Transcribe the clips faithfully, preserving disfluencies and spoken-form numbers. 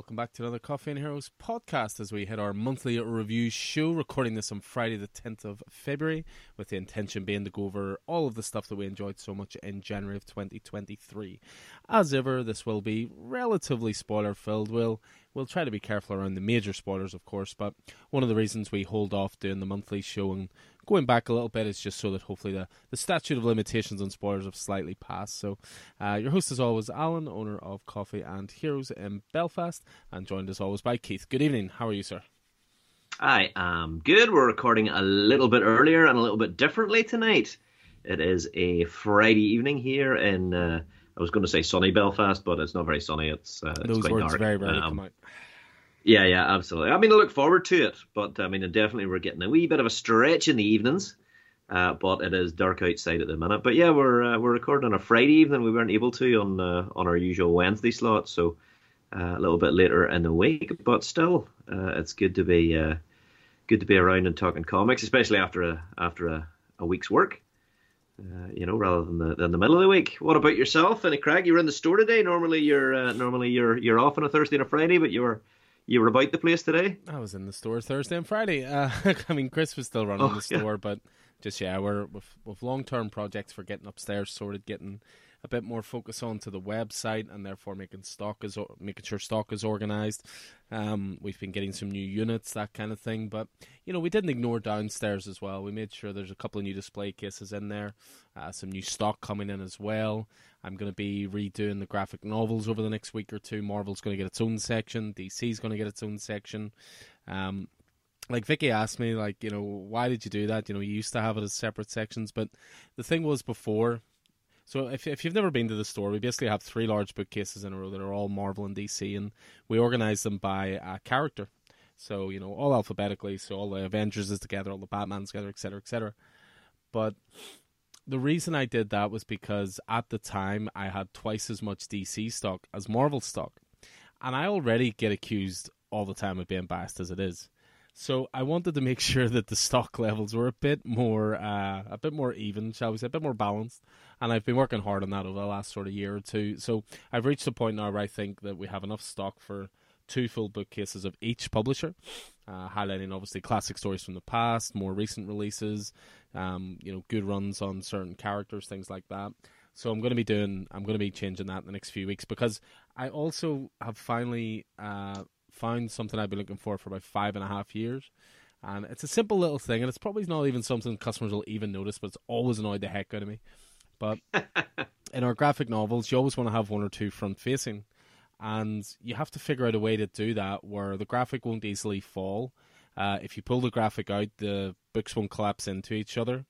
welcome back to another Coffee and Heroes podcast as we hit our monthly review show, recording this on Friday the tenth of February, with the intention being to go over all of the stuff that we enjoyed so much in January of twenty twenty-three. As ever, this will be relatively spoiler filled. We'll, we'll try to be careful around the major spoilers, of course, but one of the reasons we hold off doing the monthly show and going back a little bit is just so that hopefully the, the statute of limitations on spoilers have slightly passed. So uh, your host as always, Alan, owner of Coffee and Heroes in Belfast, and joined as always by Keith. Good evening. How are you, sir? I am good. We're recording a little bit earlier and a little bit differently tonight. It is a Friday evening here in, uh, I was going to say sunny Belfast, but it's not very sunny. It's, uh, Those it's quite words dark. Very rarely um, come out. Yeah, yeah, absolutely. I mean, I look forward to it, but I mean, definitely we're getting a wee bit of a stretch in the evenings, uh, but it is dark outside at the minute. But yeah, we're uh, we're recording on a Friday evening. We weren't able to on uh, on our usual Wednesday slot, so uh, a little bit later in the week. But still, uh, it's good to be uh, good to be around and talking comics, especially after a after a, a week's work. Uh, you know, rather than the, than the middle of the week. What about yourself? And Craig, you were in the store today. Normally, you're uh, normally you're you're off on a Thursday and a Friday, but you were. You were about the place today? I was in the store Thursday and Friday. Uh, I mean, Chris was still running oh, the store, yeah. but just, yeah, we're with, with long-term projects for getting upstairs sorted, getting a bit more focus onto the website, and therefore making stock is making sure stock is organised. Um, we've been getting some new units, that kind of thing. But, you know, we didn't ignore downstairs as well. We made sure there's a couple of new display cases in there, uh, some new stock coming in as well. I'm going to be redoing the graphic novels over the next week or two. Marvel's going to get its own section. D C's going to get its own section. Um, like Vicky asked me, like, you know, why did you do that? You know, you used to have it as separate sections. But the thing was before, so if if you've never been to the store, we basically have three large bookcases in a row that are all Marvel and D C. And we organize them by uh, character. So, you know, all alphabetically. So all the Avengers is together, all the Batman's together, et cetera, et cetera. But the reason I did that was because at the time I had twice as much D C stock as Marvel stock. And I already get accused all the time of being biased as it is. So I wanted to make sure that the stock levels were a bit more uh, a bit more even, shall we say, a bit more balanced. And I've been working hard on that over the last sort of year or two. So I've reached a point now where I think that we have enough stock for two full bookcases of each publisher, uh, highlighting obviously classic stories from the past, more recent releases, um, you know, good runs on certain characters, things like that. So I'm going to be doing, I'm going to be changing that in the next few weeks, because I also have finally uh, found something I've been looking for for about five and a half years. And it's a simple little thing, and it's probably not even something customers will even notice, but it's always annoyed the heck out of me. But in our graphic novels, you always want to have one or two front-facing. And you have to figure out a way to do that where the graphic won't easily fall. Uh, if you pull the graphic out, the books won't collapse into each other.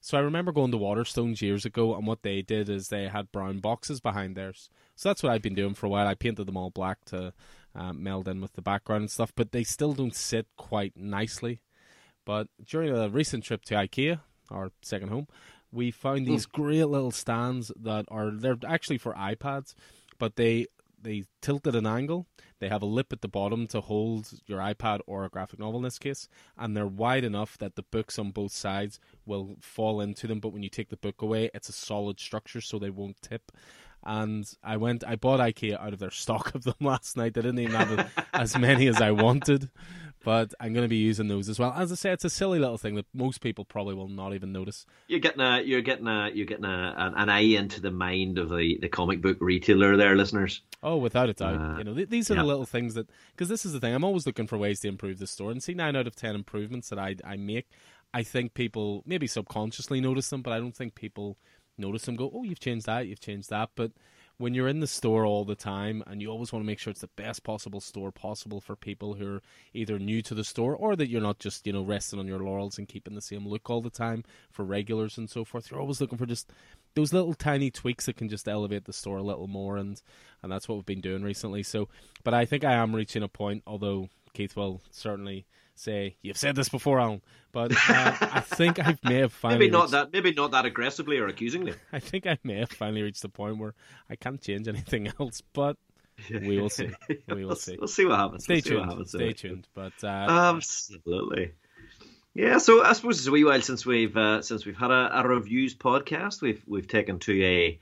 So I remember going to Waterstones years ago, and what they did is they had brown boxes behind theirs. So that's what I've been doing for a while. I painted them all black to uh, meld in with the background and stuff, but they still don't sit quite nicely. But during a recent trip to IKEA, our second home, we found these great little stands that are, they're actually for iPads, but they... they tilt at an angle, they have a lip at the bottom to hold your iPad or a graphic novel in this case, and they're wide enough that the books on both sides will fall into them, but when you take the book away, it's a solid structure, so they won't tip. And I went, I bought IKEA out of their stock of them last night. They didn't even have as many as I wanted, but I'm going to be using those as well. As I say, it's a silly little thing that most people probably will not even notice. You're getting a, you're getting a, you're getting a, an, an eye into the mind of the, the comic book retailer there, listeners. Oh, without a doubt. Uh, you know, th- these are yeah. the little things that, because this is the thing, I'm always looking for ways to improve the store, and see nine out of ten improvements that I I make, I think people maybe subconsciously notice them, but I don't think people notice them, go, oh, you've changed that, you've changed that. But when you're in the store all the time, and you always want to make sure it's the best possible store possible for people who are either new to the store, or that you're not just, you know, resting on your laurels and keeping the same look all the time for regulars and so forth. You're always looking for just those little tiny tweaks that can just elevate the store a little more, and and that's what we've been doing recently. So, but I think I am reaching a point, although Keith will certainly say, you've said this before, Alan, but uh, I think I may have finally maybe not reached... that maybe not that aggressively or accusingly. I think I may have finally reached the point where I can't change anything else, but we will see. We will see. We'll see what happens. Stay we'll tuned. What happens. Stay tuned. But uh, absolutely, yeah. So I suppose it's a wee while since we've uh, since we've had a, a reviews podcast. We've we've taken to a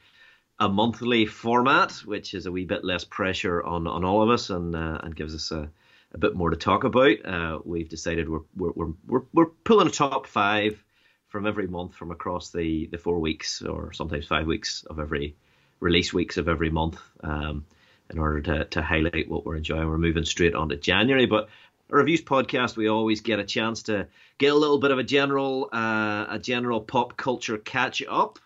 a monthly format, which is a wee bit less pressure on, on all of us and uh, and gives us a, a bit more to talk about. Uh, we've decided we're we're we're we're, we're pulling a top five from every month from across the, the four weeks or sometimes five weeks of every release weeks of every month um, in order to, to highlight what we're enjoying. We're moving straight on to January, but a reviews podcast, we always get a chance to get a little bit of a general uh, a general pop culture catch up.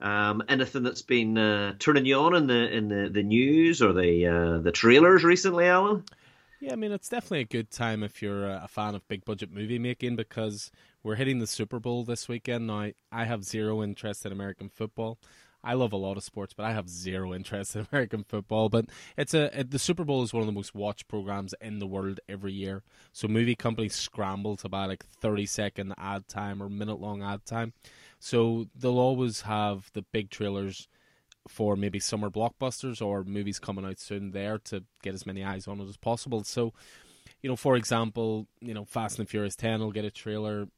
Um, anything that's been uh, turning you on in the in the, the news or the uh, the trailers recently, Alan? Yeah, I mean, it's definitely a good time if you're a fan of big budget movie making, because we're hitting the Super Bowl this weekend. Now, I have zero interest in American football. I love a lot of sports, but I have zero interest in American football. But it's a it, the Super Bowl is one of the most watched programs in the world every year. So movie companies scramble to buy like thirty-second ad time or minute-long ad time. So they'll always have the big trailers for maybe summer blockbusters or movies coming out soon there to get as many eyes on it as possible. So, you know, for example, you know, Fast and Furious ten will get a trailer.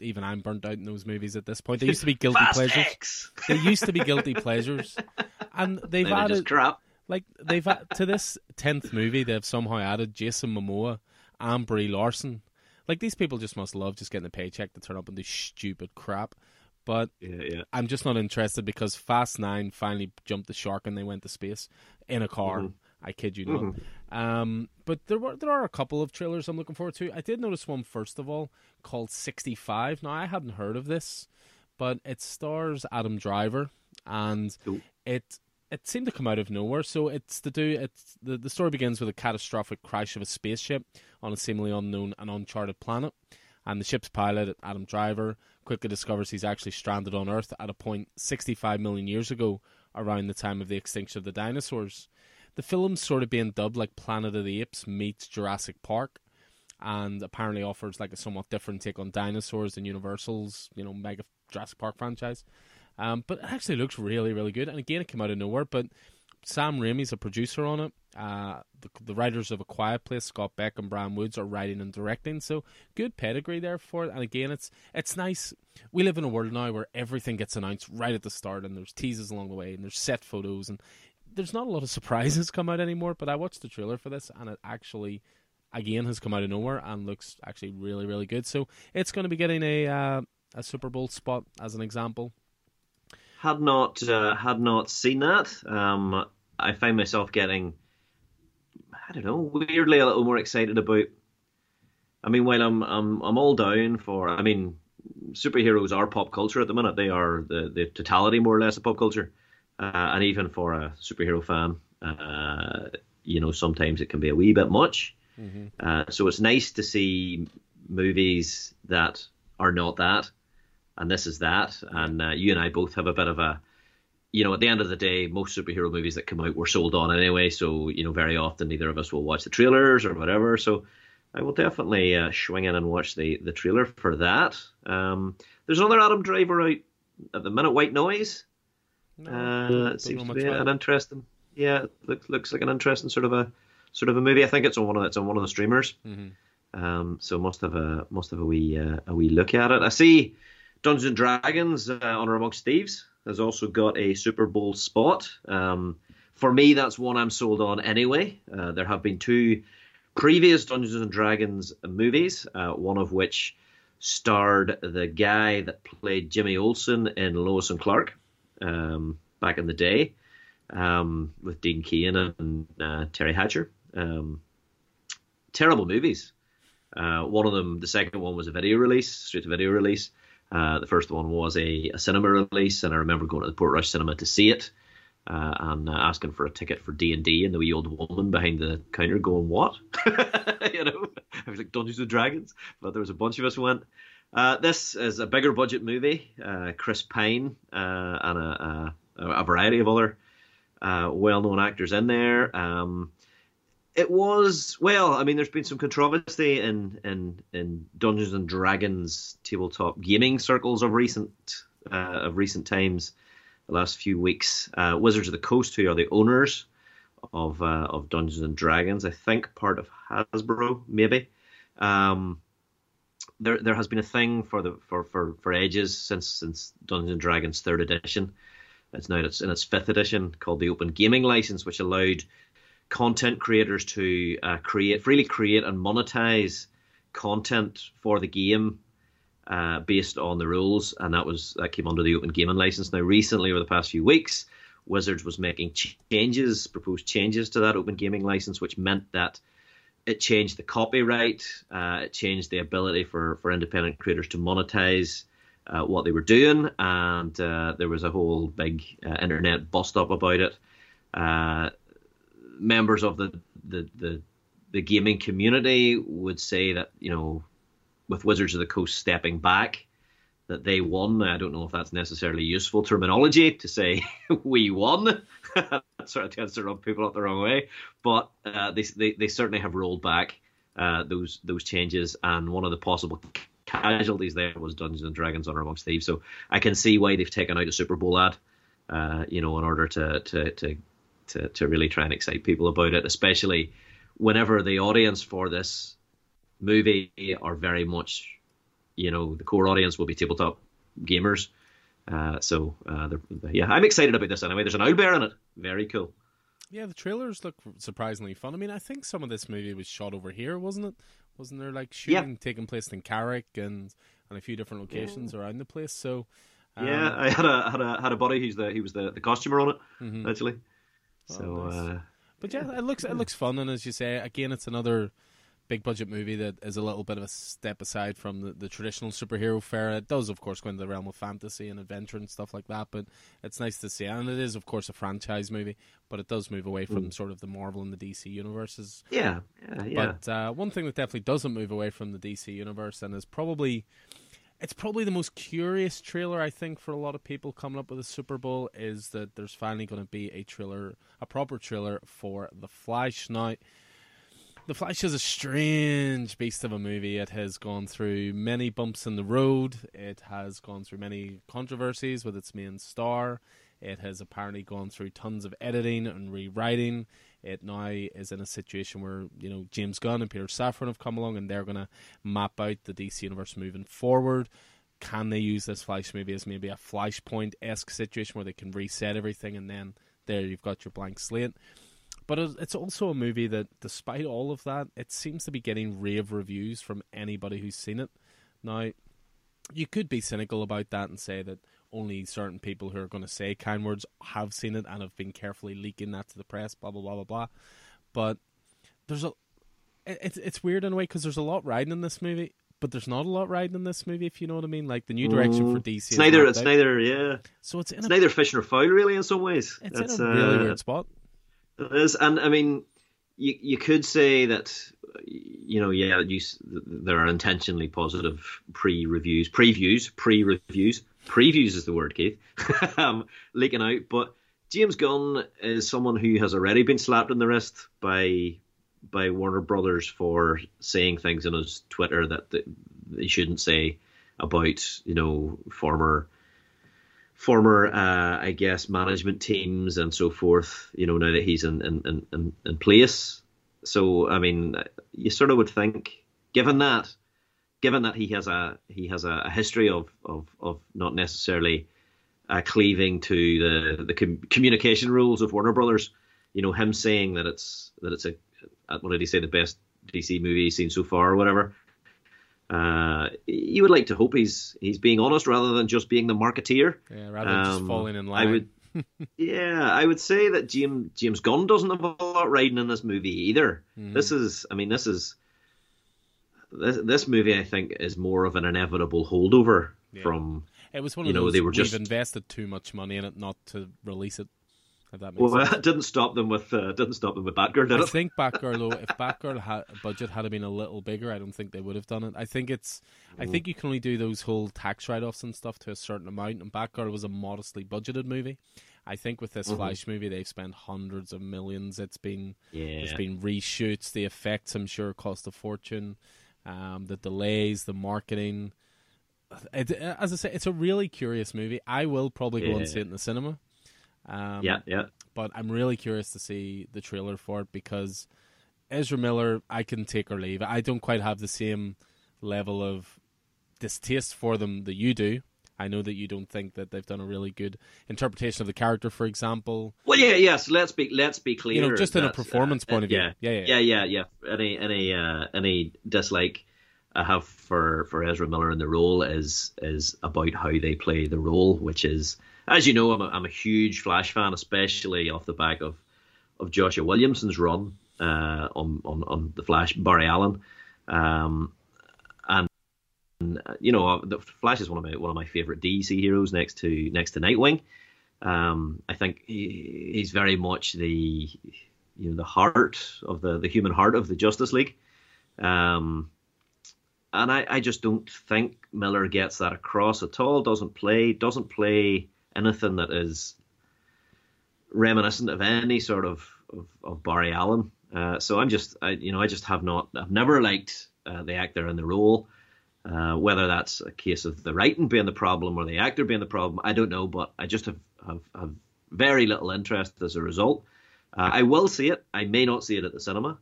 Even I'm burnt out in those movies at this point. They used to be guilty Fast pleasures. X. They used to be guilty pleasures, and they've They're added crap. Like they've to this tenth movie, they've somehow added Jason Momoa and Brie Larson. Like these people just must love just getting a paycheck to turn up and do stupid crap. But yeah, yeah. I'm just not interested because Fast Nine finally jumped the shark and they went to space in a car. Mm-hmm. I kid you not. Mm-hmm. Um, but there were there are a couple of trailers I'm looking forward to. I did notice one, first of all, called sixty-five. Now, I hadn't heard of this, but it stars Adam Driver, and Ooh. it it seemed to come out of nowhere. So it's to do it's the the story begins with a catastrophic crash of a spaceship on a seemingly unknown and uncharted planet, and the ship's pilot, Adam Driver, quickly discovers he's actually stranded on Earth at a point sixty-five million years ago, around the time of the extinction of the dinosaurs. The film's sort of being dubbed like Planet of the Apes meets Jurassic Park, and apparently offers like a somewhat different take on dinosaurs than Universal's, you know, mega Jurassic Park franchise. Um, but it actually looks really, really good. And again, it came out of nowhere, but Sam Raimi's a producer on it. Uh, the, the writers of A Quiet Place, Scott Beck and Brian Woods, are writing and directing. So good pedigree there for it. And again, it's it's nice. We live in a world now where everything gets announced right at the start, and there's teases along the way, and there's set photos, and there's not a lot of surprises come out anymore, but I watched the trailer for this, and it actually, again, has come out of nowhere and looks actually really, really good. So it's going to be getting a uh, a Super Bowl spot as an example. Had not uh, had not seen that. Um, I find myself getting, I don't know, weirdly a little more excited about. I mean, while I'm I'm I'm all down for. I mean, superheroes are pop culture at the minute. They are the the totality more or less of pop culture. Uh, and even for a superhero fan, uh, you know, sometimes it can be a wee bit much. Mm-hmm. Uh, so it's nice to see movies that are not that, and this is that. And uh, you and I both have a bit of a, you know, at the end of the day, most superhero movies that come out we're sold on anyway. So, you know, very often neither of us will watch the trailers or whatever. So I will definitely uh, swing in and watch the, the trailer for that. Um, there's another Adam Driver out at the minute, White Noise. No, uh, it seems to be an interesting, yeah, it looks looks like an interesting sort of a sort of a movie. I think it's on one of it's on one of the streamers, mm-hmm. um, so must have a must have a wee uh, a wee look at it. I see Dungeons and Dragons: uh, Honor Amongst Thieves has also got a Super Bowl spot. Um, for me, that's one I'm sold on anyway. Uh, there have been two previous Dungeons and Dragons movies, uh, one of which starred the guy that played Jimmy Olsen in Lois and Clark. Um, back in the day, um, with Dean Cain and uh, Terry Hatcher. Um, terrible movies. Uh, one of them, the second one was a video release, straight to video release. Uh, the first one was a, a cinema release, and I remember going to the Portrush Cinema to see it uh, and uh, asking for a ticket for D and D, and the wee old woman behind the counter going, "What?" You know, I was like, Dungeons and Dragons, but there was a bunch of us who went. Uh, this is a bigger budget movie. Uh, Chris Pine uh, and a, a, a variety of other uh, well-known actors in there. Um, it was well. I mean, there's been some controversy in in, in Dungeons and Dragons tabletop gaming circles of recent uh, of recent times. The last few weeks, uh, Wizards of the Coast, who are the owners of uh, of Dungeons and Dragons, I think part of Hasbro, maybe. Um, There, there has been a thing for the for, for, for ages since since Dungeons and Dragons third edition It's now in its, in its fifth edition, called the Open Gaming License, which allowed content creators to uh, create freely create and monetize content for the game uh, based on the rules, and that was that came under the Open Gaming License. Now, recently, over the past few weeks, Wizards was making changes, proposed changes to that Open Gaming License, which meant that it changed the copyright, uh, it changed the ability for, for independent creators to monetize uh, what they were doing, and uh, there was a whole big uh, internet bust-up about it. Uh, members of the, the, the, the gaming community would say that, you know, with Wizards of the Coast stepping back, that they won. I don't know if that's necessarily useful terminology to say we won. That sort of tends to rub people up the wrong way. But uh, they, they they certainly have rolled back uh, those those changes. And one of the possible casualties there was Dungeons and Dragons: Honor Amongst Thieves. So I can see why they've taken out a Super Bowl ad, uh, you know, in order to to to to to really try and excite people about it, especially whenever the audience for this movie are very much, you know, the core audience will be tabletop gamers. Uh, so, uh, they're, they're, yeah, I'm excited about this anyway. There's an owlbear in it. Very cool. Yeah, the trailers look surprisingly fun. I mean, I think some of this movie was shot over here, wasn't it? Wasn't there, like, shooting yeah. taking place in Carrick and, and a few different locations yeah. around the place? So, um, yeah, I had a had a, had a buddy who's the, he was the, the costumer on it, mm-hmm. actually. Oh, so, nice. uh, But, yeah, yeah, it looks it looks fun. And as you say, again, it's another big budget movie that is a little bit of a step aside from the, the traditional superhero fare. It does, of course, go into the realm of fantasy and adventure and stuff like that, but it's nice to see. And it is, of course, a franchise movie, but it does move away from mm. sort of the Marvel and the D C universes. Yeah, yeah, yeah. But uh, one thing that definitely doesn't move away from the D C universe, and is probably, it's probably the most curious trailer, I think, for a lot of people coming up with the Super Bowl, is that there's finally going to be a trailer, a proper trailer for The Flash. Now, The Flash is a strange beast of a movie. It has gone through many bumps in the road. It has gone through many controversies with its main star. It has apparently gone through tons of editing and rewriting. It now is in a situation where, you know, James Gunn and Peter Safran have come along and they're going to map out the D C universe moving forward. Can they use this Flash movie as maybe a Flashpoint-esque situation where they can reset everything, and then there you've got your blank slate? But it's also a movie that, despite all of that, it seems to be getting rave reviews from anybody who's seen it. Now, you could be cynical about that and say that only certain people who are going to say kind words have seen it and have been carefully leaking that to the press, blah, blah, blah, blah, blah. But there's a, it's, it's weird in a way, because there's a lot riding in this movie, but there's not a lot riding in this movie, if you know what I mean. Like, the new direction mm. for D C. It's neither, it's out. neither, yeah. So it's, in it's a, neither fish nor fowl, really, in some ways. It's That's, in a really uh... weird spot. It is, and I mean, you you could say that, you know, yeah, you, there are intentionally positive pre-reviews, previews, pre-reviews, previews is the word, Keith, um, leaking out. But James Gunn is someone who has already been slapped in the wrist by by Warner Brothers for saying things on his Twitter that they, they shouldn't say about, you know, former. former, uh, I guess, management teams and so forth, you know, now that he's in, in, in, in place. So, I mean, you sort of would think, given that, given that he has a he has a history of, of, of not necessarily uh, cleaving to the the com- communication rules of Warner Brothers, you know, him saying that it's, that it's a, what did he say, the best D C movie he's seen so far or whatever, Uh, you would like to hope he's he's being honest rather than just being the marketeer. Yeah, rather than um, just falling in line. I would, yeah, I would say that James James Gunn doesn't have a lot riding in this movie either. Mm-hmm. This is, I mean, this is this this movie. I think is more of an inevitable holdover yeah. from. It was one of you those. Know, they were just invested too much money in it not to release it. If that makes well, sense. It didn't stop them with uh, didn't stop them with Batgirl. Did I it? think Batgirl, though, if Batgirl had, budget had been a little bigger, I don't think they would have done it. I think it's, mm. I think you can only do those whole tax write-offs and stuff to a certain amount. And Batgirl was a modestly budgeted movie. I think with this mm-hmm. Flash movie, they've spent hundreds of millions. It's been, yeah. there's been reshoots, the effects. I'm sure cost a fortune. Um, the delays, the marketing. It, as I say, it's a really curious movie. I will probably go yeah. and see it in the cinema. Um, yeah, yeah. But I'm really curious to see the trailer for it, because Ezra Miller, I can take or leave. I don't quite have the same level of distaste for them that you do. I know that you don't think that they've done a really good interpretation of the character, for example. Well, yeah, yes. Yeah, so let's be let's be clear. You know, just in a performance uh, point of view. Yeah, yeah, yeah, yeah. yeah, yeah. Any any uh, any dislike I have for, for Ezra Miller in the role is is about how they play the role, which is, as you know, I'm a, I'm a huge Flash fan, especially off the back of of Joshua Williamson's run uh, on, on on the Flash, Barry Allen. Um, And, you know, the Flash is one of my one of my favorite D C heroes, next to next to Nightwing. Um, I think he, he's very much the you know the heart of the the human heart of the Justice League. Um, and I, I just don't think Miller gets that across at all. Doesn't play doesn't play anything that is reminiscent of any sort of of, of Barry Allen. Uh, so I'm just I you know I just have not I've never liked uh, the actor in the role. Uh, whether that's a case of the writing being the problem or the actor being the problem, I don't know, but I just have, have, have very little interest as a result. Uh, I will see it. I may not see it at the cinema.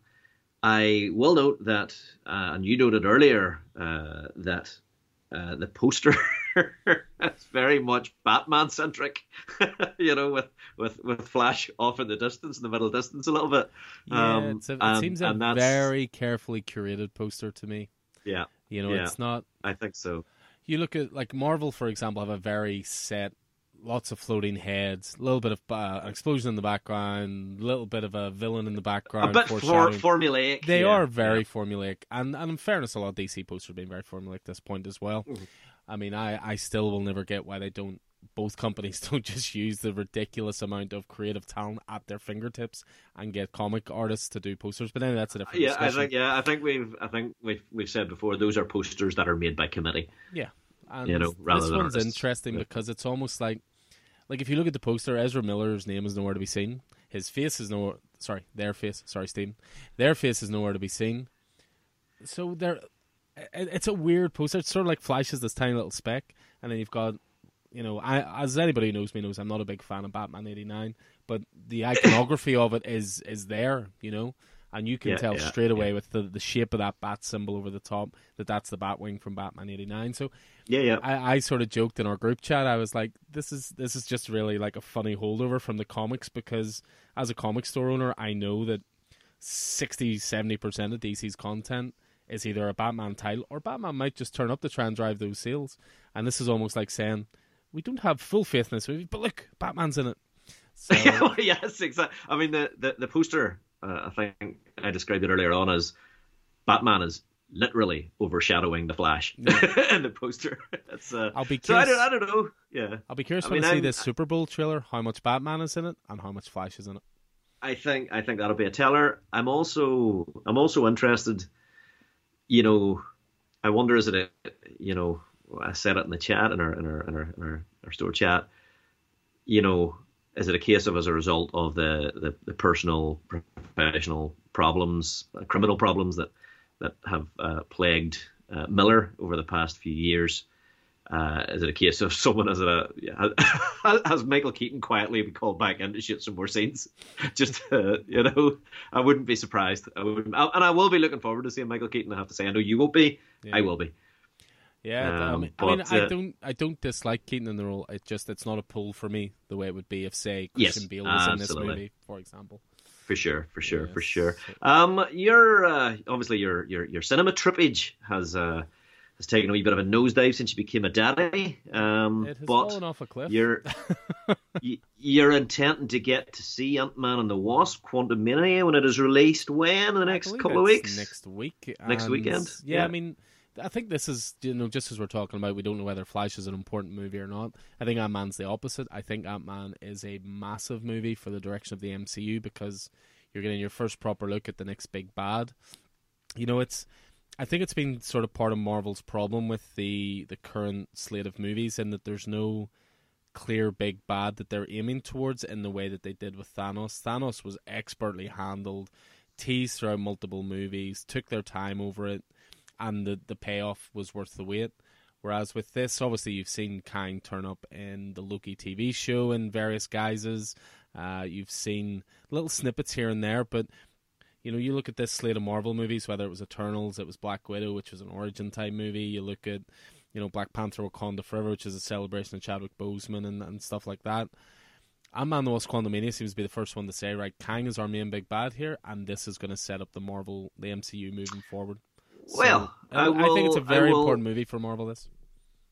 I will note that, uh, and you noted earlier, uh, that uh, the poster is very much Batman-centric, you know, with, with, with Flash off in the distance, in the middle distance a little bit. Yeah, um, it's a, it and, seems a very carefully curated poster to me. Yeah. You know, yeah, it's not... I think so. You look at, like, Marvel, for example, have a very set, lots of floating heads, a little bit of uh, an explosion in the background, a little bit of a villain in the background. A bit for, formulaic. They yeah. are very yeah. formulaic. And, and in fairness, a lot of D C posters are being very formulaic at this point as well. Mm-hmm. I mean, I, I still will never get why they don't, both companies don't just use the ridiculous amount of creative talent at their fingertips and get comic artists to do posters. But then that's a different yeah, discussion. I think, yeah, I think we've, I think we've, we've said before, those are posters that are made by committee. Yeah, and you know, rather this than one's artists. Interesting yeah. because it's almost like, like if you look at the poster, Ezra Miller's name is nowhere to be seen. His face is nowhere. Sorry, their face. Sorry, Steve. Their face is nowhere to be seen. So there, it's a weird poster. It's sort of like Flash is this tiny little speck, and then you've got. You know, I, as anybody who knows me knows, I'm not a big fan of Batman eighty-nine, but the iconography of it is is there, you know, and you can yeah, tell yeah, straight away yeah. with the, the shape of that bat symbol over the top that that's the Batwing from Batman eighty-nine. So yeah, yeah. I, I sort of joked in our group chat. I was like, this is this is just really like a funny holdover from the comics, because as a comic store owner, I know that sixty, seventy percent of D C's content is either a Batman title or Batman might just turn up to try and drive those sales. And this is almost like saying, we don't have full faith in this movie, but look, Batman's in it. So... well, yes, exactly. I mean, the, the, the poster, uh, I think I described it earlier on as Batman is literally overshadowing the Flash yeah. in the poster. It's, uh... I'll be curious. So I, don't, I don't know. Yeah, I'll be curious I when I see I'm... this Super Bowl trailer, how much Batman is in it and how much Flash is in it. I think I think that'll be a teller. I'm also I'm also interested. You know, I wonder is it a, you know. I said it in the chat, in our in our in our, in our, our store chat. You know, is it a case of as a result of the, the, the personal, professional problems, uh, criminal problems that that have uh, plagued uh, Miller over the past few years? Uh, is it a case of someone as a has Michael Keaton quietly been called back in to shoot some more scenes? Just uh, you know, I wouldn't be surprised. I wouldn't, I, and I will be looking forward to seeing Michael Keaton. I have to say, I know you won't be. Yeah. I will be. Yeah, um, I mean, but, I, mean uh, I don't, I don't dislike Keaton in the role. It just, it's not a pull for me the way it would be if, say, Christian yes, Bale was uh, in this movie, for example. For sure, for sure, yes. for sure. Um, your uh, obviously your your your cinema trippage has uh has taken a wee bit of a nosedive since you became a daddy. Um, it has but fallen off a cliff. You're you're intending to get to see Ant-Man and the Wasp: Quantumania when it is released. When in the next couple of weeks? Next week. Next weekend. Yeah, yeah, I mean. I think this is, you know, just as we're talking about, we don't know whether Flash is an important movie or not. I think Ant-Man's the opposite. I think Ant-Man is a massive movie for the direction of the M C U, because you're getting your first proper look at the next big bad. You know, it's, I think it's been sort of part of Marvel's problem with the, the current slate of movies, in that there's no clear big bad that they're aiming towards in the way that they did with Thanos. Thanos was expertly handled, teased throughout multiple movies, took their time over it, and the, the payoff was worth the wait. Whereas with this, obviously you've seen Kang turn up in the Loki T V show in various guises. Uh, you've seen little snippets here and there, but you know, you look at this slate of Marvel movies, whether it was Eternals, it was Black Widow, which was an origin type movie. You look at you know, Black Panther Wakanda Forever, which is a celebration of Chadwick Boseman and, and stuff like that. Ant-Man and the Wasp Quantumania seems to be the first one to say, right, Kang is our main big bad here, and this is going to set up the Marvel, the M C U moving forward. So, well, I, will, I think it's a very will, important movie for Marvel, this.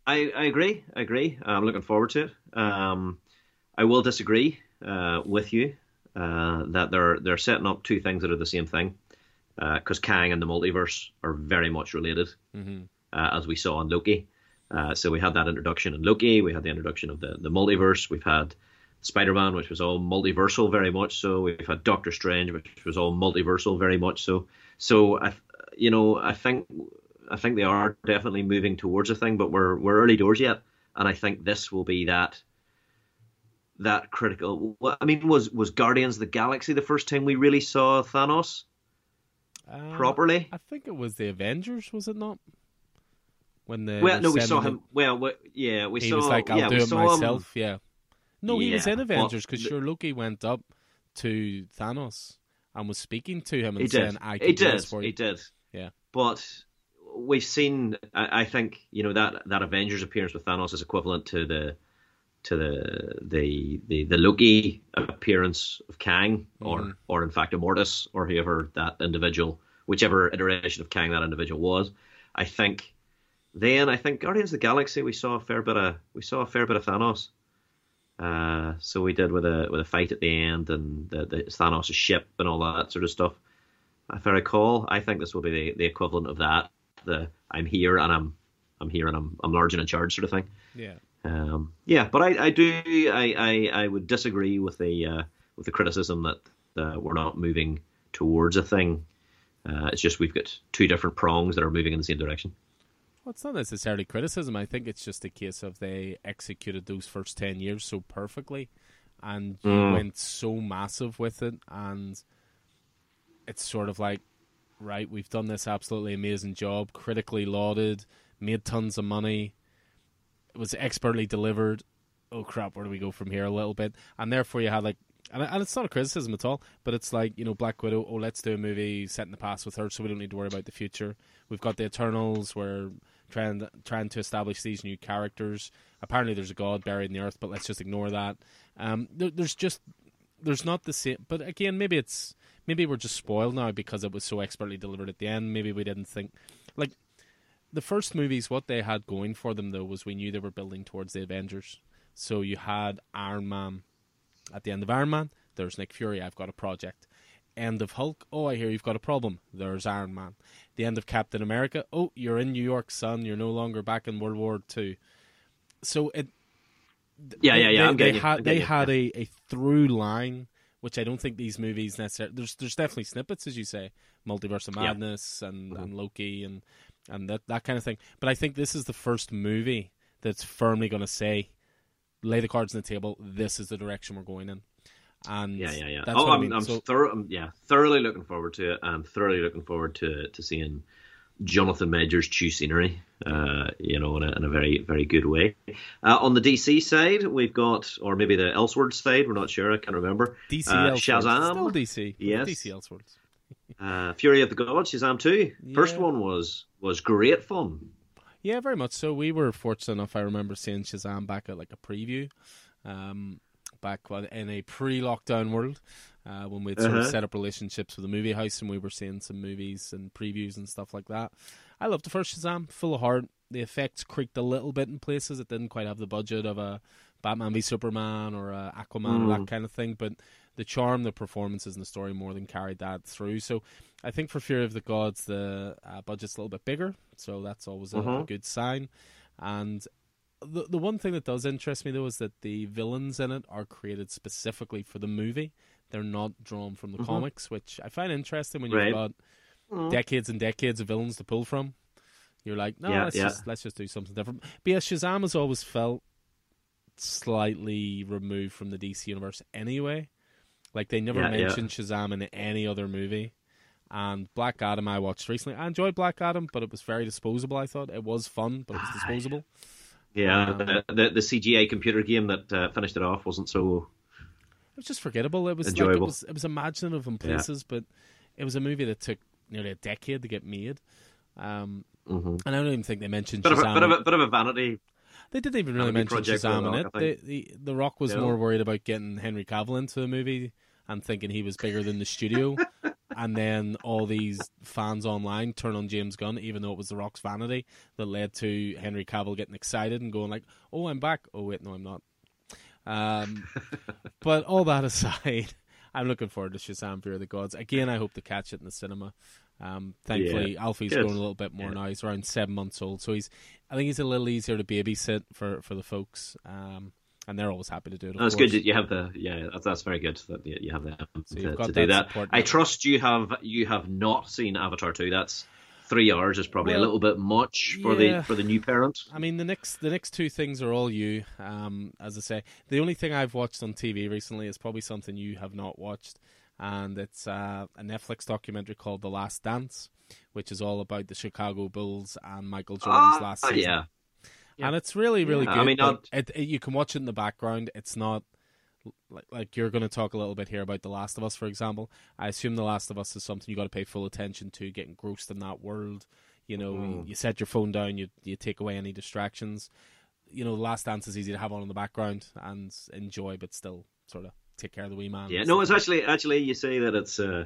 I, I agree, I agree. I'm looking forward to it. Um, I will disagree uh, with you uh, that they're they're setting up two things that are the same thing, because uh, Kang and the multiverse are very much related, mm-hmm. uh, as we saw in Loki. Uh, so we had that introduction in Loki, we had the introduction of the, the multiverse, we've had Spider-Man, which was all multiversal very much so, we've had Doctor Strange, which was all multiversal very much so. So, I, you know, I think I think they are definitely moving towards a thing, but we're we're early doors yet, and I think this will be that that critical. I mean, was was Guardians of the Galaxy the first time we really saw Thanos uh, properly? I think it was the Avengers, was it not? When the well, no, we saw him. him. Well, we, yeah, we he saw. He was like, "I'll yeah, do it myself." Him. Yeah. No, he yeah, was in Avengers because well, sure, Loki went up to Thanos and was speaking to him and saying, did. "I can do this for you." He did. Yeah, but we've seen. I, I think you know that, that Avengers appearance with Thanos is equivalent to the to the the the, the Loki appearance of Kang, mm-hmm. or or in fact Immortus, or whoever that individual, whichever iteration of Kang that individual was. I think then I think Guardians of the Galaxy we saw a fair bit of we saw a fair bit of Thanos. Uh, so we did with a with a fight at the end and the, the Thanos' ship and all that sort of stuff. If I recall, I think this will be the, the equivalent of that. The I'm here and I'm I'm here and I'm I'm large and in charge sort of thing. Yeah. Um. Yeah, but I, I do I, I, I would disagree with the uh, with the criticism that uh, we're not moving towards a thing. Uh, it's just we've got two different prongs that are moving in the same direction. Well, it's not necessarily criticism. I think it's just a case of they executed those first ten years so perfectly and you mm. went so massive with it, and it's sort of like, right, we've done this absolutely amazing job, critically lauded, made tons of money, it was expertly delivered. Oh crap, where do we go from here a little bit? And therefore you had like, and it's not a criticism at all, but it's like, you know, Black Widow, oh, let's do a movie set in the past with her so we don't need to worry about the future. We've got the Eternals, we're trying, trying to establish these new characters. Apparently there's a god buried in the earth, but let's just ignore that. Um, there, there's just, there's not the same, but again, maybe it's, maybe we're just spoiled now because it was so expertly delivered at the end. Maybe we didn't think, like, the first movies, what they had going for them, though, was we knew they were building towards the Avengers. So you had Iron Man. At the end of Iron Man, there's Nick Fury, I've got a project. End of Hulk, oh, I hear you've got a problem, there's Iron Man. The end of Captain America, oh, you're in New York, son, you're no longer back in World War Two. So it... Yeah, they, yeah, yeah, I'm They, they you. had, they had a, a through line, which I don't think these movies necessarily... There's there's definitely snippets, as you say, Multiverse of Madness, yeah. and, mm-hmm. and Loki and, and that, that kind of thing. But I think this is the first movie that's firmly going to say... lay the cards on the table, this is the direction we're going in. And yeah, yeah, yeah. That's oh, what I'm, I mean. I'm, so, thorough, I'm yeah, thoroughly looking forward to it. I'm thoroughly looking forward to to seeing Jonathan Majors chew scenery, uh, you know, in a, in a very, very good way. Uh, on the D C side, we've got, or maybe the Elseworlds side, we're not sure, I can't remember. D C uh, Elseworlds. Shazam. Still D C. Yes. D C Elseworlds. uh, Fury of the Gods, Shazam two. Yeah. First one was was great fun. Yeah, very much so. We were fortunate enough, I remember seeing Shazam back at like a preview, um, back in a pre-lockdown world, uh, when we'd sort uh-huh. of set up relationships with the movie house and we were seeing some movies and previews and stuff like that. I loved the first Shazam, full of heart. The effects creaked a little bit in places. It didn't quite have the budget of a Batman v Superman or a Aquaman mm. or that kind of thing, but the charm, the performances and the story more than carried that through. So I think for Fury of the Gods, the uh, budget's a little bit bigger, so that's always a, uh-huh. a good sign. And the the one thing that does interest me, though, is that the villains in it are created specifically for the movie. They're not drawn from the uh-huh. comics, which I find interesting when you've right. got uh-huh. decades and decades of villains to pull from. You're like, no, yeah, let's, yeah. Just, let's just do something different. But yeah, Shazam has always felt slightly removed from the D C universe anyway. Like, they never yeah, mentioned yeah. Shazam in any other movie. And Black Adam I watched recently. I enjoyed Black Adam, but it was very disposable, I thought. It was fun, but it was disposable. Yeah, um, the, the the C G I computer game that uh, finished it off wasn't so... It was just forgettable. It was enjoyable. Like, it, was, it was imaginative in places, yeah. but it was a movie that took nearly a decade to get made. Um, Mm-hmm. And I don't even think they mentioned bit Shazam. Of a, bit, of a, bit of a vanity. They didn't even really mention Shazam in it. They, the, the Rock was yeah. more worried about getting Henry Cavill into a movie and thinking he was bigger than the studio. And then all these fans online turn on James Gunn, even though it was The Rock's vanity that led to Henry Cavill getting excited and going like, oh, I'm back. Oh, wait, no, I'm not. Um, but all that aside, I'm looking forward to Shazam! Fear of the Gods. Again, I hope to catch it in the cinema. Um, thankfully, yeah, Alfie's grown a little bit more yeah. now. He's around seven months old, so he's. I think he's a little easier to babysit for, for the folks, um, and they're always happy to do it. That's course. good. You have the yeah. That's, that's very good that you have them so to, to do that. Support. I trust you have you have not seen Avatar two. That's three hours is probably well, a little bit much for yeah. the for the new parent. I mean, the next the next two things are all you. Um, as I say, the only thing I've watched on T V recently is probably something you have not watched. And it's uh, a Netflix documentary called The Last Dance, which is all about the Chicago Bulls and Michael Jordan's oh, last season. Yeah. yeah. And it's really, really yeah, good. I mean, I'll... It, it, you can watch it in the background. It's not like, like you're going to talk a little bit here about The Last of Us, for example. I assume The Last of Us is something you got to pay full attention to, get engrossed in that world. You know, mm. you set your phone down, you you take away any distractions. You know, The Last Dance is easy to have on in the background and enjoy, but still sort of. Take care of the wee man. Yeah, no, it's actually actually you say that it's uh,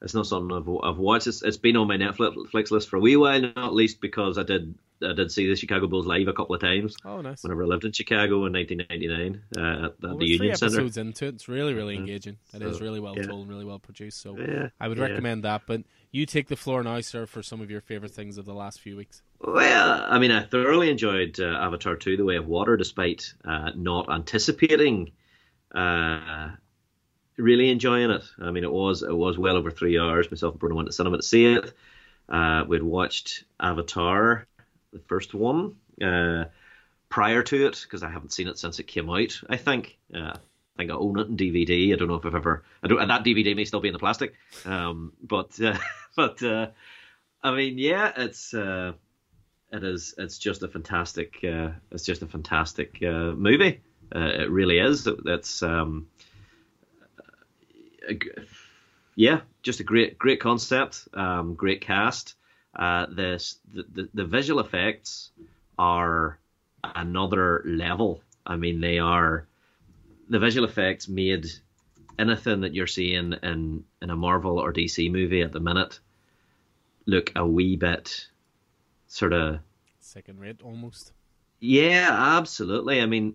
it's not something I've, I've watched. It's, it's been on my Netflix list for a wee while, not least because I did I did see the Chicago Bulls live a couple of times. Oh, nice! Whenever I lived in Chicago in nineteen ninety-nine uh, at well, the Union Center. Three episodes into it, it's really really engaging. It so, is really well yeah. told, and really well produced. So yeah, I would yeah. recommend that. But you take the floor now, sir, for some of your favorite things of the last few weeks. Well, I mean, I thoroughly enjoyed uh, Avatar two: The Way of Water, despite uh, not anticipating. Uh, really enjoying it. I mean, it was it was well over three hours. Myself and Bruno went to the cinema to see it. Uh, we'd watched Avatar, the first one, uh, prior to it because I haven't seen it since it came out. I think uh, I think I own it in D V D. I don't know if I've ever. I don't. That D V D may still be in the plastic. Um, but uh, but uh, I mean, yeah, it's uh, it is. It's just a fantastic. Uh, it's just a fantastic uh, movie. Uh, it really is. That's um, a, yeah, just a great, great concept, um, great cast. Uh, this the, the the visual effects are another level. I mean, they are the visual effects made anything that you're seeing in in a Marvel or D C movie at the minute look a wee bit sort of second rate almost. Yeah, absolutely. I mean.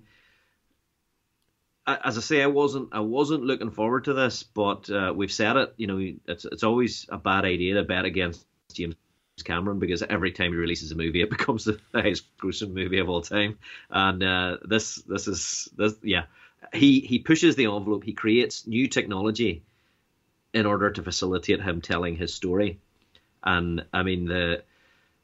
As I say, I wasn't I wasn't looking forward to this, but uh, we've said it. You know, it's it's always a bad idea to bet against James Cameron because every time he releases a movie, it becomes the highest grossing movie of all time. And uh, this this is this yeah, he he pushes the envelope. He creates new technology in order to facilitate him telling his story. And I mean the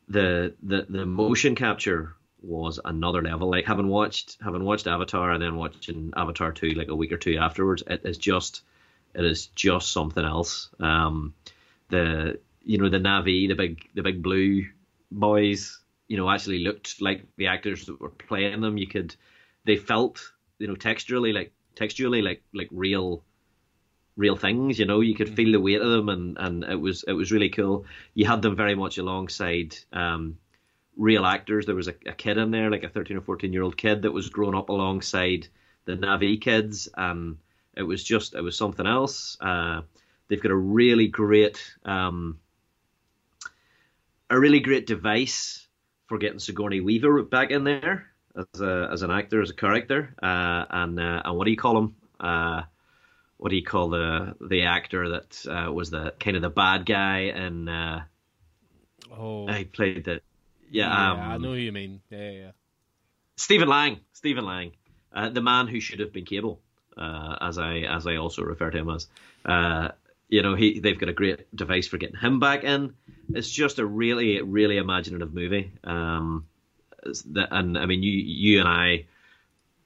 the the the motion capture. Was another level. Like having watched having watched Avatar and then watching Avatar two like a week or two afterwards, it is just it is just something else. Um, the you know the Na'vi, the big the big blue boys, you know, actually looked like the actors that were playing them. You could they felt you know texturally like texturally like like real real things. You know, you could feel the weight of them, and and it was it was really cool. You had them very much alongside. Um, real actors. There was a, a kid in there, like a thirteen or fourteen year old kid that was growing up alongside the Na'vi kids. Um, it was just, it was something else. Uh, they've got a really great, um, a really great device for getting Sigourney Weaver back in there as a, as an actor, as a character. Uh, and, uh, and what do you call him? Uh, what do you call the, the actor that, uh, was the kind of the bad guy and, uh, oh, I played the, Yeah, yeah um, I know who you mean. Yeah, yeah. Stephen Lang, Stephen Lang, uh, the man who should have been Cable, uh, as I as I also refer to him as. Uh, you know, he they've got a great device for getting him back in. It's just a really really imaginative movie. Um, the, and I mean, you you and I,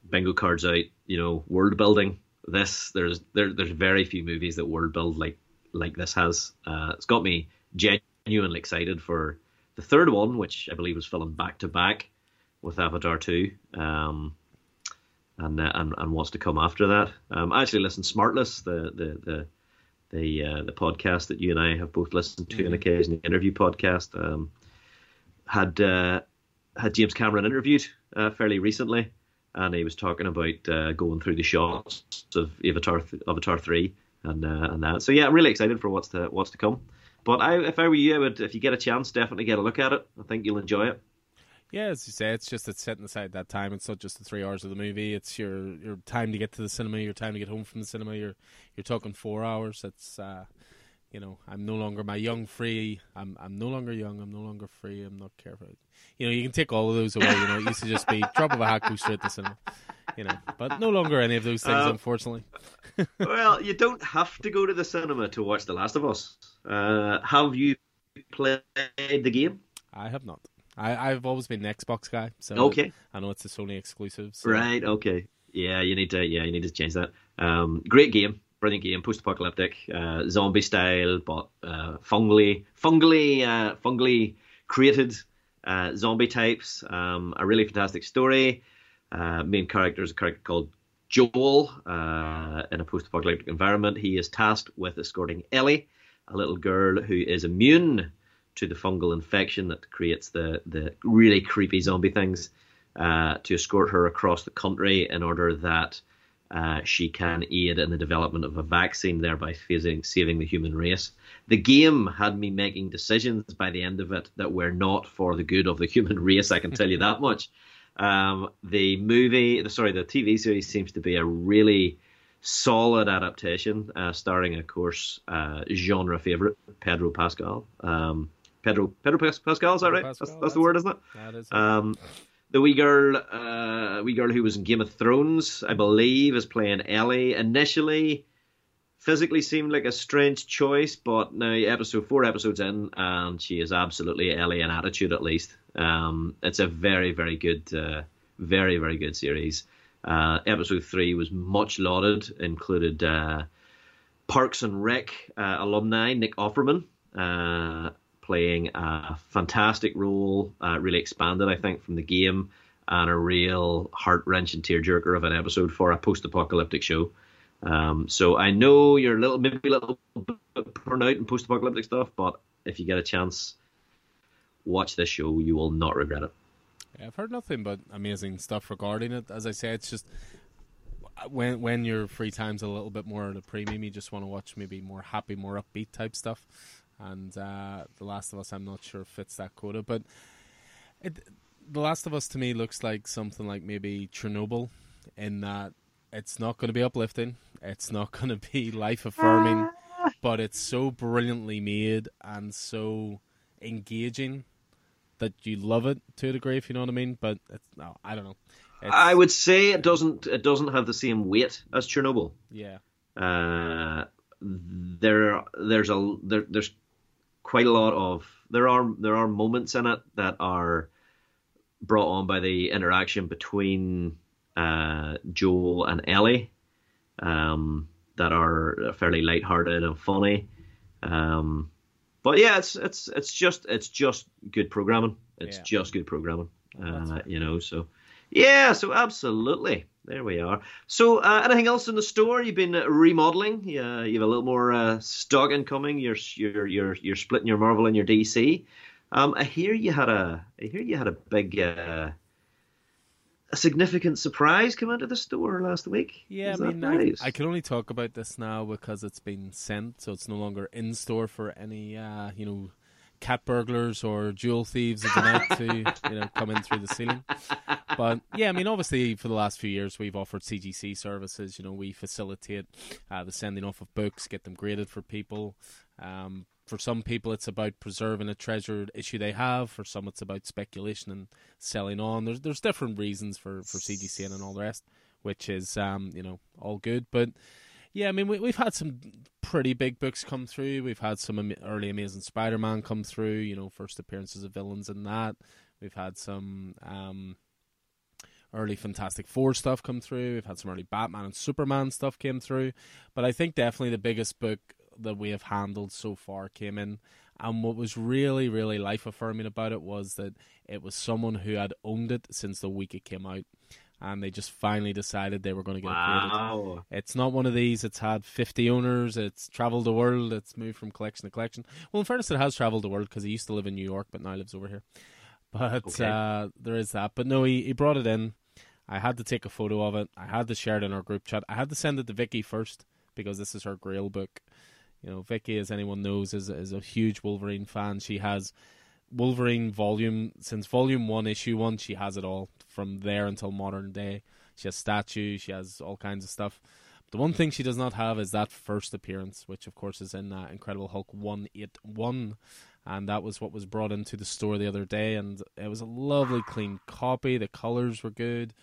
bingo cards out. You know, world building. This there's there there's very few movies that world build like like this has. Uh, it's got me genuinely excited for. The third one, which I believe was filmed back to back with Avatar two, um, and, uh, and and what's to come after that. Um, I actually listened Smartless, the the the the, uh, the podcast that you and I have both listened to, mm-hmm. an occasional interview podcast. Um, had uh, had James Cameron interviewed uh, fairly recently, and he was talking about uh, going through the shots of Avatar Avatar three and uh, and that. So yeah, I'm really excited for what's to what's to come. But I, if I were you, I would, if you get a chance, definitely get a look at it. I think you'll enjoy it. Yeah, as you say, it's just it's setting aside that time. It's not just the three hours of the movie. It's your, your time to get to the cinema, your time to get home from the cinema. You're you're talking four hours. It's uh, you know, I'm no longer my young free. I'm I'm no longer young. I'm no longer free. I'm not careful. You know, you can take all of those away. You know, it used to just be drop of a hat, go straight to the cinema. You know, but no longer any of those things, um, unfortunately. Well, you don't have to go to the cinema to watch The Last of Us. Uh, have you played the game? I have not. I, I've always been an Xbox guy, so okay. I know it's a Sony exclusive. So. Right. Okay. Yeah, you need to. Yeah, you need to change that. Um, great game, brilliant game, post-apocalyptic, uh, zombie style, but uh, fungally, fungally, uh, fungally created uh, zombie types. Um, a really fantastic story. Uh, main character is a character called Joel uh, in a post-apocalyptic environment. He is tasked with escorting Ellie, a little girl who is immune to the fungal infection that creates the, the really creepy zombie things, uh, to escort her across the country in order that uh, she can aid in the development of a vaccine, thereby phasing, saving the human race. The game had me making decisions by the end of it that were not for the good of the human race, I can tell you that much. Um, the movie, sorry, the T V series seems to be a really solid adaptation, uh, starring, of course, uh, genre favorite Pedro Pascal. Um, Pedro Pedro Pascal, is that right? Pascal, that's, that's, that's the word, isn't it? That is. Um, the wee girl, uh, wee girl who was in Game of Thrones, I believe, is playing Ellie. Initially, physically seemed like a strange choice, but now episode four episodes in, and she is absolutely Ellie in attitude, at least. Um, it's a very, very good, uh, very, very good series. Uh, episode three was much lauded, included uh, Parks and Rec uh, alumni Nick Offerman uh, playing a fantastic role, uh, really expanded, I think, from the game, and a real heart-wrenching tearjerker of an episode for a post-apocalyptic show. Um, so I know you're a little, maybe a little bit burnt out in post-apocalyptic stuff, but if you get a chance, watch this show. You will not regret it. I've heard nothing but amazing stuff regarding it. As I say, it's just when when your free time's a little bit more at a premium, you just want to watch maybe more happy, more upbeat type stuff. And uh, The Last of Us, I'm not sure fits that quota, but it, The Last of Us to me looks like something like maybe Chernobyl, in that it's not going to be uplifting, it's not going to be life affirming, but it's so brilliantly made and so engaging that you love it to a degree, if you know what I mean. But it's, no, I don't know. It's, I would say it doesn't. It doesn't have the same weight as Chernobyl. Yeah. Uh, there, there's a there, there's quite a lot of there are there are moments in it that are brought on by the interaction between uh, Joel and Ellie um, that are fairly lighthearted and funny. Um, But yeah, it's it's it's just it's just good programming. It's yeah. just good programming, uh, you know. So yeah, so absolutely, there we are. So uh, anything else in the store? You've been remodeling. Yeah, you have a little more uh, stock incoming. You're you're you're you're splitting your Marvel and your D C. Um, I hear you had a I hear you had a big uh, a significant surprise come into the store last week. Yeah, Is I mean, nice? I, I can only talk about this now because it's been sent, so it's no longer in store for any, uh, you know, cat burglars or jewel thieves of the night to, you know, come in through the ceiling. But yeah, I mean, obviously for the last few years we've offered C G C services. You know, we facilitate uh, the sending off of books, get them graded for people. Um, for some people, it's about preserving a treasured issue they have. For some, it's about speculation and selling on. There's there's different reasons for, for C G C and all the rest, which is, um, you know, all good. But, yeah, I mean, we, we've had some pretty big books come through. We've had some am- early Amazing Spider-Man come through, you know, first appearances of villains in that. We've had some um, early Fantastic Four stuff come through. We've had some early Batman and Superman stuff came through. But I think definitely the biggest book that we have handled so far came in, and what was really really life affirming about it was that it was someone who had owned it since the week it came out, and they just finally decided they were going to get wow. it. It's not one of these, it's had fifty owners, it's traveled the world, it's moved from collection to collection. Well, in fairness, it has traveled the world because he used to live in New York but now lives over here. But okay. uh, there is that. But no, he, he brought it in. I had to take a photo of it. I had to share it in our group chat. I had to send it to Vicky first because this is her Grail book. You know, Vicky, as anyone knows, is is a huge Wolverine fan. She has Wolverine volume, since volume one, issue one, she has it all from there until modern day. She has statues, she has all kinds of stuff. The one thing she does not have is that first appearance, which of course is in that Incredible Hulk one eighty-one, and that was what was brought into the store the other day, and it was a lovely clean copy. The colors were good.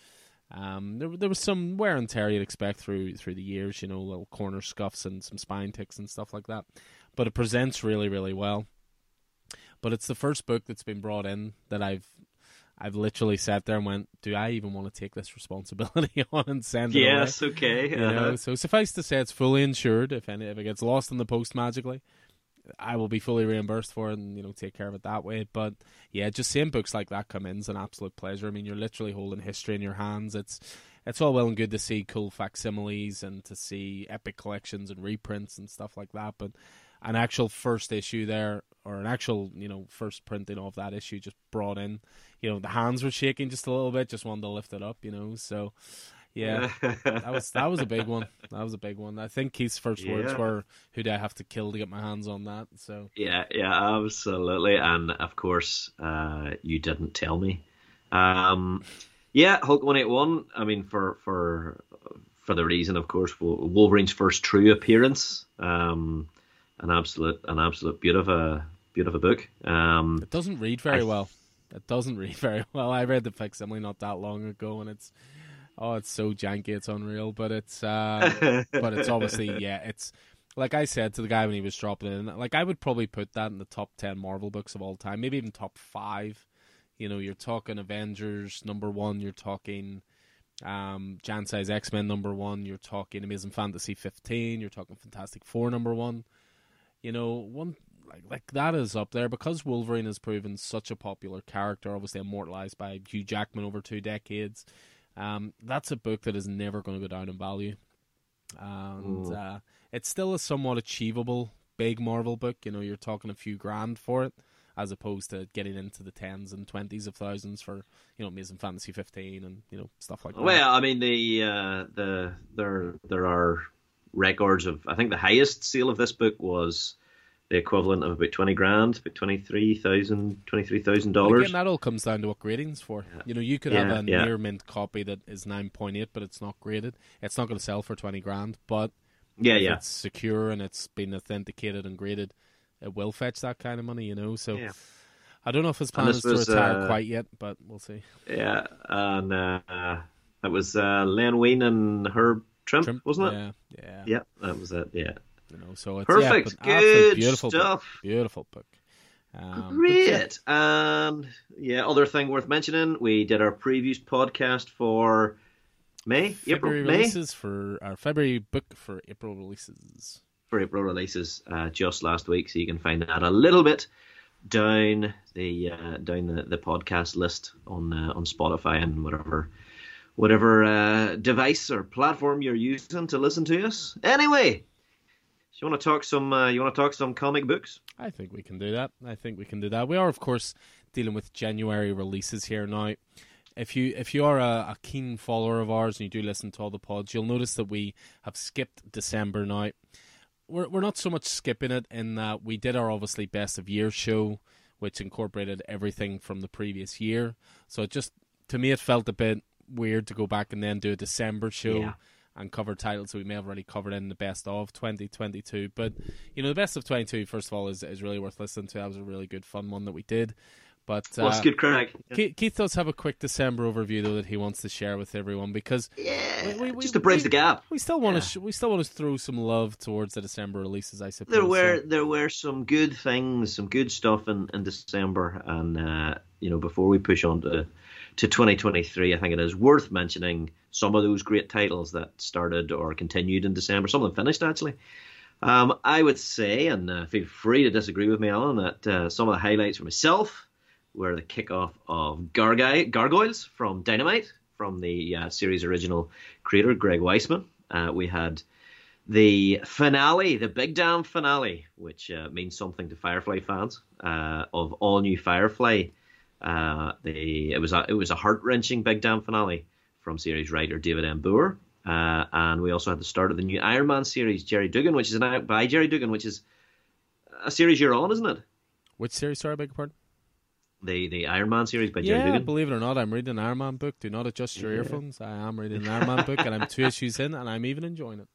Um, there, there was some wear and tear you'd expect through through the years, you know, little corner scuffs and some spine ticks and stuff like that. But it presents really, really well. But it's the first book that's been brought in that I've I've literally sat there and went, do I even want to take this responsibility on and send it yes, away? Yes, okay. Uh-huh. You know, so suffice to say, it's fully insured. If any, if it gets lost in the post magically, I will be fully reimbursed for it and, you know, take care of it that way. But yeah, just seeing books like that come in is an absolute pleasure. I mean, you're literally holding history in your hands. It's it's all well and good to see cool facsimiles and to see epic collections and reprints and stuff like that, but an actual first issue there, or an actual, you know, first printing of that issue just brought in. You know, the hands were shaking just a little bit, just wanted to lift it up, you know. So, yeah, that was that was a big one. That was a big one. I think Keith's first yeah. words were, who do I have to kill to get my hands on that? So yeah, yeah, absolutely. And, of course, uh, you didn't tell me. Um, yeah, Hulk one eighty-one, I mean, for, for, for the reason, of course, Wolverine's first true appearance. Um An absolute, an absolute beautiful, beautiful book. Um, it doesn't read very I, well. It doesn't read very well. I read the facsimile not that long ago, and it's oh, it's so janky, it's unreal. But it's, uh, but it's obviously, yeah, it's like I said to the guy when he was dropping it in. Like I would probably put that in the top ten Marvel books of all time, maybe even top five. You know, you're talking Avengers number one. You're talking. Um, Jan size X-Men number one. You're talking Amazing Fantasy fifteen. You're talking Fantastic Four number one. You know, one like like that is up there because Wolverine has proven such a popular character, obviously immortalized by Hugh Jackman over two decades. Um, that's a book that is never going to go down in value, and uh, it's still a somewhat achievable big Marvel book. You know, you're talking a few grand for it, as opposed to getting into the tens and twenties of thousands for, you know, Amazing Fantasy fifteen and, you know, stuff like that. Well, I mean, the uh, the there there are. records of, I think the highest sale of this book was the equivalent of about twenty grand, about twenty three thousand, twenty three thousand dollars. Again, that all comes down to what grading's for. Yeah. You know, you could yeah, have a yeah. near mint copy that is nine point eight, but it's not graded. It's not going to sell for twenty grand, but yeah, yeah, it's secure and it's been authenticated and graded. It will fetch that kind of money, you know. So yeah. I don't know if his plan is to was, retire uh, quite yet, but we'll see. Yeah, and uh, that was uh, Len Wein and Herb. Trim, Trim, wasn't it? Yeah, yeah, yeah. That was it. Yeah, you know, so it's perfect, yeah, good beautiful stuff. Book. Beautiful book. Um, Great, yeah. And yeah, other thing worth mentioning: we did our previews podcast for May, February April, releases May. for our February book for April releases. For April releases, uh, just last week, so you can find that a little bit down the uh, down the, the podcast list on uh, on Spotify and whatever. Whatever uh, device or platform you're using to listen to us. Anyway, so you want to talk some? Uh, you want to talk some comic books? I think we can do that. I think we can do that. We are, of course, dealing with January releases here now. If you if you are a, a keen follower of ours and you do listen to all the pods, you'll notice that we have skipped December now. We're we're not so much skipping it in that we did our obviously best of year show, which incorporated everything from the previous year. So it just to me it felt a bit weird to go back and then do a December show yeah. and cover titles that we may have already covered in the best of twenty twenty-two. But, you know, the best of twenty-two, first of all, is is really worth listening to. That was a really good fun one that we did. But well, uh, good, Craig. Keith, Keith does have a quick December overview, though, that he wants to share with everyone because... Yeah, we, we, just to bridge we, the gap. We still want yeah. to we still want to throw some love towards the December releases, I suppose. There were so. there were some good things, some good stuff in, in December. And, uh, you know, before we push on to... to twenty twenty-three, I think it is worth mentioning some of those great titles that started or continued in December. Some of them finished, actually. Um, I would say, and uh, feel free to disagree with me, Alan, that uh, some of the highlights for myself were the kickoff of Garg- Gargoyles from Dynamite, from the uh, series original creator Greg Weisman. Uh, we had the finale, the big damn finale, which uh, means something to Firefly fans, uh, of all new Firefly. Uh, the it was a it was a heart wrenching big damn finale from series writer David M. Boer, uh, and we also had the start of the new Iron Man series, Jerry Dugan, which is an by Jerry Dugan, which is a series you're on, isn't it? Which series? Sorry, I beg your pardon. The the Iron Man series by yeah, Jerry Dugan. Believe it or not, I'm reading an Iron Man book. Do not adjust your yeah. earphones. I am reading an Iron Man book, and I'm two issues in, and I'm even enjoying it.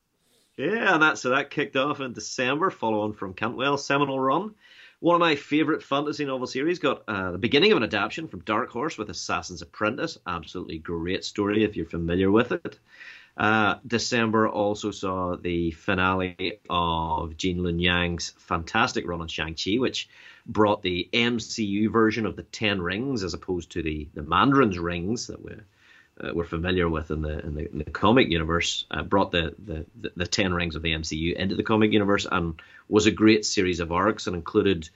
Yeah, and that so that kicked off in December, follow on from Cantwell's seminal run. One of my favourite fantasy novel series got uh, the beginning of an adaptation from Dark Horse with Assassin's Apprentice. Absolutely great story if you're familiar with it. Uh, December also saw the finale of Gene Lun Yang's fantastic run on Shang-Chi, which brought the M C U version of the Ten Rings as opposed to the, the Mandarin's Rings that we're, uh, we're familiar with in the, in the, in the comic universe, uh, brought the, the, the Ten Rings of the M C U into the comic universe and was a great series of arcs and included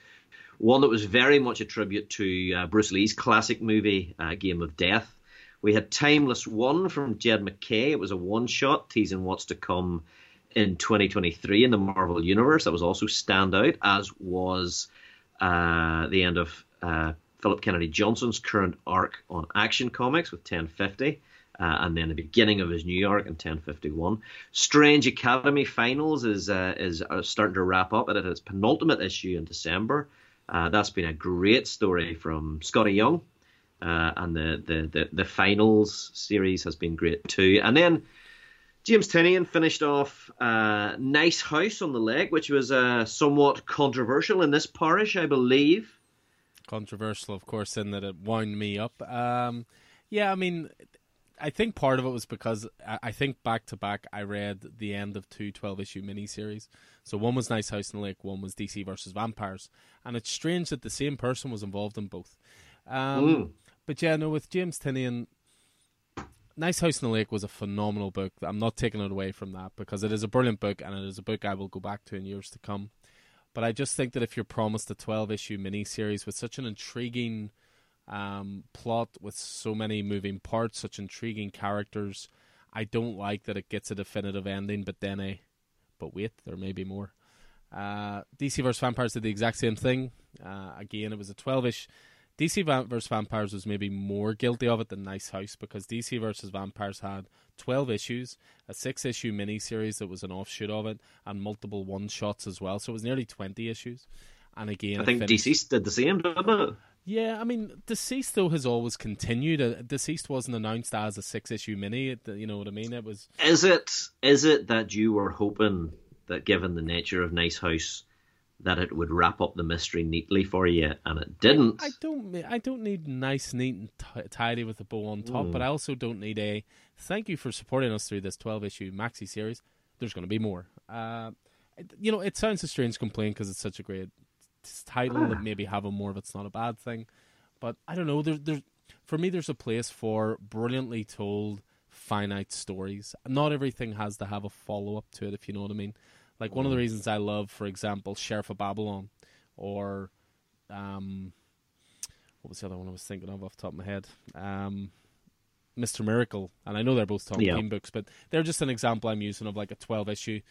one that was very much a tribute to uh, Bruce Lee's classic movie, uh, Game of Death. We had Timeless One from Jed McKay. It was a one-shot teasing what's to come in twenty twenty-three in the Marvel Universe. That was also standout, as was uh, the end of uh, Philip Kennedy Johnson's current arc on Action Comics with ten fifty, uh, and then the beginning of his New York in ten fifty-one. Strange Academy Finals is uh, is uh, starting to wrap up at its penultimate issue in December. Uh, that's been a great story from Scotty Young. Uh, and the, the, the, the finals series has been great too. And then James Tynion finished off uh, Nice House on the Lake, which was uh, somewhat controversial in this parish, I believe. Controversial, of course, in that it wound me up. Um, yeah, I mean, I think part of it was because I, I think back to back I read the end of two twelve-issue miniseries. So one was Nice House on the Lake, one was D C versus Vampires. And it's strange that the same person was involved in both. Um, mm. But yeah, no, with James Tynion, Nice House on the Lake was a phenomenal book. I'm not taking it away from that because it is a brilliant book and it is a book I will go back to in years to come. But I just think that if you're promised a twelve-issue miniseries with such an intriguing um, plot, with so many moving parts, such intriguing characters, I don't like that it gets a definitive ending, but then a, but wait, there may be more. Uh, D C versus. Vampires did the exact same thing. Uh, again, it was a twelve-ish. D C versus. Vampires was maybe more guilty of it than Nice House because D C versus. Vampires had twelve issues, a six-issue miniseries that was an offshoot of it, and multiple one-shots as well. So it was nearly twenty issues. And again, I think D C did the same, didn't it? Yeah, I mean, Deceased though has always continued. Deceased wasn't announced as a six-issue mini. You know what I mean? It was. Is it? Is it that you were hoping that, given the nature of Nice House, that it would wrap up the mystery neatly for you, and it didn't? I don't I don't need nice, neat, and t- tidy with a bow on top, mm. but I also don't need a thank you for supporting us through this twelve-issue maxi series. There's going to be more. Uh, you know, it sounds a strange complaint because it's such a great title ah. that maybe having more of it's not a bad thing. But I don't know. There, there, for me, there's a place for brilliantly told, finite stories. Not everything has to have a follow-up to it, if you know what I mean. Like, one of the reasons I love, for example, Sheriff of Babylon, or um, what was the other one I was thinking of off the top of my head? Um, Mister Miracle. And I know they're both Tom King yeah. books, but they're just an example I'm using of like a twelve-issue.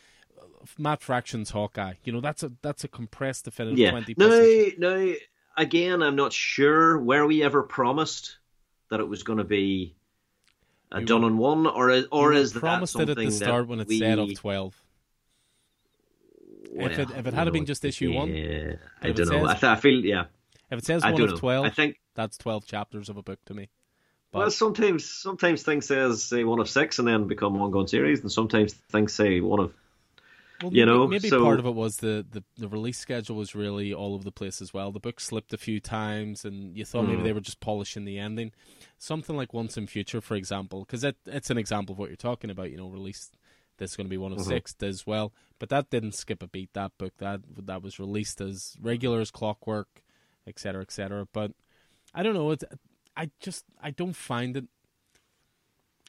Matt Fraction's Hawkeye. You know, that's a that's a compressed definitive yeah. twenty. No, no, again, I'm not sure. Were we ever promised that it was going to be a done-in-one, or, or is that promised that at the start when it's set of twelve? Well, if it if it had been just issue yeah, one, I don't know. Says, I feel yeah. If it says one of twelve, I think that's twelve chapters of a book to me. But, well, sometimes sometimes things says say one of six and then become an ongoing series, and sometimes things say one of. Well, you know, maybe so, part of it was the, the, the release schedule was really all over the place as well. The book slipped a few times, and you thought mm. maybe they were just polishing the ending. Something like Once in Future, for example, because it, it's an example of what you're talking about. You know, released. This is going to be one of mm-hmm. six as well. But that didn't skip a beat, that book. That that was released as regular as clockwork, et cetera, et cetera. But I don't know. It, I just, I don't find it,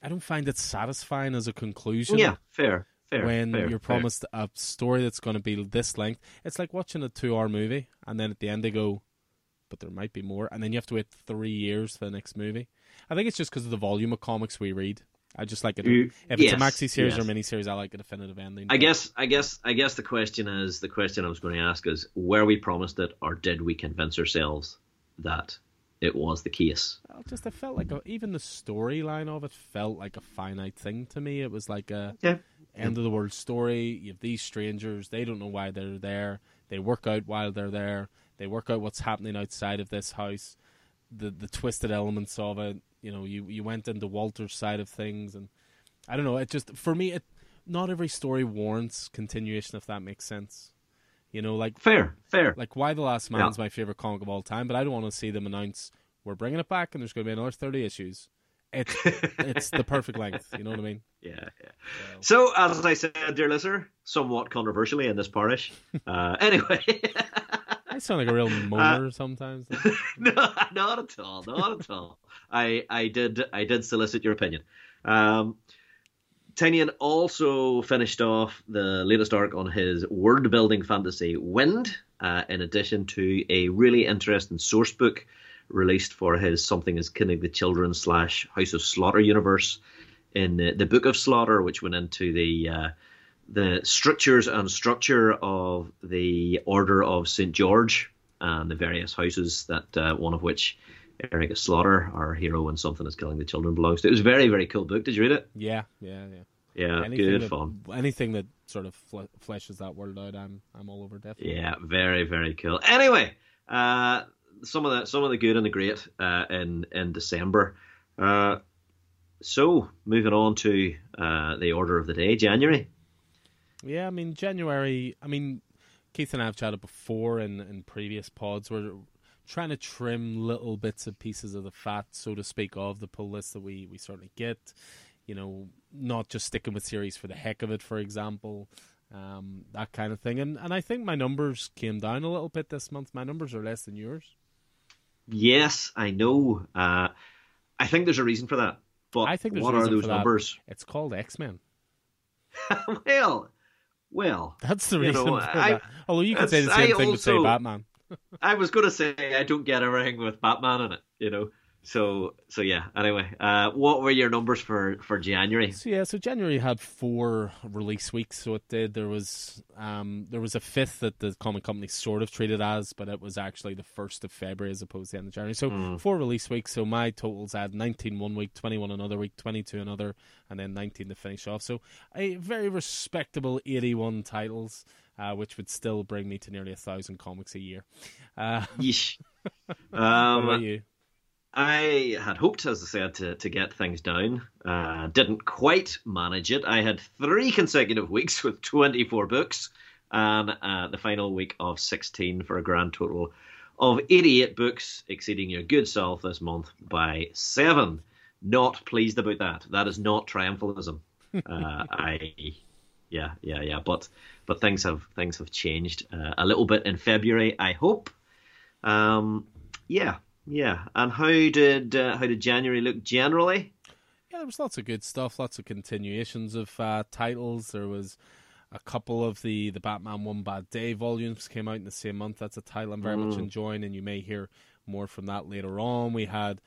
I don't find it satisfying as a conclusion. Yeah, fair, fair. When fair, you're promised fair. a story that's going to be this length. It's like watching a two-hour movie, and then at the end they go, but there might be more. And then you have to wait three years for the next movie. I think it's just because of the volume of comics we read. I just like it. If it's yes, a maxi series yes. or mini series, I like a definitive ending. I guess, I guess, I guess the question is the question I was going to ask is: were we promised it, or did we convince ourselves that it was the case. Just it felt like a, even the storyline of it felt like a finite thing to me. It was like a yeah. end of the world story. You have these strangers. They don't know why they're there. They work out while they're there. They work out what's happening outside of this house. The the twisted elements of it. You know, you you went into Walter's side of things, and I don't know. It just for me, it not every story warrants continuation, if that makes sense. You know, like fair, fair. Like Why the Last Man yeah. is my favorite comic of all time, but I don't want to see them announce we're bringing it back and there's going to be another thirty issues. It's it's the perfect length. You know what I mean? Yeah. yeah. So. so as I said, dear listener, somewhat controversially in this parish. Uh, anyway. I sound like a real moaner uh, sometimes. No, not at all. Not at all. I I did I did solicit your opinion. Um, Tynion also finished off the latest arc on his world-building fantasy Wind, uh, in addition to a really interesting source book released for his Something is Killing the Children slash House of Slaughter universe in the, the Book of Slaughter, which went into the uh, the strictures and structure of the Order of Saint George and the various houses, that uh, one of which Eric Slaughter, our hero in Something is Killing the Children, belongs to. It was a very, very cool book. Did you read it? Yeah, yeah, yeah. Yeah, anything good that, fun. Anything that sort of fle- fleshes that world out, I'm I'm all over, definitely. Yeah, very, very cool. Anyway, uh, some of the some of the good and the great uh, in in December. Uh, so moving on to uh, the order of the day, January. Yeah, I mean January. I mean, Keith and I have chatted before in in previous pods where. Trying to trim little bits and pieces of the fat, so to speak, of the pull list that we, we certainly get. You know, not just sticking with series for the heck of it, for example, um, that kind of thing. And and I think my numbers came down a little bit this month. My numbers are less than yours. Yes, I know. Uh, I think there's a reason for that. But I think what are those numbers? It's called X-Men. well, well. That's the reason you know, for I, that. Although you could say the same I thing also, to say Batman. I was going to say I don't get everything with Batman in it, you know. So, so yeah, anyway, uh, what were your numbers for, for January? So, yeah, so January had four release weeks, so it did. There was um, there was a fifth that the comic company sort of treated as, but it was actually the first of February as opposed to the end of January. So mm. four release weeks, so my totals had nineteen one week, twenty-one another week, twenty-two another, and then nineteen to finish off. So a very respectable eighty-one titles, uh, which would still bring me to nearly one thousand comics a year. Uh, Yeesh. um, what about you? I had hoped, as I said, to, to get things down. Uh, didn't quite manage it. I had three consecutive weeks with twenty-four books and uh, the final week of sixteen for a grand total of eighty-eight books, exceeding your good self this month by seven. Not pleased about that. That is not triumphalism. Uh, I, yeah, yeah, yeah. But but things have things have changed uh, a little bit in February, I hope. Um, yeah. Yeah, and how did uh, how did January look generally? Yeah, there was lots of good stuff, lots of continuations of uh, titles. There was a couple of the, the Batman One Bad Day volumes came out in the same month. That's a title I'm very mm. much enjoying, and you may hear more from that later on. We had,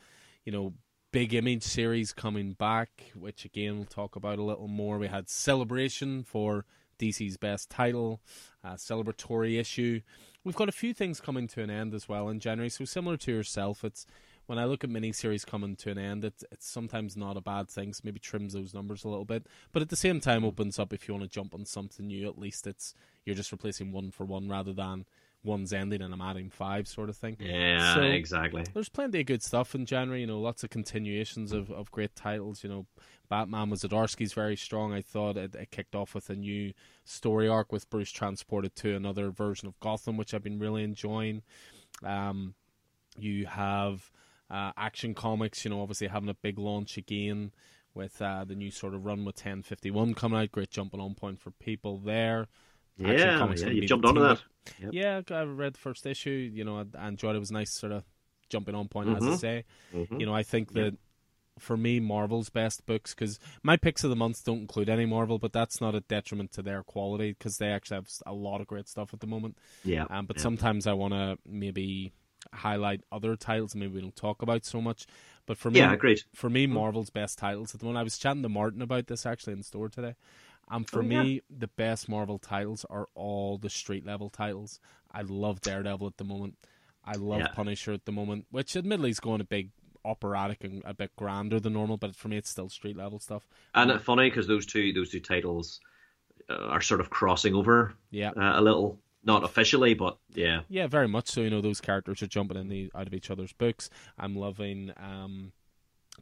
you know, Big Image series coming back, which again we'll talk about a little more. We had Celebration for D C's best title, uh, celebratory issue. We've got a few things coming to an end as well in January. So similar to yourself, it's when I look at miniseries coming to an end, it's, it's sometimes not a bad thing. So maybe trims those numbers a little bit. But at the same time, opens up if you want to jump on something new. At least it's you're just replacing one for one rather than one's ending and I'm adding five sort of thing. Yeah, so exactly. There's plenty of good stuff in January. You know, lots of continuations of, of great titles. You know, Batman was Zdarsky's very strong. I thought it, it kicked off with a new story arc with Bruce transported to another version of Gotham, which I've been really enjoying. Um, you have uh, Action Comics, you know, obviously having a big launch again with uh, the new sort of run with ten fifty-one coming out. Great jumping on point for people there. Yeah, Action Comics yeah you jumped onto that. Yep. Yeah, I read the first issue. You know, I, I enjoyed it. It was nice sort of jumping on point, mm-hmm. as I say. Mm-hmm. You know, I think that yep. for me, Marvel's best books, because my picks of the month don't include any Marvel, but that's not a detriment to their quality because they actually have a lot of great stuff at the moment. Yeah. Um, but yeah. sometimes I want to maybe highlight other titles maybe we don't talk about so much. But for me, yeah, great. For me, Marvel's best titles at the moment. I was chatting to Martin about this actually in the store today. And for oh, yeah. me, the best Marvel titles are all the street level titles. I love Daredevil at the moment. I love yeah. Punisher at the moment, which admittedly is going a big operatic and a bit grander than normal, but for me it's still street level stuff. And um, it's funny because those two those two titles uh, are sort of crossing over yeah. uh, a little, not officially, but yeah. Yeah, very much so. You know, those characters are jumping in the, out of each other's books. I'm loving um,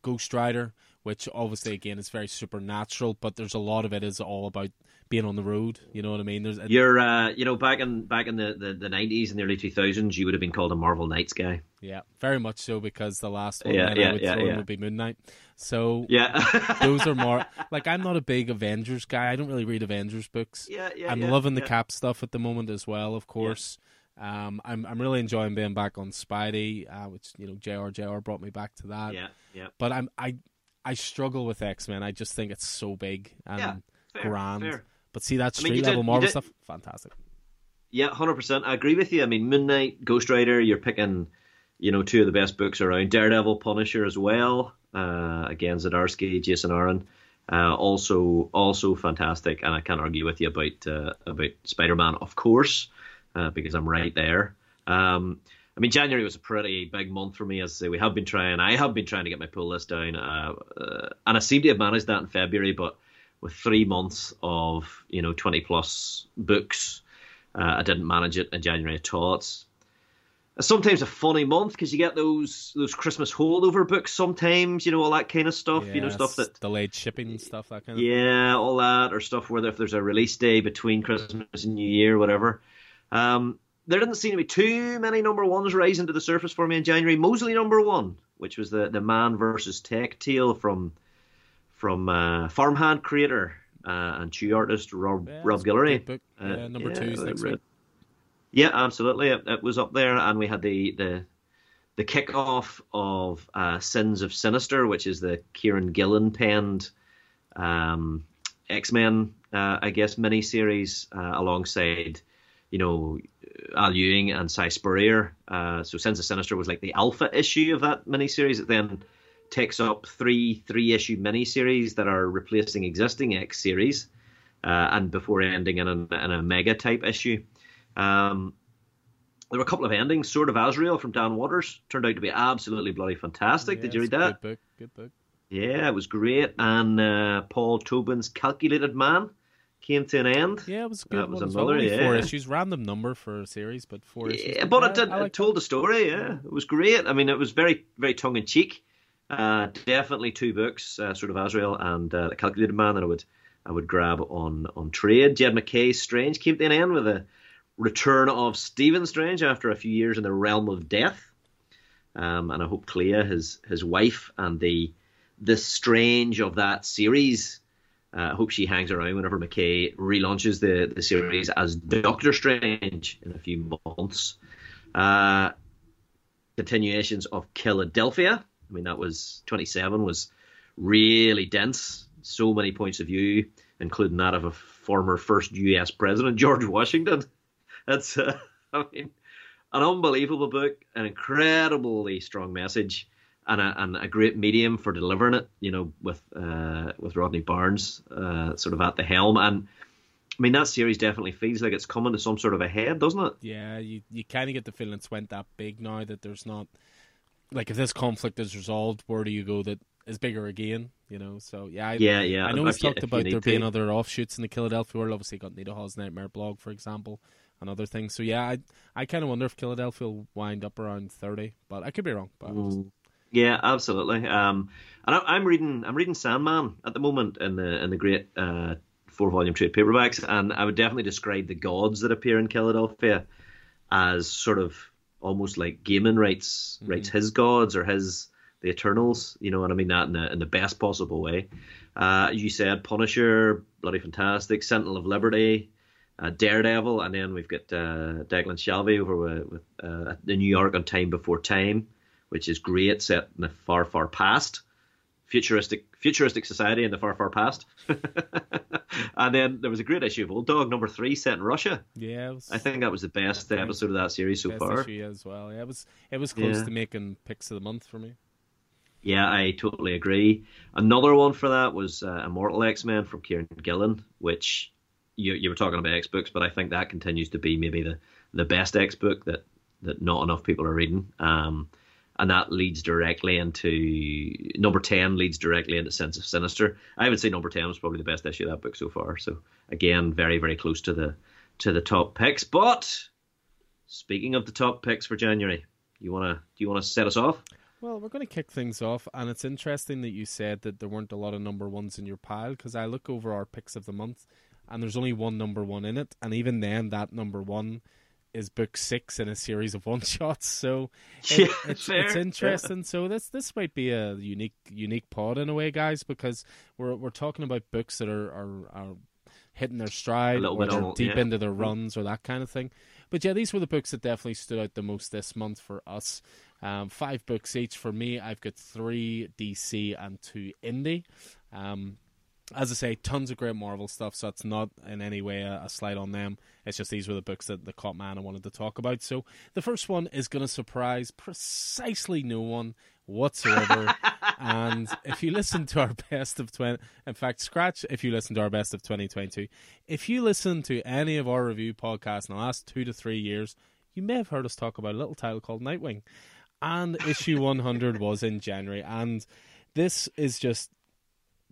Ghost Rider, which obviously, again, is very supernatural, but there's a lot of it is all about being on the road. You know what I mean? There's a... You're, uh, you know, back in back in the, the, the nineties and the early two thousands, you would have been called a Marvel Knights guy. Yeah, very much so, because the last one yeah, that yeah, I would yeah, throw yeah. in would be Moon Knight. So yeah. Those are more... Like, I'm not a big Avengers guy. I don't really read Avengers books. Yeah, yeah, I'm yeah, loving yeah. the Cap stuff at the moment as well, of course. Yeah. Um, I'm I'm really enjoying being back on Spidey, uh, which, you know, J R J R brought me back to that. Yeah, yeah. But I'm I... I struggle with X-Men. I just think it's so big and yeah, fair, grand. Fair. But see, that street I mean, level did, Marvel did, stuff, fantastic. Yeah, one hundred percent. I agree with you. I mean, Moon Knight, Ghost Rider, you're picking, you know, two of the best books around. Daredevil, Punisher as well. Uh, again, Zdarsky, Jason Aaron. Uh, also, also fantastic. And I can't argue with you about uh, about Spider-Man, of course, uh, because I'm right there. Um I mean, January was a pretty big month for me. As I say, we have been trying. I have been trying to get my pull list down, uh, uh, and I seem to have managed that in February. But with three months of you know twenty plus books, uh, I didn't manage it in January at all. It's sometimes a funny month because you get those those Christmas holdover books. Sometimes you know all that kind of stuff. Yeah, you know stuff that delayed shipping and stuff that kind of yeah, all that or stuff. Whether if there's a release day between Christmas and New Year, whatever. Um, There didn't seem to be too many number ones rising to the surface for me in January. Mostly number one, which was the, the Man versus Tech tale from from uh, Farmhand creator uh, and chew artist Rob yeah, Rob Guillory. Uh, yeah, number yeah, two is next week. Yeah, absolutely. It, it was up there, and we had the the, the kickoff of uh, Sins of Sinister, which is the Kieran Gillen penned um, X-Men, uh, I guess, miniseries uh, alongside. You know, Al Ewing and Cy Spurrier. Uh, so Sins of Sinister was like the alpha issue of that miniseries. It then takes up three three-issue miniseries that are replacing existing X series, uh, and before ending in an in a mega-type issue. Um, there were a couple of endings. Sword of Azrael from Dan Waters turned out to be absolutely bloody fantastic. Yeah, did you read that? Good book, good book. Yeah, it was great. And uh, Paul Tobin's Calculated Man came to an end. Yeah, it was good. That was another yeah. four issues, random number for a series, but four yeah, issues. But yeah, it did. Like it told that. a story. Yeah, it was great. I mean, it was very, very tongue in cheek. Uh, definitely two books, uh, Sword of Azrael and uh, The Calculated Man, that I would, I would grab on on trade. Jed McKay's Strange came to an end with a return of Stephen Strange after a few years in the realm of death. Um, and I hope Clea, his his wife, and the the Strange of that series. I uh, hope she hangs around whenever McKay relaunches the, the series as Doctor Strange in a few months. Uh, continuations of Philadelphia. I mean, that was twenty-seven was really dense. So many points of view, including that of a former first U S president, George Washington. That's, uh, I mean, an unbelievable book, an incredibly strong message. And a, and a great medium for delivering it, you know, with uh, with Rodney Barnes uh, sort of at the helm. And, I mean, that series definitely feels like it's coming to some sort of a head, doesn't it? Yeah, you, you kind of get the feeling it's went that big now that there's not... Like, if this conflict is resolved, where do you go that is bigger again, you know? So, yeah, I, yeah, yeah. I know we've talked about there to. being other offshoots in the Philadelphia world. Obviously, got Nita Hall's Nightmare blog, for example, and other things. So, yeah, I I kind of wonder if Philadelphia will wind up around thirty, but I could be wrong, but I'm just... Yeah, absolutely. Um, and I, I'm reading, I'm reading Sandman at the moment in the in the great uh, four volume trade paperbacks, and I would definitely describe the gods that appear in Philadelphia as sort of almost like Gaiman writes mm-hmm. writes his gods or his the Eternals, you know, and I mean that in the in the best possible way. Uh, you said Punisher, bloody fantastic, Sentinel of Liberty, uh, Daredevil, and then we've got uh, Declan Shalvey over with, with uh, the New York on Time Before Time, which is great, set in the far, far past, futuristic futuristic society in the far, far past. And then there was a great issue of Old Dog, number three, set in Russia. Yeah. Was, I think that was the best think, episode of that series so best far. Issue as well. Yeah, it was it was close yeah. to making picks of the month for me. Yeah, I totally agree. Another one for that was uh, Immortal X-Men from Kieran Gillen, which you you were talking about X-Books, but I think that continues to be maybe the, the best X-Book that that not enough people are reading. Um, and that leads directly into number ten, leads directly into Sense of Sinister. I would say number ten was probably the best issue of that book so far. So again, very, very close to the to the top picks. But speaking of the top picks for January, you wanna do you wanna set us off? Well, we're going to kick things off, and it's interesting that you said that there weren't a lot of number ones in your pile, because I look over our picks of the month, and there's only one number one in it, and even then, that number one is book six in a series of one-shots, so it, yeah, it's, it's interesting. Yeah. So this this might be a unique unique pod in a way, guys, because we're we're talking about books that are are, are hitting their stride, or they're old, deep yeah. into their runs, or that kind of thing. But yeah, these were the books that definitely stood out the most this month for us. Um, five books each for me. I've got three D C and two indie. Um, as I say, tons of great Marvel stuff, so it's not in any way a, a slight on them. It's just these were the books that the caught my eye I wanted to talk about. So the first one is going to surprise precisely no one whatsoever. And if you listen to our best of twenty, in fact, scratch if you listen to our best of twenty twenty-two, if you listen to any of our review podcasts in the last two to three years, you may have heard us talk about a little title called Nightwing. And issue one hundred was in January. And this is just,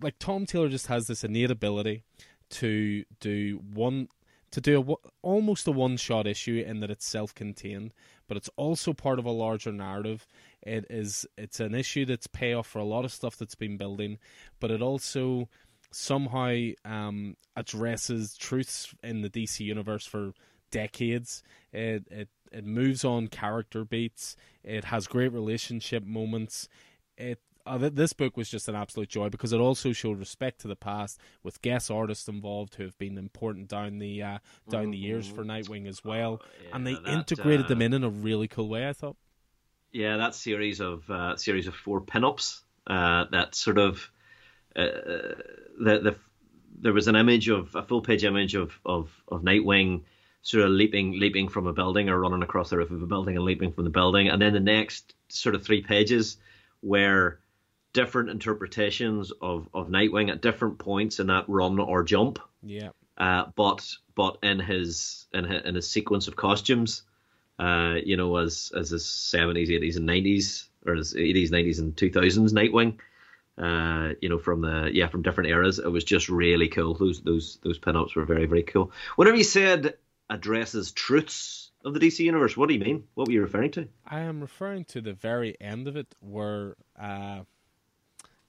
like, Tom Taylor just has this innate ability to do one, to do a, almost a one-shot issue in that it's self-contained, but it's also part of a larger narrative. It is, it's an issue that's payoff for a lot of stuff that's been building, but it also somehow um, addresses truths in the D C universe for decades. It, it It moves on character beats. It has great relationship moments. It uh, th- this book was just an absolute joy because it also showed respect to the past with guest artists involved who have been important down the uh, down mm-hmm. the years for Nightwing as well. Oh, yeah, and they that, integrated uh, them in in a really cool way, I thought. Yeah, that series of uh, series of four pinups. Uh, that sort of uh, the the there was an image of a full page image of of, of Nightwing. Sort of leaping, leaping from a building, or running across the roof of a building and leaping from the building, and then the next sort of three pages were different interpretations of, of Nightwing at different points in that run or jump. Yeah. Uh, but but in his in his, in his sequence of costumes, uh, you know, as as his seventies, eighties, and nineties, or his eighties, nineties, and two thousands Nightwing. Uh, you know, from the yeah, from different eras, it was just really cool. Those those those pinups were very very cool. Whatever you said. Addresses truths of the D C universe. What do you mean? What were you referring to? I am referring to the very end of it where uh,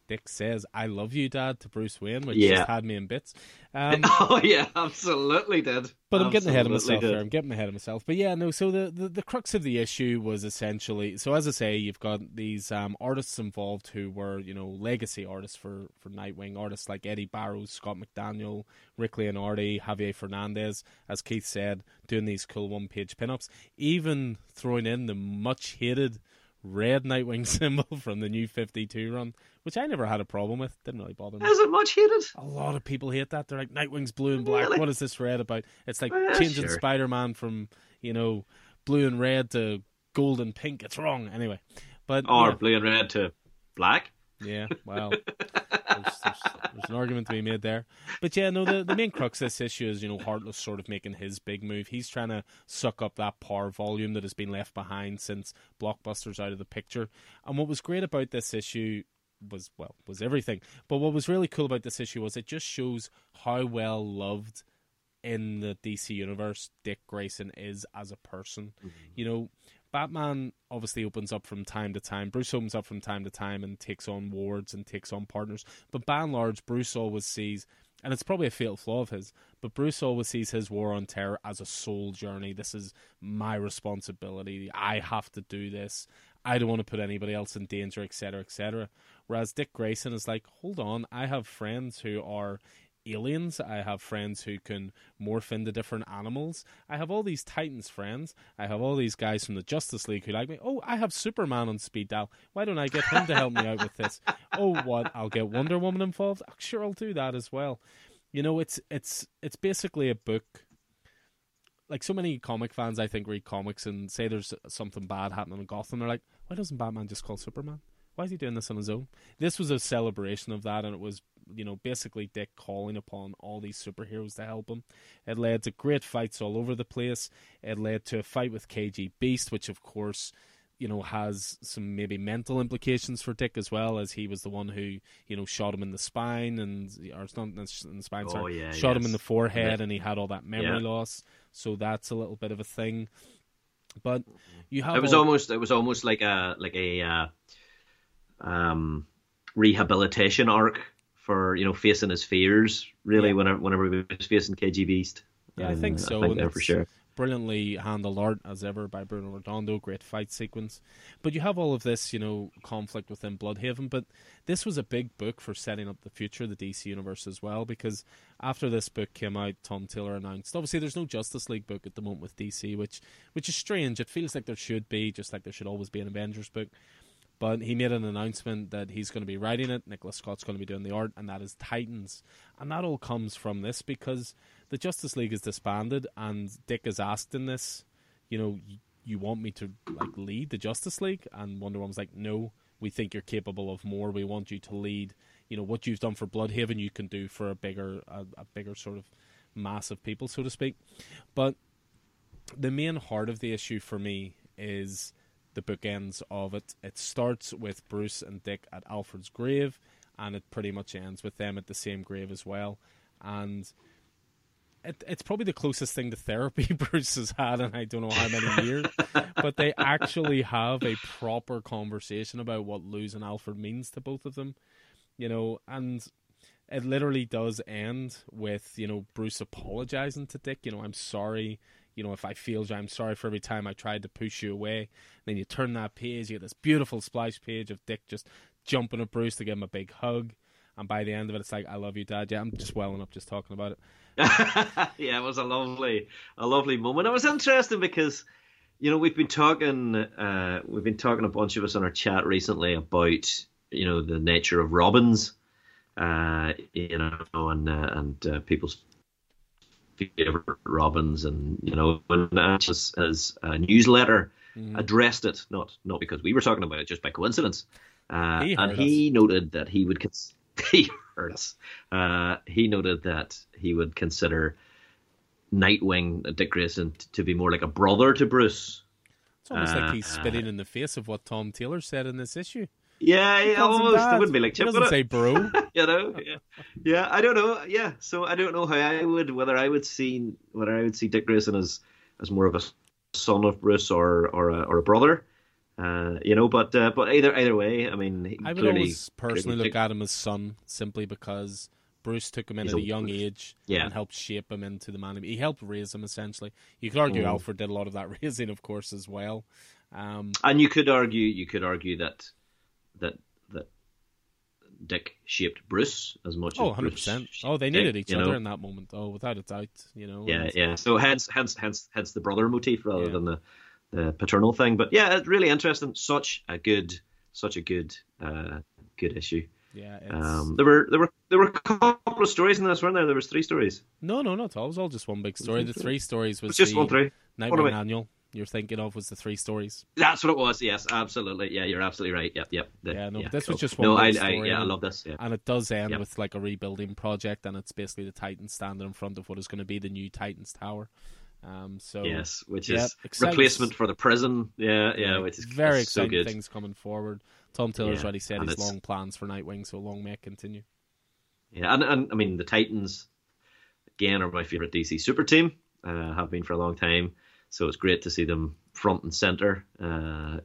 Dick says, "I love you, Dad," to Bruce Wayne, which yeah. just had me in bits. Um, oh, yeah, absolutely did. But I'm absolutely getting ahead of myself did. here. I'm getting ahead of myself. But yeah, no, so the, the, the crux of the issue was essentially, so as I say, you've got these um, artists involved who were, you know, legacy artists for, for Nightwing, artists like Eddie Barrows, Scott McDaniel, Rick Leonardi, Javier Fernandez, as Keith said, doing these cool one-page pinups, even throwing in the much-hated red Nightwing symbol from the New fifty-two run, which I never had a problem with. Didn't really bother me. Is it much hated? A lot of people hate that. They're like, Nightwing's blue and black. Really? What is this red about? It's like well, changing sure. Spider-Man from, you know, blue and red to gold and pink. It's wrong. Anyway. But Or yeah. blue and red to black. Yeah, well, there's, there's, there's an argument to be made there. But yeah, no, the, the main crux of this issue is, you know, Heartless sort of making his big move. He's trying to suck up that par volume that has been left behind since Blockbuster's out of the picture. And what was great about this issue was, well, was everything. But what was really cool about this issue was it just shows how well loved in the D C universe Dick Grayson is as a person. Mm-hmm. You know, Batman obviously opens up from time to time. Bruce opens up from time to time and takes on wards and takes on partners. But by and large, Bruce always sees, and it's probably a fatal flaw of his, but Bruce always sees his war on terror as a soul journey. This is my responsibility. I have to do this. I don't want to put anybody else in danger, et cetera, et cetera. Whereas Dick Grayson is like, hold on, I have friends who are aliens. I have friends who can morph into different animals. I have all these Titans friends. I have all these guys from the Justice League who like me. Oh, I have Superman on speed dial. Why don't I get him to help me out with this? Oh, what? I'll get Wonder Woman involved. Oh, sure, I'll do that as well. You know, it's it's it's basically a book. Like, so many comic fans, I think, read comics and say there's something bad happening in Gotham. They're like, why doesn't Batman just call Superman? Why is he doing this on his own? This was a celebration of that, and it was you know, basically Dick calling upon all these superheroes to help him. It led to great fights all over the place. It led to a fight with K G Beast, which of course, you know, has some maybe mental implications for Dick as well, as he was the one who, you know, shot him in the spine and or not in the spine, oh, sorry, yeah, shot yes. him in the forehead, yeah. and he had all that memory yeah. loss. So that's a little bit of a thing. But you have it was all... almost it was almost like a like a uh, um rehabilitation arc for, you know, facing his fears really yeah. whenever whenever he was facing K G Beast. Yeah, and I think so. I think they're for sure. Brilliantly handled art as ever by Bruno Redondo, great fight sequence. But you have all of this, you know, conflict within Bloodhaven, but this was a big book for setting up the future of the D C universe as well, because after this book came out, Tom Taylor announced, obviously there's no Justice League book at the moment with D C, which which is strange. It feels like there should be, just like there should always be an Avengers book. But he made an announcement that he's going to be writing it, Nicholas Scott's going to be doing the art, and that is Titans. And that all comes from this, because the Justice League is disbanded, and Dick is asked in this, you know, you want me to like lead the Justice League? And Wonder Woman's like, no, we think you're capable of more. We want you to lead, you know, what you've done for Bloodhaven, you can do for a bigger, a, a bigger sort of mass of people, so to speak. But the main heart of the issue for me is the bookends of it. It starts with Bruce and Dick at Alfred's grave, and it pretty much ends with them at the same grave as well. And it, it's probably the closest thing to therapy Bruce has had in I don't know how many years, but they actually have a proper conversation about what losing Alfred means to both of them, you know. And it literally does end with, you know, Bruce apologizing to Dick, you know, I'm sorry. You know, if I failed you, I'm sorry for every time I tried to push you away. And then you turn that page, you get this beautiful splash page of Dick just jumping at Bruce to give him a big hug. And by the end of it, it's like, I love you, Dad. Yeah, I'm just welling up just talking about it. Yeah, it was a lovely, a lovely moment. It was interesting because, you know, we've been talking, uh, we've been talking a bunch of us on our chat recently about, you know, the nature of Robins, uh, you know, and uh, and uh, people's favorite Robins, and you know, when his, his uh, newsletter mm. addressed it, not not because we were talking about it, just by coincidence. Uh, he and he us. noted that he would cons- he heard us. Uh, he noted that he would consider Nightwing, Dick Grayson, t- to be more like a brother to Bruce. It's almost uh, like he's spitting uh, in the face of what Tom Taylor said in this issue. Yeah, yeah, almost. Bad. It wouldn't be like Chip. He doesn't say bro. You know, yeah. yeah, I don't know. Yeah, so I don't know how I would, whether I would see, whether I would see Dick Grayson as, as more of a son of Bruce or or a, or a brother, uh, you know. But uh, but either either way, I mean, I would clearly, always personally clearly look at him as son, simply because Bruce took him in at a young age yeah. and helped shape him into the man. He helped raise him essentially. You could argue mm. Alfred did a lot of that raising, of course, as well. Um, and you could argue, you could argue that. that that Dick shaped Bruce as much oh, as Bruce one hundred percent. Oh, they needed Dick, each other know? in that moment. Oh, without a doubt, you know. Yeah, yeah. So hence hence hence hence the brother motif rather yeah. than the, the paternal thing. But yeah, it's really interesting. Such a good such a good uh, good issue. Yeah. It's... Um there were there were there were a couple of stories in this, weren't there? There was three stories. No, no, not at all. It was all just one big story. The three stories was, was just the one three. Nightwing Annual. You're thinking of was the three stories. That's what it was. Yes, absolutely. Yeah, you're absolutely right. Yep, yep. The, yeah, no, yeah, this cool. was just one. No, I, story I, yeah, and, I love this. Yeah. And it does end yep. with like a rebuilding project, and it's basically the Titans standing in front of what is going to be the new Titans Tower. Um, so yes, which yeah, is exciting. Replacement for the prison. Yeah, yeah, yeah, which is very exciting. So good. Things coming forward. Tom Taylor's yeah, already said his it's... long plans for Nightwing, so long may it continue. Yeah, and and I mean the Titans again are my favorite D C super team. Uh, have been for a long time. So it's great to see them front and center, uh,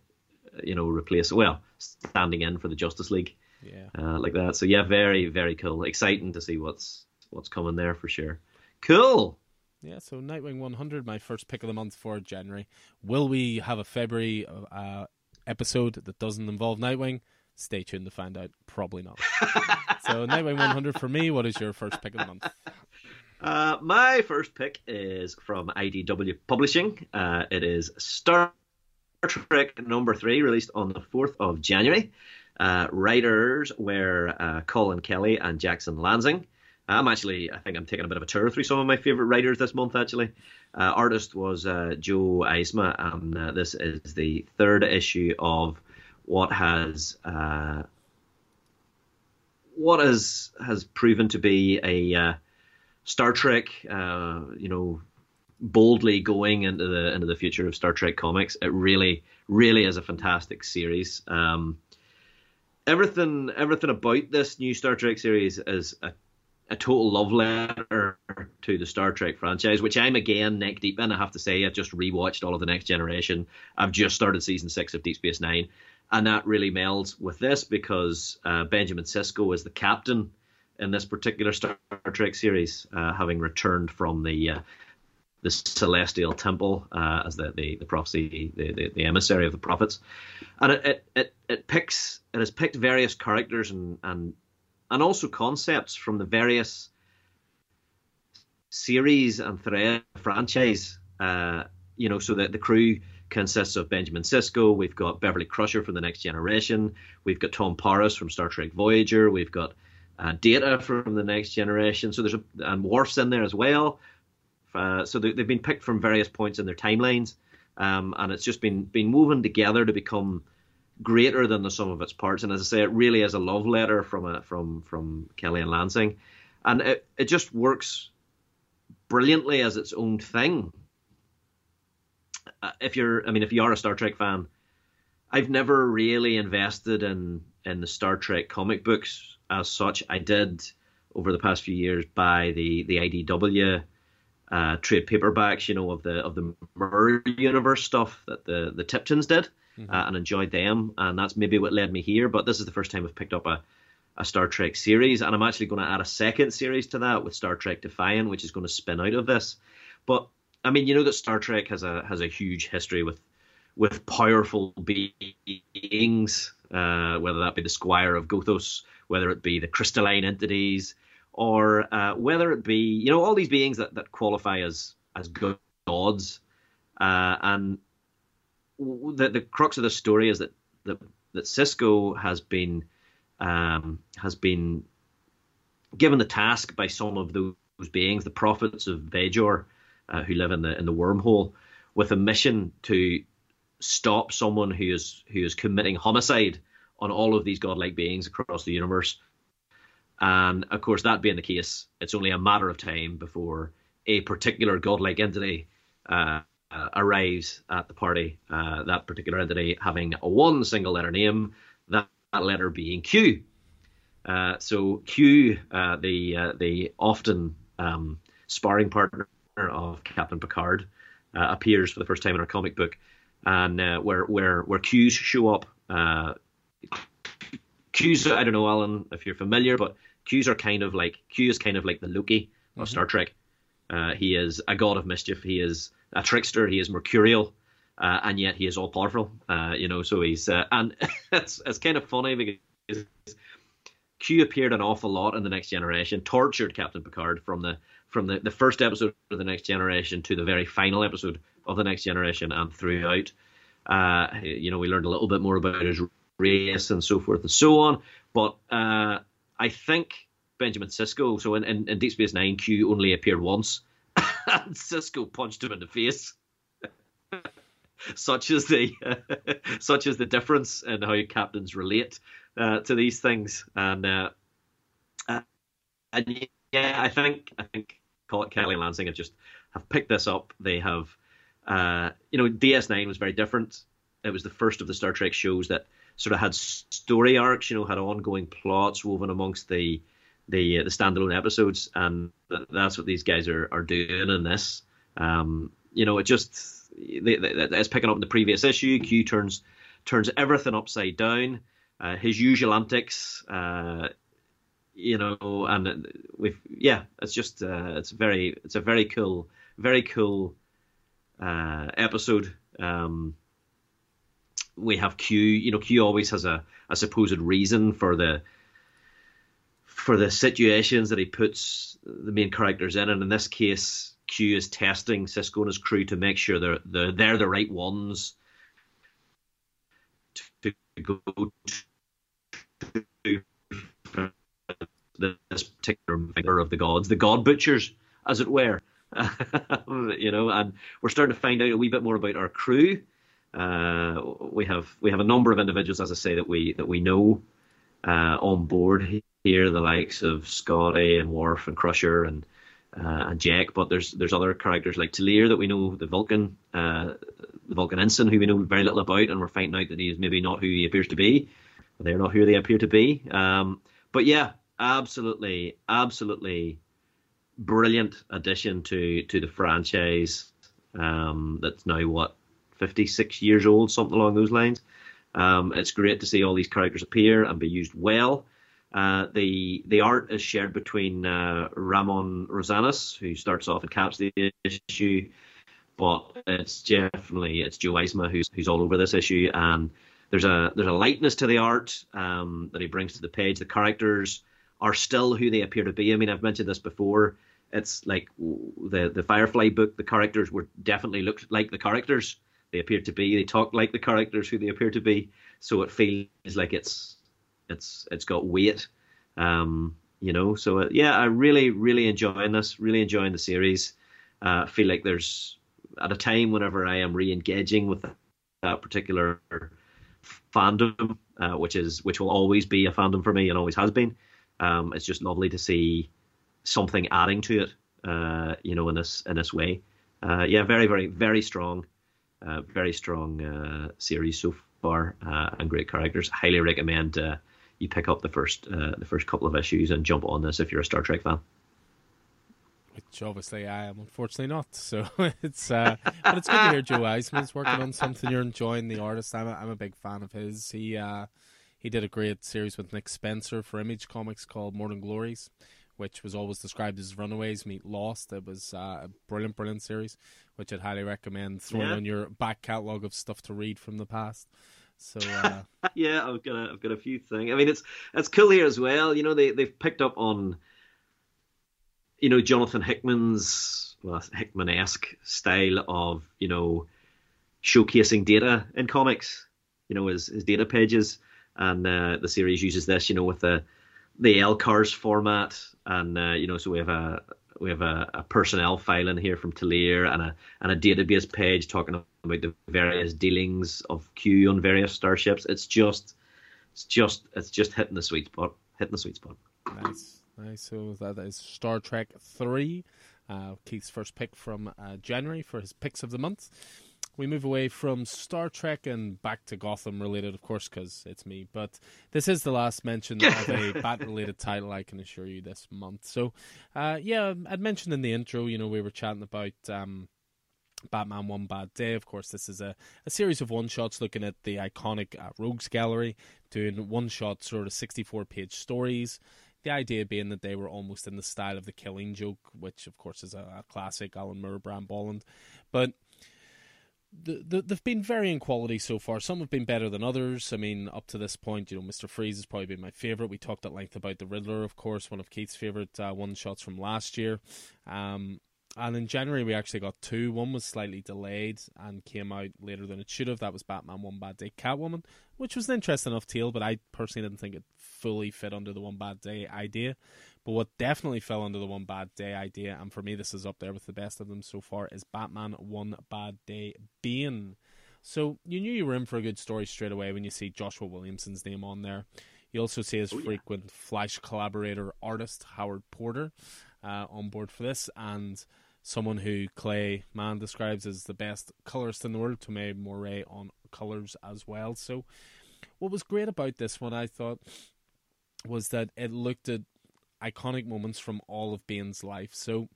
you know, replace, well, standing in for the Justice League, yeah, uh, like that. So yeah, very, very cool. Exciting to see what's what's coming there for sure. Cool. Yeah, so Nightwing one hundred, my first pick of the month for January. Will we have a February uh, episode that doesn't involve Nightwing? Stay tuned to find out. Probably not. So Nightwing one hundred for me. What is your first pick of the month? Uh, my first pick is from I D W Publishing. Uh, it is Star Trek number three, released on the fourth of January. Uh, writers were uh, Colin Kelly and Jackson Lansing. I'm actually, I think I'm taking a bit of a tour through some of my favorite writers this month, actually. Uh, artist was uh, Joe Eisma, and uh, this is the third issue of what has... Uh, what is has proven to be a uh, Star Trek, uh, you know, boldly going into the into the future of Star Trek comics. It really, really is a fantastic series. Um, everything, everything about this new Star Trek series is a, a total love letter to the Star Trek franchise, which I'm again neck deep in. I have to say, I just rewatched all of The Next Generation. I've just started season six of Deep Space Nine. And that really melds with this because uh, Benjamin Sisko is the captain in this particular Star Trek series, uh, having returned from the uh, the Celestial Temple uh, as the, the, the prophecy, the, the, the emissary of the prophets. And it it, it it picks it has picked various characters and and and also concepts from the various series and thread franchise. Uh, you know, so that the crew consists of Benjamin Sisko. We've got Beverly Crusher from The Next Generation. We've got Tom Paris from Star Trek Voyager. We've got uh, Data from The Next Generation. So there's a, and Worf's in there as well. Uh, so they, they've been picked from various points in their timelines, um, and it's just been been woven together to become greater than the sum of its parts. And as I say, it really is a love letter from a, from from Kelly and Lansing, and it it just works brilliantly as its own thing. If you're, I mean, if you are a Star Trek fan, I've never really invested in in the Star Trek comic books as such. I did over the past few years buy the the I D W uh, trade paperbacks, you know, of the of the Mirror Universe stuff that the the Tiptons did, mm-hmm. uh, and enjoyed them, and that's maybe what led me here. But this is the first time I've picked up a a Star Trek series, and I'm actually going to add a second series to that with Star Trek Defiant, which is going to spin out of this, but. I mean, you know that Star Trek has a has a huge history with with powerful beings, uh, whether that be the Squire of Gothos, whether it be the crystalline entities, or uh, whether it be, you know, all these beings that, that qualify as as gods. Uh, and the the crux of the story is that that, that Sisko has been um, has been given the task by some of those beings, the prophets of Vajor. Uh, who live in the in the wormhole, with a mission to stop someone who is who is committing homicide on all of these godlike beings across the universe. And of course, that being the case, it's only a matter of time before a particular godlike entity uh, uh, arrives at the party. Uh, that particular entity having a one single letter name, that, that letter being Q. Uh, so Q, uh, the uh, the often um, sparring partner of Captain Picard, uh, appears for the first time in our comic book, and uh, where where where Q's show up. Uh, Q's, I don't know, Alan, if you're familiar, but Q's are kind of like Q is kind of like the Loki of mm-hmm. Star Trek. Uh, he is a god of mischief. He is a trickster. He is mercurial, uh, and yet he is all powerful. Uh, you know, so he's uh, and it's it's kind of funny because Q appeared an awful lot in The Next Generation, tortured Captain Picard from the from the, the first episode of The Next Generation to the very final episode of The Next Generation and throughout. Uh, you know, we learned a little bit more about his race and so forth and so on. But uh, I think Benjamin Sisko, so in, in, in Deep Space Nine, Q only appeared once, and Sisko punched him in the face. Such is the uh, such is the difference in how captains relate uh, to these things, and uh, uh, and yeah, I think I think Kelly and Lansing have just have picked this up. They have, uh, you know, D S nine was very different. It was the first of the Star Trek shows that sort of had story arcs, you know, had ongoing plots woven amongst the the uh, the standalone episodes, and that's what these guys are are doing in this. Um, you know, it just. It's picking up in the previous issue. Q turns turns everything upside down. Uh, his usual antics, uh, you know, and we've yeah. It's just uh, it's very it's a very cool very cool uh, episode. Um, we have Q. You know, Q always has a, a supposed reason for the for the situations that he puts the main characters in, and in this case, Q is testing Sisko and his crew to make sure they're, they're, they're the right ones to go to this particular finger of the gods, the god butchers, as it were. You know, and we're starting to find out a wee bit more about our crew. Uh, we have we have a number of individuals, as I say, that we that we know uh, on board here, the likes of Scotty and Worf and Crusher and uh, and Jack, but there's there's other characters like Talir that we know, the Vulcan, uh, the Vulcan ensign, who we know very little about, and we're finding out that he is maybe not who he appears to be. They're not who they appear to be. Um, but yeah, absolutely, absolutely brilliant addition to to the franchise. Um, that's now what, fifty-six years old, something along those lines. Um, it's great to see all these characters appear and be used well. Uh, the the art is shared between uh, Ramon Rosanas, who starts off and caps the issue, but it's definitely it's Joe Eisma who's who's all over this issue, and there's a there's a lightness to the art um, that he brings to the page. The characters are still who they appear to be. I mean, I've mentioned this before. It's like the the Firefly book. The characters were definitely looked like the characters they appeared to be. They talked like the characters who they appear to be. So it feels like it's it's it's got weight, um, you know. So uh, yeah, I really really enjoying this. Really enjoying the series. Uh, I feel like there's at a time whenever I am re-engaging with that particular fandom, uh, which is which will always be a fandom for me and always has been. Um, it's just lovely to see something adding to it, uh, you know, in this in this way. Uh, yeah, very, very, very strong, uh, very strong uh, series so far, uh, and great characters. Highly recommend uh, you pick up the first uh, the first couple of issues and jump on this if you're a Star Trek fan. Which obviously I am, unfortunately not. So it's uh, but it's good to hear Joe Eisman's working on something you're enjoying. The artist, I'm a, I'm a big fan of his. He uh, he did a great series with Nick Spencer for Image Comics called Morning Glories, which was always described as Runaways meet Lost. It was uh, a brilliant, brilliant series, which I'd highly recommend throwing yeah. on your back catalogue of stuff to read from the past. So uh... yeah, I've got a, I've got a few things. I mean, it's it's cool here as well. You know, they they've picked up on, you know, Jonathan Hickman's well, Hickman-esque style of, you know, showcasing data in comics. You know, his his data pages, and uh, the series uses this, you know, with the the L C A R S format, and uh, you know, so we have a we have a, a personnel file in here from Talir, and a and a database page talking about the various dealings of Q on various starships. It's just, it's just, it's just hitting the sweet spot, hitting the sweet spot. Nice, nice. So that is Star Trek three, uh, Keith's first pick from uh, January for his picks of the month. We move away from Star Trek and back to Gotham related, of course, because it's me. But this is the last mention of a Bat-related title, I can assure you, this month. So, uh, yeah, I'd mentioned in the intro, you know, we were chatting about um, Batman One Bad Day. Of course, this is a, a series of one-shots looking at the iconic uh, Rogues Gallery, doing one-shot sort of sixty-four page stories. The idea being that they were almost in the style of The Killing Joke, which, of course, is a, a classic, Alan Moore, Bram Bolland. But The, the, they've been varying quality so far. Some have been better than others. I mean, up to this point, you know, Mister Freeze has probably been my favourite. We talked at length about the Riddler, of course, one of Keith's favourite uh, one-shots from last year. Um, and in January, we actually got two. One was slightly delayed and came out later than it should have. That was Batman One Bad Day Catwoman, which was an interesting enough tale, but I personally didn't think it fully fit under the One Bad Day idea. But what definitely fell under the One Bad Day idea, and for me this is up there with the best of them so far, is Batman One Bad Day Bane. So you knew you were in for a good story straight away when you see Joshua Williamson's name on there. You also see his oh, yeah. frequent Flash collaborator artist Howard Porter uh, on board for this, and someone who Clay Mann describes as the best colorist in the world, Tomei Morey on colors as well. So what was great about this one, I thought, was that it looked at iconic moments from all of Bane's life. So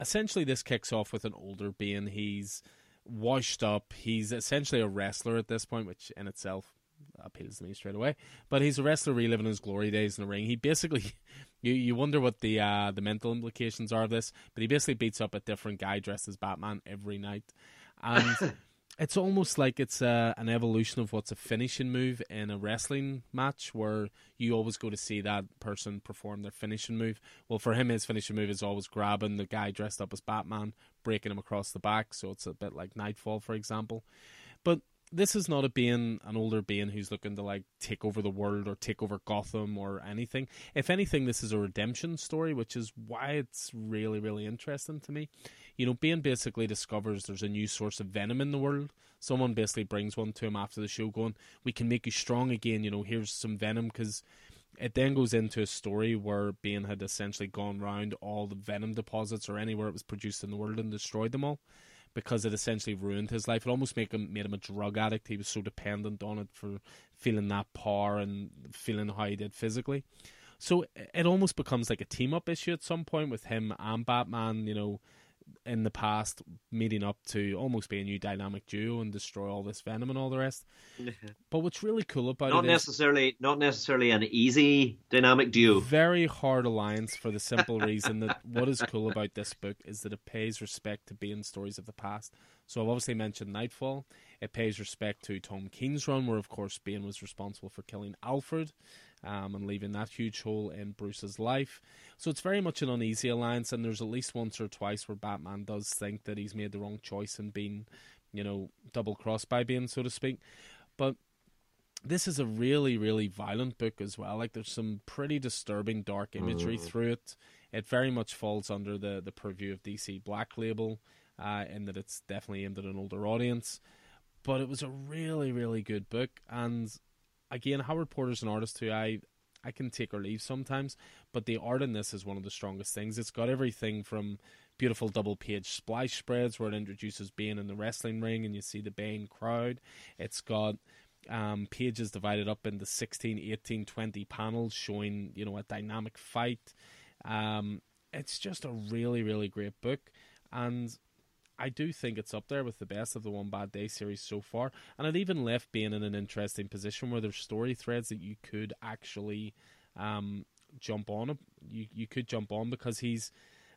essentially this kicks off with an older Bane. He's washed up. He's essentially a wrestler at this point, which in itself appeals to me straight away. But he's a wrestler reliving his glory days in the ring. He basically, you, you wonder what the uh, the mental implications are of this, but he basically beats up a different guy dressed as Batman every night. And it's almost like it's a, an evolution of what's a finishing move in a wrestling match, where you always go to see that person perform their finishing move. Well, for him, his finishing move is always grabbing the guy dressed up as Batman, breaking him across the back, so it's a bit like Nightfall, for example. But this is not a Bane, an older Bane who's looking to like take over the world or take over Gotham or anything. If anything, this is a redemption story, which is why it's really, really interesting to me. You know, Bane basically discovers there's a new source of venom in the world. Someone basically brings one to him after the show going, we can make you strong again, you know, here's some venom, because It then goes into a story where Bane had essentially gone round all the venom deposits or anywhere it was produced in the world and destroyed them all, because it essentially ruined his life. It almost made him, made him a drug addict. He was so dependent on it for feeling that power and feeling how he did physically. So it almost becomes like a team-up issue at some point with him and Batman, you know, in the past, meeting up to almost be a new dynamic duo and destroy all this venom and all the rest. But what's really cool about not it necessarily, is... Not necessarily an easy dynamic duo. Very hard alliance, for the simple reason that what is cool about this book is that it pays respect to Bane stories of the past. So I've obviously mentioned Nightfall. It pays respect to Tom King's run, where, of course, Bane was responsible for killing Alfred um, and leaving that huge hole in Bruce's life. So it's very much an uneasy alliance, and there's at least once or twice where Batman does think that he's made the wrong choice and been, you know, double-crossed by Bane, so to speak. But this is a really, really violent book as well. Like, there's some pretty disturbing dark imagery mm. through it. It very much falls under the, the purview of D C Black Label, uh, in that it's definitely aimed at an older audience. But it was a really, really good book. And again, Howard Porter's an artist who I, I can take or leave sometimes, but the art in this is one of the strongest things. It's got everything from beautiful double-page splash spreads where it introduces Bane in the wrestling ring and you see the Bane crowd. It's got um, pages divided up into sixteen, eighteen, twenty panels showing, you know, a dynamic fight. Um, it's just a really, really great book. And I do think it's up there with the best of the One Bad Day series so far. And it even left Bane in an interesting position where there's story threads that you could actually um, jump on. You, you could jump on because he's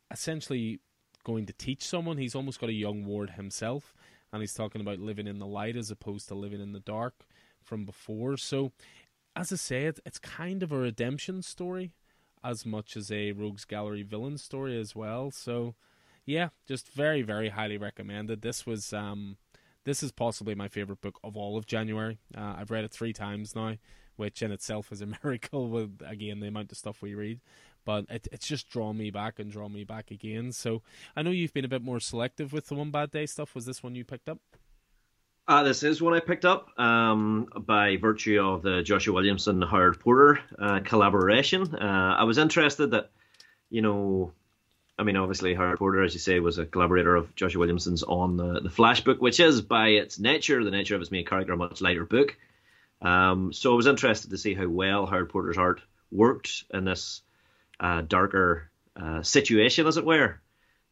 essentially going to teach someone. He's almost got a young Ward himself. And he's talking about living in the light as opposed to living in the dark from before. So, as I said, it's kind of a redemption story as much as a Rogues Gallery villain story as well. So... yeah, just very, very highly recommended. This was, um, this is possibly my favorite book of all of January. Uh, I've read it three times now, which in itself is a miracle with, again, the amount of stuff we read. But it, it's just drawn me back and drawn me back again. So I know you've been a bit more selective with the One Bad Day stuff. Was this one you picked up? Uh, this is one I picked up um, by virtue of the Joshua Williamson Howard Porter uh, collaboration. Uh, I was interested that, you know, I mean, obviously, Howard Porter, as you say, was a collaborator of Joshua Williamson's on the, the Flash book, which is, by its nature, the nature of its main character, a much lighter book. Um, so I was interested to see how well Howard Porter's art worked in this uh, darker uh, situation, as it were.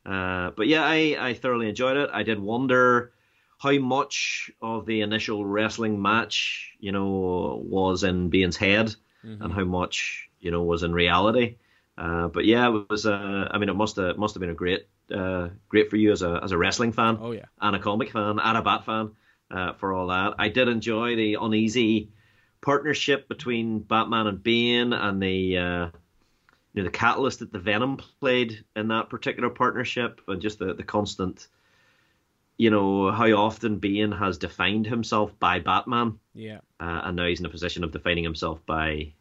Uh, but yeah, I, I thoroughly enjoyed it. I did wonder how much of the initial wrestling match, you know, was in Bane's head mm-hmm. and how much, you know, was in reality. Uh, but yeah, it was. Uh, I mean, it must have must have been a great, uh, great for you as a as a wrestling fan, oh, yeah. and a comic fan, and a Bat fan. Uh, for all that, I did enjoy the uneasy partnership between Batman and Bane, and the uh, you know the catalyst that the Venom played in that particular partnership, and just the the constant, you know, how often Bane has defined himself by Batman. Yeah, uh, and now he's in a position of defining himself by.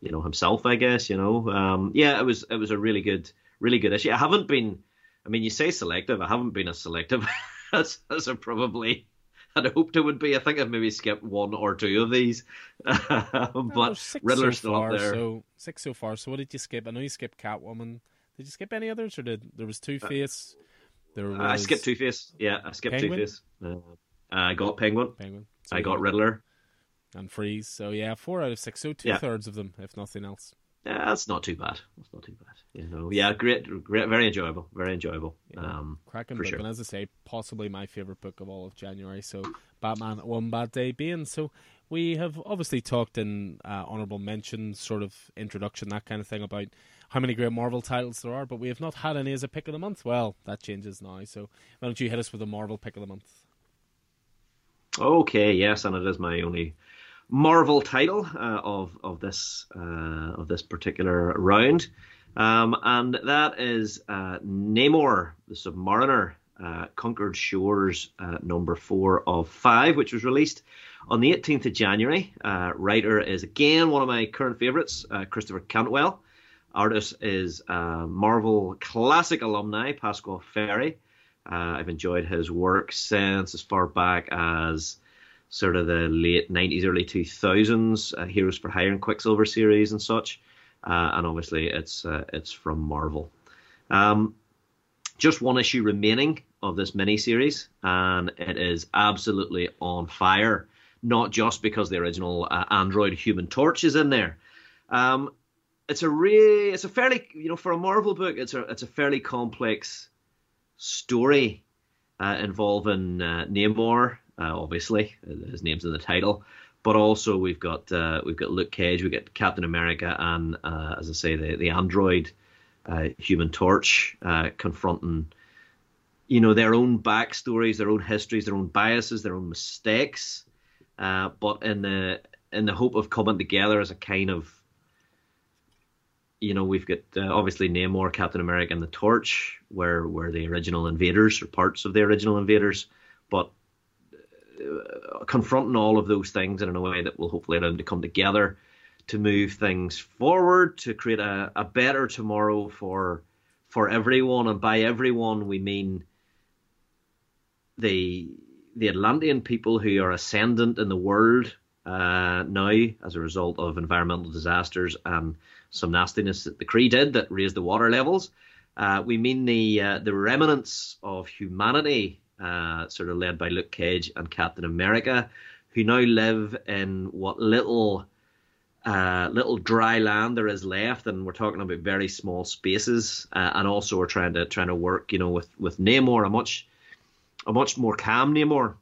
You know, himself, I guess, you know. Um, yeah, it was it was a really good, really good issue. I haven't been, I mean, you say selective. I haven't been as selective as, as I probably had hoped it would be. I think I've maybe skipped one or two of these. um, but Riddler's so still far, up there. So, six so far. So what did you skip? I know you skipped Catwoman. Did you skip any others? Or did there was Two-Face? There was... I skipped Two-Face. Yeah, I skipped Penguin? Two-Face. Uh, I got Penguin. Penguin. So I got Riddler. And Freeze. So yeah, four out of six. So two yeah. thirds of them, if nothing else. Yeah, that's not too bad. That's not too bad. You know, yeah, great, great, very enjoyable, very enjoyable. Yeah. Um, cracking book, sure. And as I say, possibly my favorite book of all of January. So Batman, One Bad Day, Bane. So we have obviously talked in uh, honorable mention, sort of introduction, that kind of thing about how many great Marvel titles there are, but we have not had any as a pick of the month. Well, that changes now. So why don't you hit us with a Marvel pick of the month? Okay, yes, and it is my only Marvel title uh, of of this uh, of this particular round, um, and that is uh, Namor the Submariner, uh, Conquered Shores uh, number four of five, which was released on the eighteenth of January. Uh, writer is again one of my current favourites, uh, Christopher Cantwell. Artist is uh, Marvel classic alumni Pasquale Ferry. Uh, I've enjoyed his work since as far back as sort of the late nineties, early two thousands, uh, Heroes for Hire and Quicksilver series and such. Uh, and obviously it's uh, it's from Marvel. Um, just one issue remaining of this mini-series, and it is absolutely on fire. Not just because the original uh, Android Human Torch is in there. Um, it's a really, it's a fairly, you know, for a Marvel book, it's a it's a fairly complex story uh, involving uh, Namor, uh, obviously his name's in the title, but also we've got uh, we've got Luke Cage, we get Captain America, and uh, as I say, the the Android uh, Human Torch uh, confronting, you know, their own backstories, their own histories, their own biases, their own mistakes. Uh, but in the in the hope of coming together as a kind of, you know, we've got uh, obviously Namor, Captain America, and the Torch were were the original invaders or parts of the original invaders, but uh, confronting all of those things in a way that will hopefully allow them to come together to move things forward to create a, a better tomorrow for for everyone, and by everyone we mean the. the Atlantean people who are ascendant in the world uh, now as a result of environmental disasters and some nastiness that the Kree did that raised the water levels. Uh, we mean the uh, the remnants of humanity, uh, sort of led by Luke Cage and Captain America, who now live in what little uh, little dry land there is left, and we're talking about very small spaces. Uh, and also, we're trying to trying to work, you know, with with Namor, a much A much more calm Namor,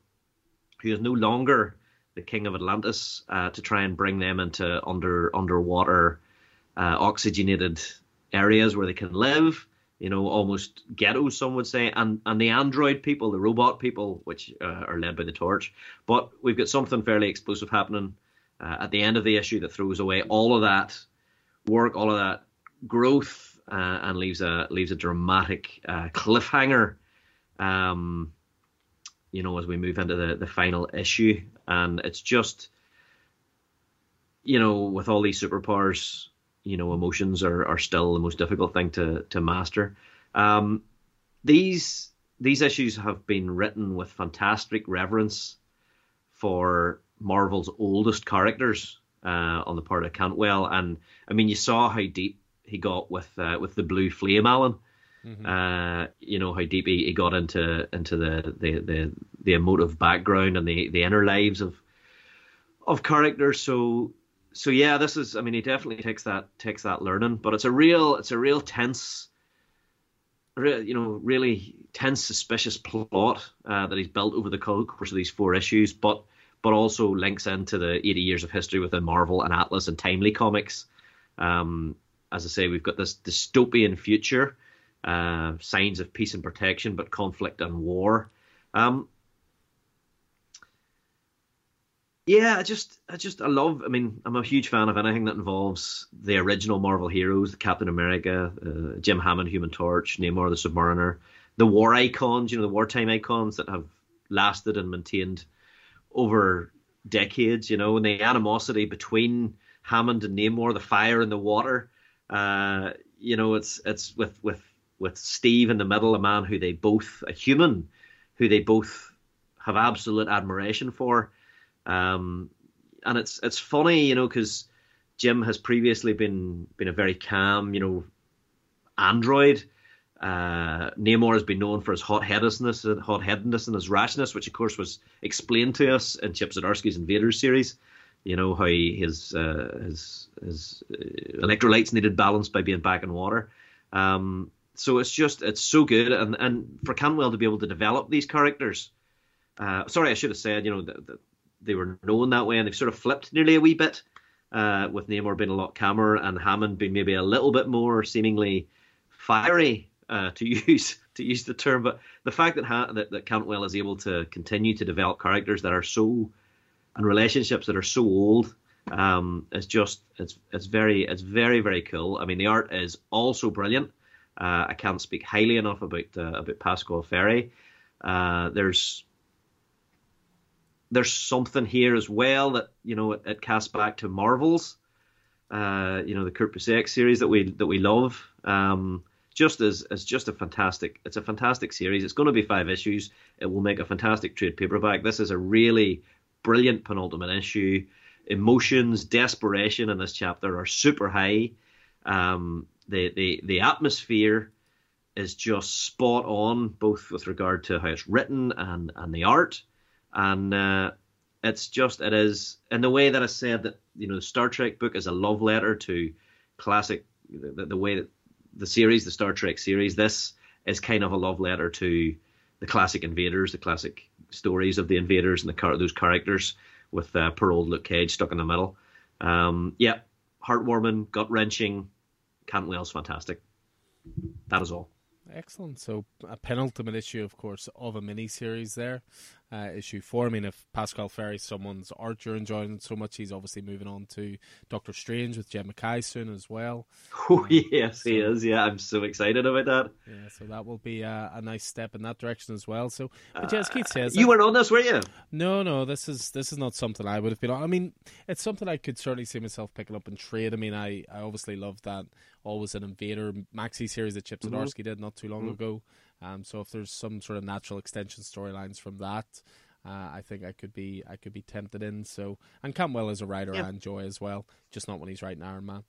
who is no longer the king of Atlantis, uh, to try and bring them into under underwater, uh, oxygenated areas where they can live. You know, almost ghettos, some would say. And and the android people, the robot people, which uh, are led by the Torch. But we've got something fairly explosive happening uh, at the end of the issue that throws away all of that work, all of that growth, uh, and leaves a leaves a dramatic uh, cliffhanger. Um, you know, as we move into the, the final issue. And it's just, you know, with all these superpowers, you know, emotions are, are still the most difficult thing to, to master. Um, these these issues have been written with fantastic reverence for Marvel's oldest characters uh, on the part of Cantwell. And, I mean, you saw how deep he got with uh, with the Blue Flame, Alan. Uh, you know, how deep he, he got into into the, the, the, the emotive background and the, the inner lives of of characters. So so yeah, this is, I mean, he definitely takes that takes that learning, but it's a real it's a real tense, real, you know, really tense, suspicious plot uh, that he's built over the course of these four issues, but but also links into the eighty years of history within Marvel and Atlas and Timely Comics. Um, as I say, we've got this dystopian future. Uh, signs of peace and protection, but conflict and war. Um, yeah, I just, I just, I love. I mean, I'm a huge fan of anything that involves the original Marvel heroes: Captain America, uh, Jim Hammond, Human Torch, Namor the Submariner, the war icons. You know, the wartime icons that have lasted and maintained over decades. You know, and the animosity between Hammond and Namor, the fire and the water. Uh, you know, it's it's with with. with Steve in the middle, a man who they both, a human, who they both have absolute admiration for. Um, and it's it's funny, you know, because Jim has previously been been a very calm, you know, android. Uh, Namor has been known for his hot-headedness and hot-headedness and his rashness, which, of course, was explained to us in Chip Zdarsky's Invaders series. You know, how he, his, uh, his, his electrolytes needed balance by being back in water. Um So it's just, it's so good. And, and for Cantwell to be able to develop these characters, uh, sorry, I should have said, you know, that the, they were known that way, and they've sort of flipped nearly a wee bit, uh, with Namor being a lot calmer and Hammond being maybe a little bit more seemingly fiery, uh, to use to use the term. But the fact that, ha- that, that Cantwell is able to continue to develop characters that are so, and relationships that are so old, um, is just, it's, it's very, it's very, very cool. I mean, the art is also brilliant. Uh, I can't speak highly enough about uh, about Pascal Ferry. Uh, there's there's something here as well that, you know, it, it casts back to Marvel's, uh, you know, the Kurt Busiek series that we that we love. Um, just as as just a fantastic, it's a fantastic series. It's going to be five issues. It will make a fantastic trade paperback. This is a really brilliant penultimate issue. Emotions, desperation in this chapter are super high. Um, the the the atmosphere is just spot on, both with regard to how it's written and and the art, and uh, it's just it is in the way that I said that, you know, the Star Trek book is a love letter to classic the, the way that the series, the Star Trek series. This is kind of a love letter to the classic invaders, the classic stories of the invaders and the car- those characters, with uh, poor old Luke Cage stuck in the middle. Um, yeah, heartwarming, gut-wrenching. Cantwell's fantastic. That is all. Excellent. So a penultimate issue, of course, of a mini-series there. Uh, issue four. I mean, if Pascal Ferry, someone's art you're enjoying so much, he's obviously moving on to Doctor Strange with Jen McKay soon as well. Oh, um, yes, so, he is. Yeah, I'm so excited about that. Yeah, so that will be a, a nice step in that direction as well. So, but yeah, as Keith says... Uh, you weren't on this, were you? No, no, this is this is not something I would have been on. I mean, it's something I could certainly see myself picking up in trade. I mean, I, I obviously love that Always an Invader maxi series that Chip Zdarsky mm-hmm. did not too long mm-hmm. ago. Um, so if there's some sort of natural extension storylines from that, uh, I think I could be I could be tempted in. So, and Cantwell is a writer yeah. I enjoy as well, just not when he's writing Iron Man.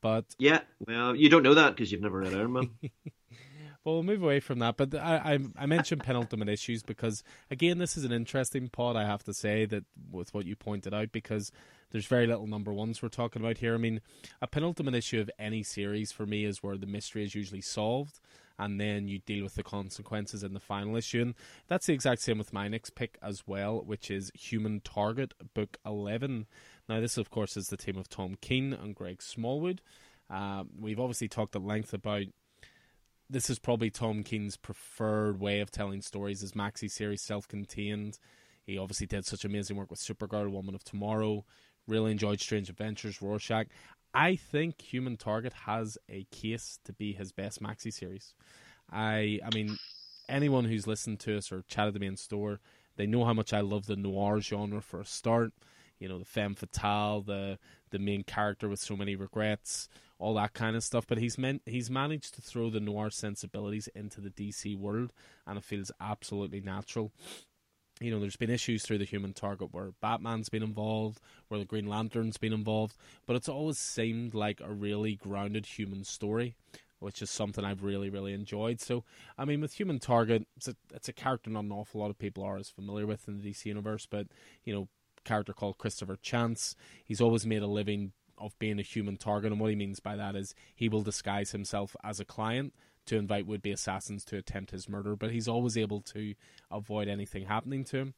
But yeah, well, you don't know that because you've never read Iron Man. Well, we'll move away from that. But I I, I mentioned penultimate issues because, again, this is an interesting pod, I have to say, that with what you pointed out, because there's very little number ones we're talking about here. I mean, a penultimate issue of any series for me is where the mystery is usually solved, and then you deal with the consequences in the final issue. And that's the exact same with my next pick as well, which is Human Target, Book eleven. Now, this, of course, is the team of Tom Keane and Greg Smallwood. Um, we've obviously talked at length about this is probably Tom Keane's preferred way of telling stories, his maxi-series, self-contained. He obviously did such amazing work with Supergirl, Woman of Tomorrow. Really enjoyed Strange Adventures, Rorschach. I think Human Target has a case to be his best maxi series. I I mean, anyone who's listened to us or chatted to me in store, they know how much I love the noir genre for a start. You know, the femme fatale, the the main character with so many regrets, all that kind of stuff. But he's meant he's managed to throw the noir sensibilities into the D C world, and it feels absolutely natural. You know, there's been issues through the Human Target where Batman's been involved, where the Green Lantern's been involved, but it's always seemed like a really grounded human story, which is something I've really, really enjoyed. So, I mean, with Human Target, it's a, it's a character not an awful lot of people are as familiar with in the D C universe, but, you know, character called Christopher Chance, he's always made a living of being a human target, and what he means by that is he will disguise himself as a client to invite would-be assassins to attempt his murder, but he's always able to avoid anything happening to him.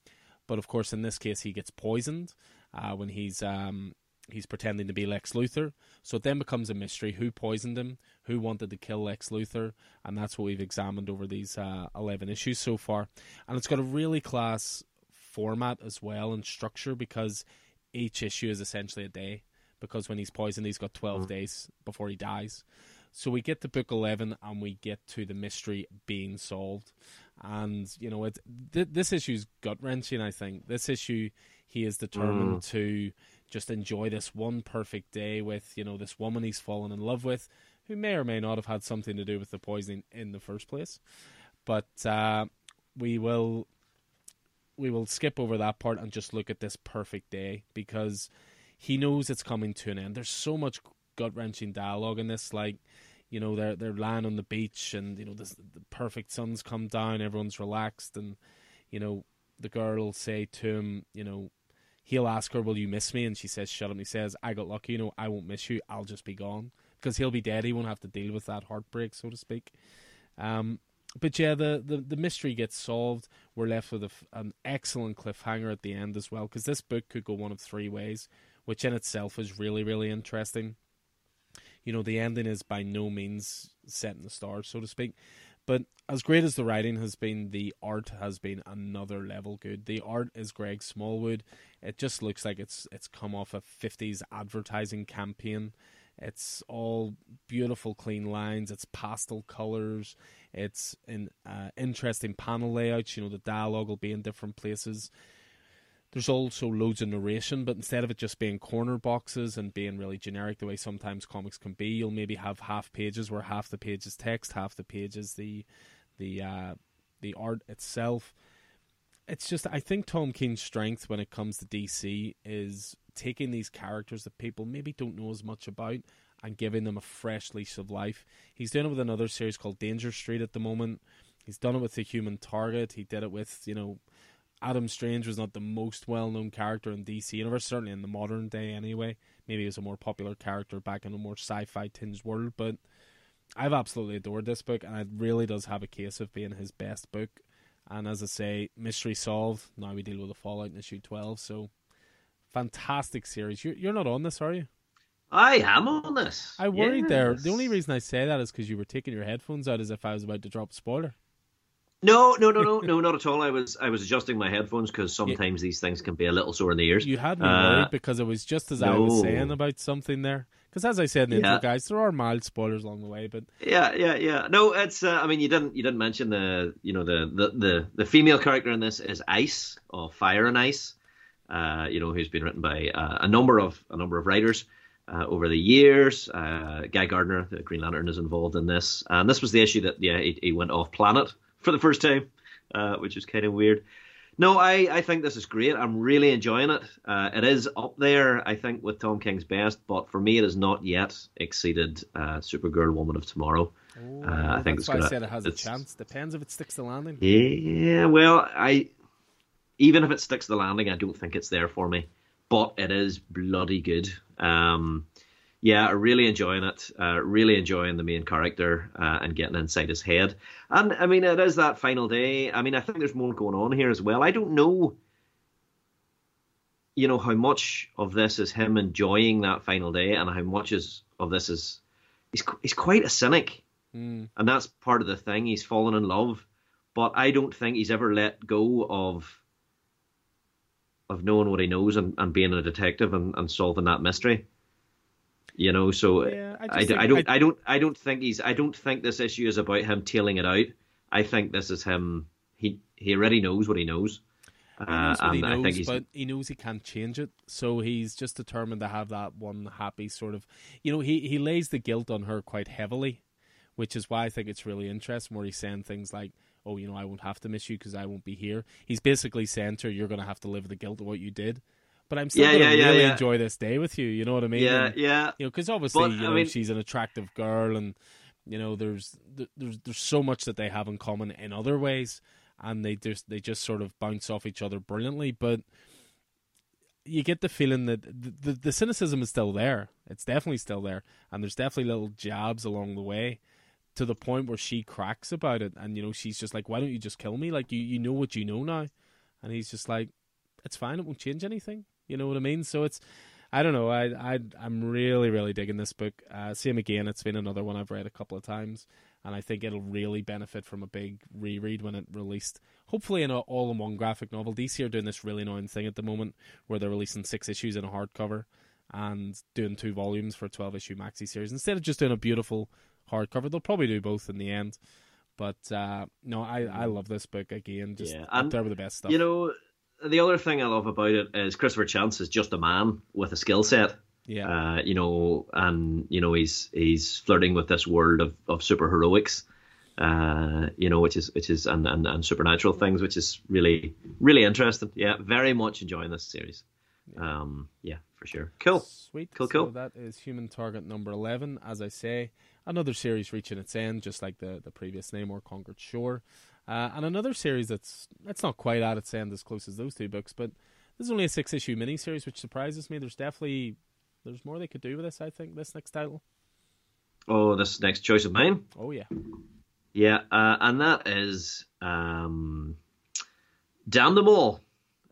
But of course, in this case, he gets poisoned uh, when he's um, he's pretending to be Lex Luthor. So it then becomes a mystery who poisoned him, who wanted to kill Lex Luthor, and that's what we've examined over these uh, eleven issues so far. And it's got a really class format as well and structure, because each issue is essentially a day, because when he's poisoned, he's got twelve mm. days before he dies. So we get to book eleven and we get to the mystery being solved. And, you know, it, th- this issue's gut-wrenching, I think. This issue, he is determined mm. to just enjoy this one perfect day with, you know, this woman he's fallen in love with, who may or may not have had something to do with the poisoning in the first place. But uh, we will we will skip over that part and just look at this perfect day, because he knows it's coming to an end. There's so much gut-wrenching dialogue in this, like, you know, they're they're lying on the beach and, you know, this, the perfect sun's come down, everyone's relaxed, and, you know, the girl will say to him, you know, he'll ask her, will you miss me? And she says, shut up. And he says, I got lucky, you know, I won't miss you, I'll just be gone, because he'll be dead, he won't have to deal with that heartbreak, so to speak. Um, but yeah, the, the, the mystery gets solved. We're left with a, an excellent cliffhanger at the end as well, because this book could go one of three ways, which in itself is really, really interesting. You know, the ending is by no means set in the stars, so to speak. But as great as the writing has been, the art has been another level good. The art is Greg Smallwood. It just looks like it's it's come off a fifties advertising campaign. It's all beautiful, clean lines. It's pastel colors. It's in uh, interesting panel layouts. You know, the dialogue will be in different places. There's also loads of narration, but instead of it just being corner boxes and being really generic the way sometimes comics can be, you'll maybe have half pages where half the page is text, half the page is the the, uh, the art itself. it's just, I think Tom King's strength when it comes to D C is taking these characters that people maybe don't know as much about and giving them a fresh lease of life. He's doing it with another series called Danger Street at the moment. He's done it with The Human Target. He did it with, you know, Adam Strange was not the most well-known character in D C Universe, certainly in the modern day anyway. Maybe he was a more popular character back in a more sci-fi tinged world, but I've absolutely adored this book, and it really does have a case of being his best book. And as I say, mystery solved. Now we deal with the fallout in issue twelve, so fantastic series. You're, you're not on this, are you? I am on this. I worried yes. there. The only reason I say that is because you were taking your headphones out as if I was about to drop a spoiler. No, no, no, no, no, not at all. I was I was adjusting my headphones because sometimes yeah. these things can be a little sore in the ears. You had me worried uh, because it was just as no. I was saying about something there. Because as I said in the yeah. intro, guys, there are mild spoilers along the way, but yeah, yeah, yeah. No, it's. Uh, I mean, you didn't you didn't mention the you know the the, the, the female character in this is Ice or Fire and Ice. Uh, you know, who's been written by uh, a number of a number of writers. Uh, over the years, uh, Guy Gardner, the Green Lantern, is involved in this, and this was the issue that yeah he, he went off planet for the first time, uh, which is kind of weird. No, I, I think this is great. I'm really enjoying it. Uh, it is up there, I think, with Tom King's best, but for me, it has not yet exceeded uh, Supergirl, Woman of Tomorrow. Ooh, uh, I think that's it's why gonna, I said it has a chance. Depends if it sticks the landing. Yeah, well, I even if it sticks the landing, I don't think it's there for me. But it is bloody good. Um, yeah, really enjoying it. Uh, really enjoying the main character uh, and getting inside his head. And, I mean, it is that final day. I mean, I think there's more going on here as well. I don't know, you know, how much of this is him enjoying that final day and how much is of this is... He's, he's quite a cynic. Mm. And that's part of the thing. He's fallen in love. But I don't think he's ever let go of... of knowing what he knows and, and being a detective and, and solving that mystery, you know, so yeah, I, I, I don't, I, I don't, I don't think he's, I don't think this issue is about him tailing it out. I think this is him. He, he already knows what he knows. He knows what uh, and he knows, I think he's, but he knows he can't change it. So he's just determined to have that one happy sort of, you know, he, he lays the guilt on her quite heavily, which is why I think it's really interesting where he's saying things like, oh, you know, I won't have to miss you because I won't be here. He's basically saying to her, you're going to have to live with the guilt of what you did. But I'm still yeah, going to yeah, really yeah. enjoy this day with you. You know what I mean? Yeah, and, yeah. You know, because obviously, but, you know, I mean, she's an attractive girl and, you know, there's there's there's so much that they have in common in other ways. And they just, they just sort of bounce off each other brilliantly. But you get the feeling that the, the, the cynicism is still there. It's definitely still there. And there's definitely little jabs along the way, to the point where she cracks about it and, you know, she's just like, why don't you just kill me? Like, you, you know what you know now. And he's just like, it's fine. It won't change anything. You know what I mean? So it's, I don't know. I, I, I'm really, really digging this book. Uh, same again. It's been another one I've read a couple of times and I think it'll really benefit from a big reread when it released. Hopefully in an all-in-one graphic novel. D C are doing this really annoying thing at the moment where they're releasing six issues in a hardcover and doing two volumes for a twelve-issue maxi series. Instead of just doing a beautiful... hardcover. They'll probably do both in the end, but uh no I I love this book again, just yeah. and, up there with the best stuff. You know, the other thing I love about it is Christopher Chance is just a man with a skill set. Yeah uh you know, and you know, he's he's flirting with this world of, of superheroics, uh you know, which is which is and, and and supernatural things, which is really really interesting. Yeah very much enjoying this series. yeah. um yeah For sure. Cool. Sweet. Cool, cool. So that is Human Target number eleven. As I say, another series reaching its end, just like the, the previous name, or Conquered Shore. Uh, and another series that's that's not quite at its end as close as those two books, but this is only a six-issue miniseries, which surprises me. There's definitely there's more they could do with this, I think, this next title. Oh, this next choice of mine? Oh, yeah. Yeah, uh, and that is um, Damn Them All,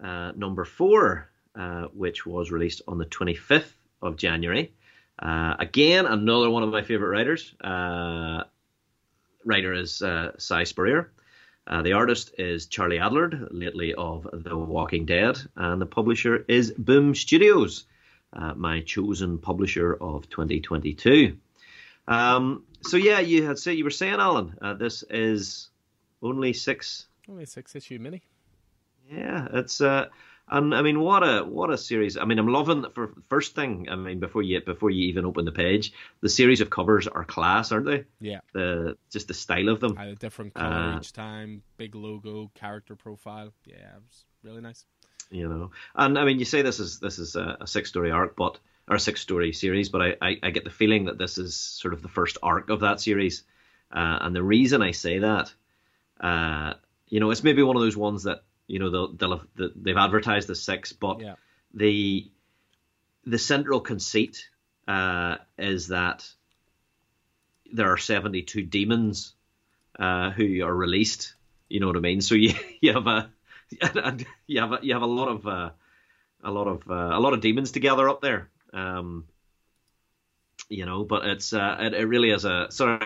uh, number four. Uh, which was released on the twenty-fifth of January. Uh, again, another one of my favorite writers. Uh, writer is uh, Cy Spurrier. Uh, the artist is Charlie Adlard, lately of The Walking Dead, and the publisher is Boom Studios, uh, my chosen publisher of twenty twenty-two. Um, so yeah, you had said you were saying, Alan, uh, this is only six, only six issue mini. Yeah, it's. Uh, And I mean, what a what a series. I mean, I'm loving that. For first thing, I mean, before you before you even open the page, the series of covers are class, aren't they? Yeah. The just the style of them. I had a different color uh, each time, big logo, character profile. Yeah, it was really nice. You know, and I mean, you say this is this is a, a six story arc, but or a six story series, but I, I I get the feeling that this is sort of the first arc of that series, uh, and the reason I say that, uh, you know, it's maybe one of those ones that. You know, they'll, they'll have, they've advertised the six, but yeah. the the central conceit uh, is that there are seventy-two demons uh, who are released. You know what I mean? So you you have a you have a, you have a lot of uh, a lot of uh, a lot of demons to gather up there. Um, you know, but it's uh, it, it really is a sorry.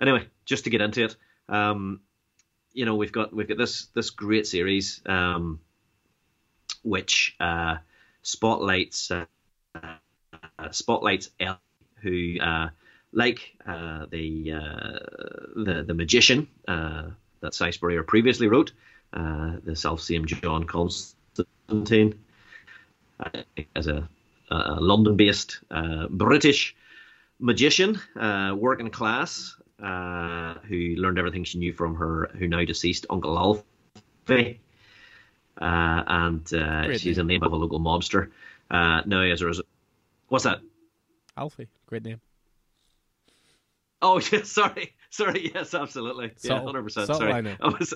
Anyway, just to get into it. Um, You know, we've got we've got this this great series, um, which uh, spotlights uh, uh, spotlights Ellie, who uh, like uh, the uh, the the magician uh, that Siceberry previously wrote, uh, the self-same John Constantine, uh, as a, a London-based uh, British magician, uh, working class. Uh, who learned everything she knew from her, who now deceased Uncle Alfie, uh, and uh, she's name. in the name of a local mobster. Uh, now, as a result, what's that? Alfie, great name. Oh, yeah, sorry, sorry, yes, absolutely, salt, yeah, hundred percent. Sorry, I was,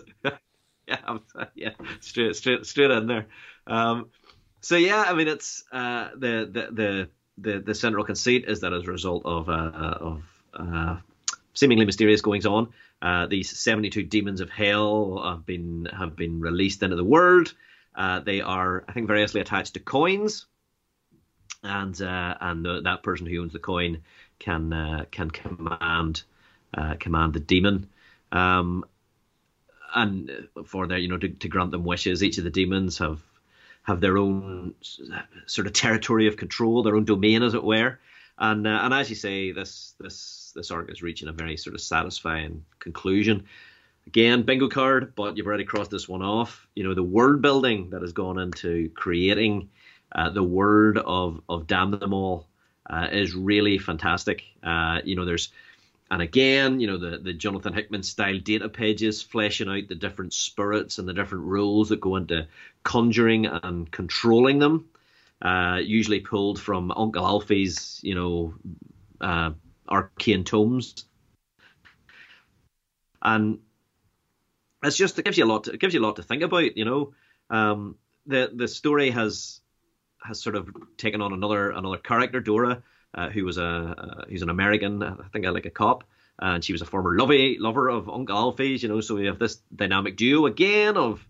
yeah, I was, yeah, straight, straight, straight in there. Um, so yeah, I mean, it's uh, the, the the the the central conceit is that as a result of uh, of uh, seemingly mysterious goings on, Uh, these seventy-two demons of hell have been have been released into the world. Uh, they are, I think, variously attached to coins, and uh, and the, that person who owns the coin can uh, can command uh, command the demon, um, and for their you know to, to grant them wishes. Each of the demons have have their own sort of territory of control, their own domain, as it were. And uh, and as you say, this this. This arc is reaching a very sort of satisfying conclusion. Again, bingo card, but you've already crossed this one off. You know, the world building that has gone into creating uh, the world of of Damn Them All uh, is really fantastic. Uh, you know, there's, and again, you know, the, the Jonathan Hickman style data pages fleshing out the different spirits and the different rules that go into conjuring and controlling them, uh, usually pulled from Uncle Alfie's, you know, uh, arcane tomes, and it's just it gives you a lot to, it gives you a lot to think about. You know, um the the story has has sort of taken on another another character, Dora, uh, who was a uh, who's an American, I think, like a cop, and she was a former lovey lover of Uncle Alfie's. You know, so we have this dynamic duo again of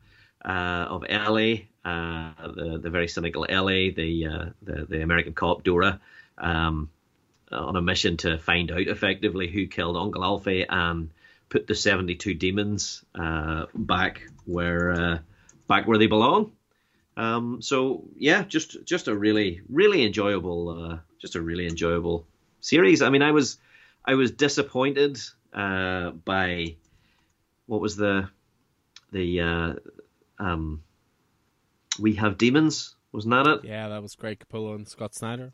uh of Ellie, uh the the very cynical Ellie, the uh the, the American cop Dora, um on a mission to find out effectively who killed Uncle Alfie and put the seventy-two demons uh, back where uh, back where they belong. Um, so yeah, just just a really really enjoyable uh, just a really enjoyable series. I mean, I was I was disappointed uh, by what was the the uh, um, We Have Demons, wasn't that it? Yeah, that was Greg Capullo and Scott Snyder.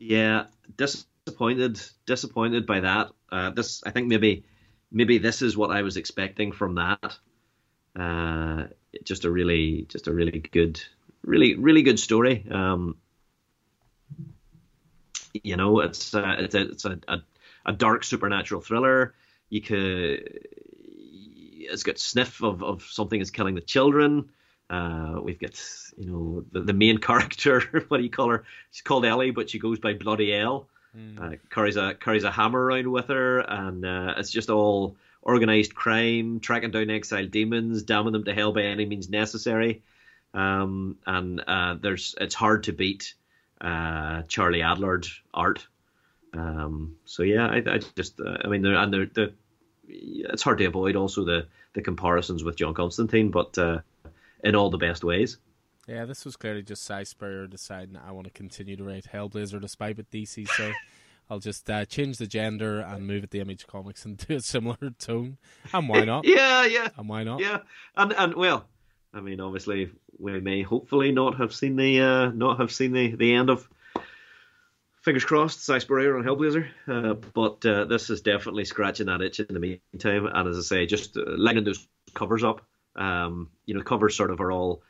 Yeah, disappointed. Disappointed, disappointed by that. Uh, this, I think, maybe, maybe this is what I was expecting from that. Uh, just a really, just a really good, really, really good story. Um, you know, it's uh, it's a, it's a, a, a dark supernatural thriller. You could, it's got sniff of, of something is killing the children. Uh, we've got, you know, the, the main character. What do you call her? She's called Ellie, but she goes by Bloody Elle. Uh, carries a carries a hammer around with her, and uh, it's just all organized crime, tracking down exiled demons, damning them to hell by any means necessary. Um, and uh, there's it's hard to beat uh, Charlie Adlard's art. Um, so yeah, I, I just uh, I mean, they're, and they're, they're, it's hard to avoid also the the comparisons with John Constantine, but uh, in all the best ways. Yeah, this was clearly just Siceberry deciding I want to continue to write Hellblazer despite what D C say. I'll just uh, change the gender and move it to Image Comics and do a similar tone. And why not? Yeah, yeah. And why not? Yeah, and and well, I mean, obviously, we may hopefully not have seen the uh, not have seen the, the end of, fingers crossed, Cy Spurrier on Hellblazer. Uh, but uh, this is definitely scratching that itch in the meantime. And as I say, just uh, lining those covers up. Um, you know, covers sort of are all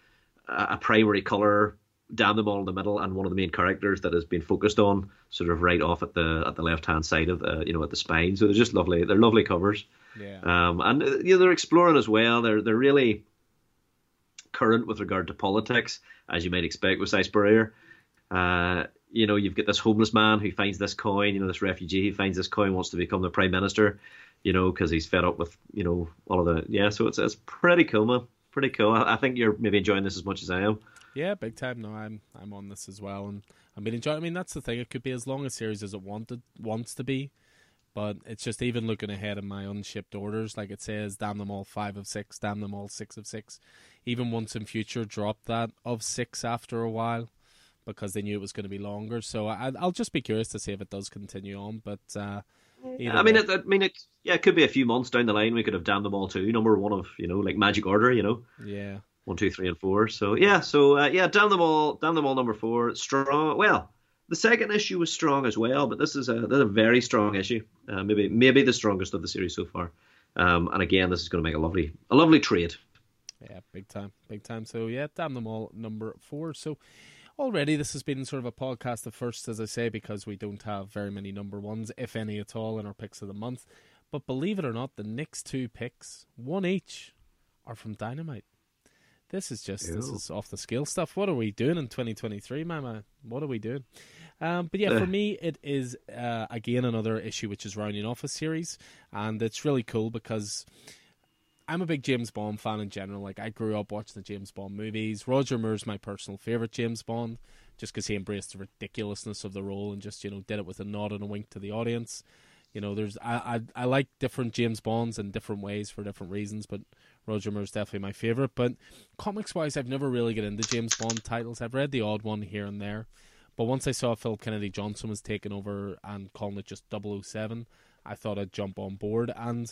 a, a primary color, damn them all in the middle, and one of the main characters that has been focused on sort of right off at the at the left hand side of the, you know, at the spine. So they're just lovely. They're lovely covers. Yeah. Um, and you know, they're exploring as well. They're they're really current with regard to politics, as you might expect with Cy Spurrier. Uh, you know, you've got this homeless man who finds this coin, you know, this refugee who finds this coin, wants to become the prime minister, you know, because he's fed up with, you know, all of the, yeah, so it's it's pretty cool, man. Pretty cool. I, I think you're maybe enjoying this as much as I am. Yeah, big time. No, I'm I'm on this as well, and I've been enjoying. I mean, that's the thing. It could be as long a series as it wanted wants to be, but it's just even looking ahead in my unshipped orders, like it says, damn them all five of six, damn them all six of six. Even once in future, drop that of six after a while, because they knew it was going to be longer. So I, I'll just be curious to see if it does continue on. But uh, I mean, it, I mean, it. Yeah, it could be a few months down the line. We could have damn them all too. Number one of, you know, like Magic Order, you know. Yeah. One, two, three, and four. So yeah, so uh, yeah, damn them all, damn them all. Number four, strong. Well, the second issue was strong as well, but this is a this is a very strong issue. Uh, maybe maybe the strongest of the series so far. Um, and again, this is going to make a lovely a lovely trade. Yeah, big time, big time. So yeah, damn them all. Number four. So already this has been sort of a podcast of firsts, as I say, because we don't have very many number ones, if any at all, in our picks of the month. But believe it or not, the next two picks, one each, are from Dynamite. This is just, Ew. This is off the scale stuff. What are we doing in twenty twenty-three, mama? What are we doing? Um, but yeah, uh. for me, it is, uh, again, another issue which is rounding off a series. And it's really cool because I'm a big James Bond fan in general. Like, I grew up watching the James Bond movies. Roger Moore's my personal favorite James Bond, just because he embraced the ridiculousness of the role and just, you know, did it with a nod and a wink to the audience. You know, there's I, I I like different James Bonds in different ways for different reasons, but Roger Moore's definitely my favorite. But comics-wise, I've never really got into James Bond titles. I've read the odd one here and there, but once I saw Philip Kennedy Johnson was taking over and calling it just double oh seven, I thought I'd jump on board. And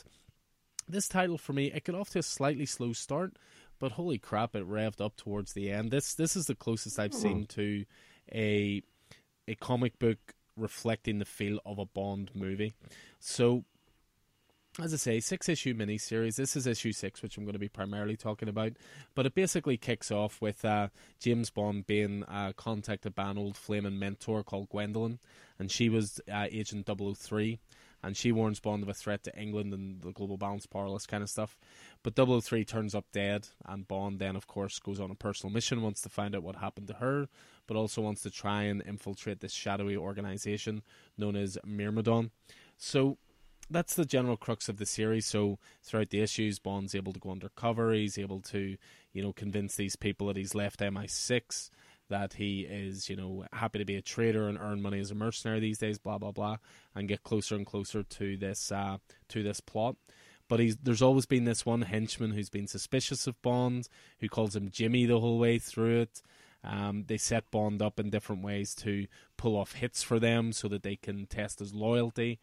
this title for me, it got off to a slightly slow start, but holy crap, it revved up towards the end. This this is the closest I've seen to a a comic book reflecting the feel of a Bond movie. So, as I say, six-issue miniseries. This is issue six, which I'm going to be primarily talking about. But it basically kicks off with uh, James Bond being uh, contacted by an old flaming mentor called Gwendolyn, and she was uh, Agent double oh three, and she warns Bond of a threat to England and the global balance, powerless kind of stuff. But double oh three turns up dead, and Bond then, of course, goes on a personal mission, wants to find out what happened to her, but also wants to try and infiltrate this shadowy organization known as Myrmidon. So that's the general crux of the series. So throughout the issues, Bond's able to go undercover. He's able to, you know, convince these people that he's left M I six, that he is, you know, happy to be a trader and earn money as a mercenary these days, blah, blah, blah, and get closer and closer to this uh, to this plot. But he's, there's always been this one henchman who's been suspicious of Bond, who calls him Jimmy the whole way through it. Um, they set Bond up in different ways to pull off hits for them so that they can test his loyalty.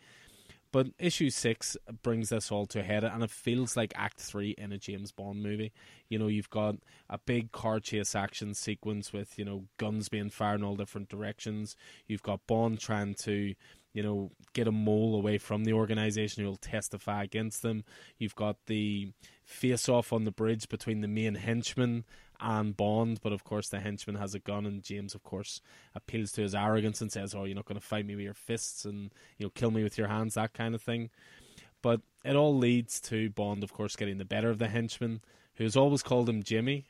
But issue six brings this all to a head, and it feels like act three in a James Bond movie. You know, you've got a big car chase action sequence with, you know, guns being fired in all different directions. You've got Bond trying to, you know, get a mole away from the organization who will testify against them. You've got the face-off on the bridge between the main henchman and Bond, but of course the henchman has a gun, and James, of course, appeals to his arrogance and says, oh, you're not going to fight me with your fists and, you know, kill me with your hands, that kind of thing. But it all leads to Bond, of course, getting the better of the henchman, who's always called him Jimmy,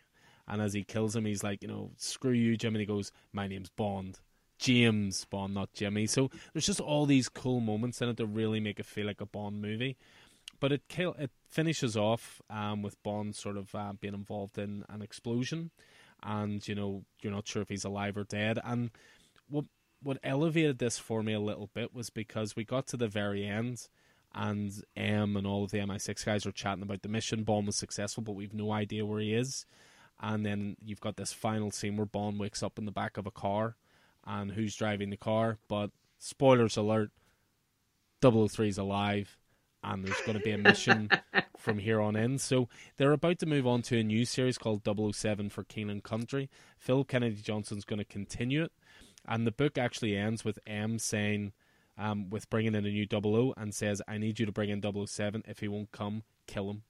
and as he kills him, he's like, you know, screw you, Jimmy, and he goes, my name's Bond. James Bond, not Jimmy. So there's just all these cool moments in it that really make it feel like a Bond movie. But it kill, it finishes off um, with Bond sort of uh, being involved in an explosion, and you know you're not sure if he's alive or dead. And what what elevated this for me a little bit was because we got to the very end, and M and all of the M I six guys are chatting about the mission. Bond was successful, but we've no idea where he is. And then you've got this final scene where Bond wakes up in the back of a car, and who's driving the car? But spoilers alert: double oh three's alive. and there's going to be a mission from here on in. So they're about to move on to a new series called double oh seven for King and Country. Phil Kennedy Johnson's going to continue it, and the book actually ends with M saying, um, with bringing in a new double oh, and says, I need you to bring in double oh seven. If he won't come, kill him.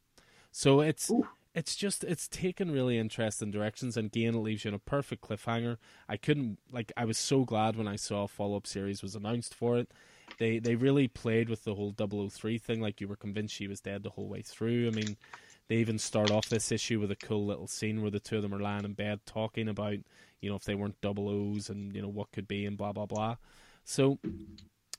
So it's... Ooh. It's just, it's taken really interesting directions, and again, it leaves you in a perfect cliffhanger. I couldn't, like, I was so glad when I saw a follow-up series was announced for it. They they really played with the whole double oh three thing, like you were convinced she was dead the whole way through. I mean, they even start off this issue with a cool little scene where the two of them are lying in bed talking about, you know, if they weren't double O's and, you know, what could be and blah, blah, blah. So,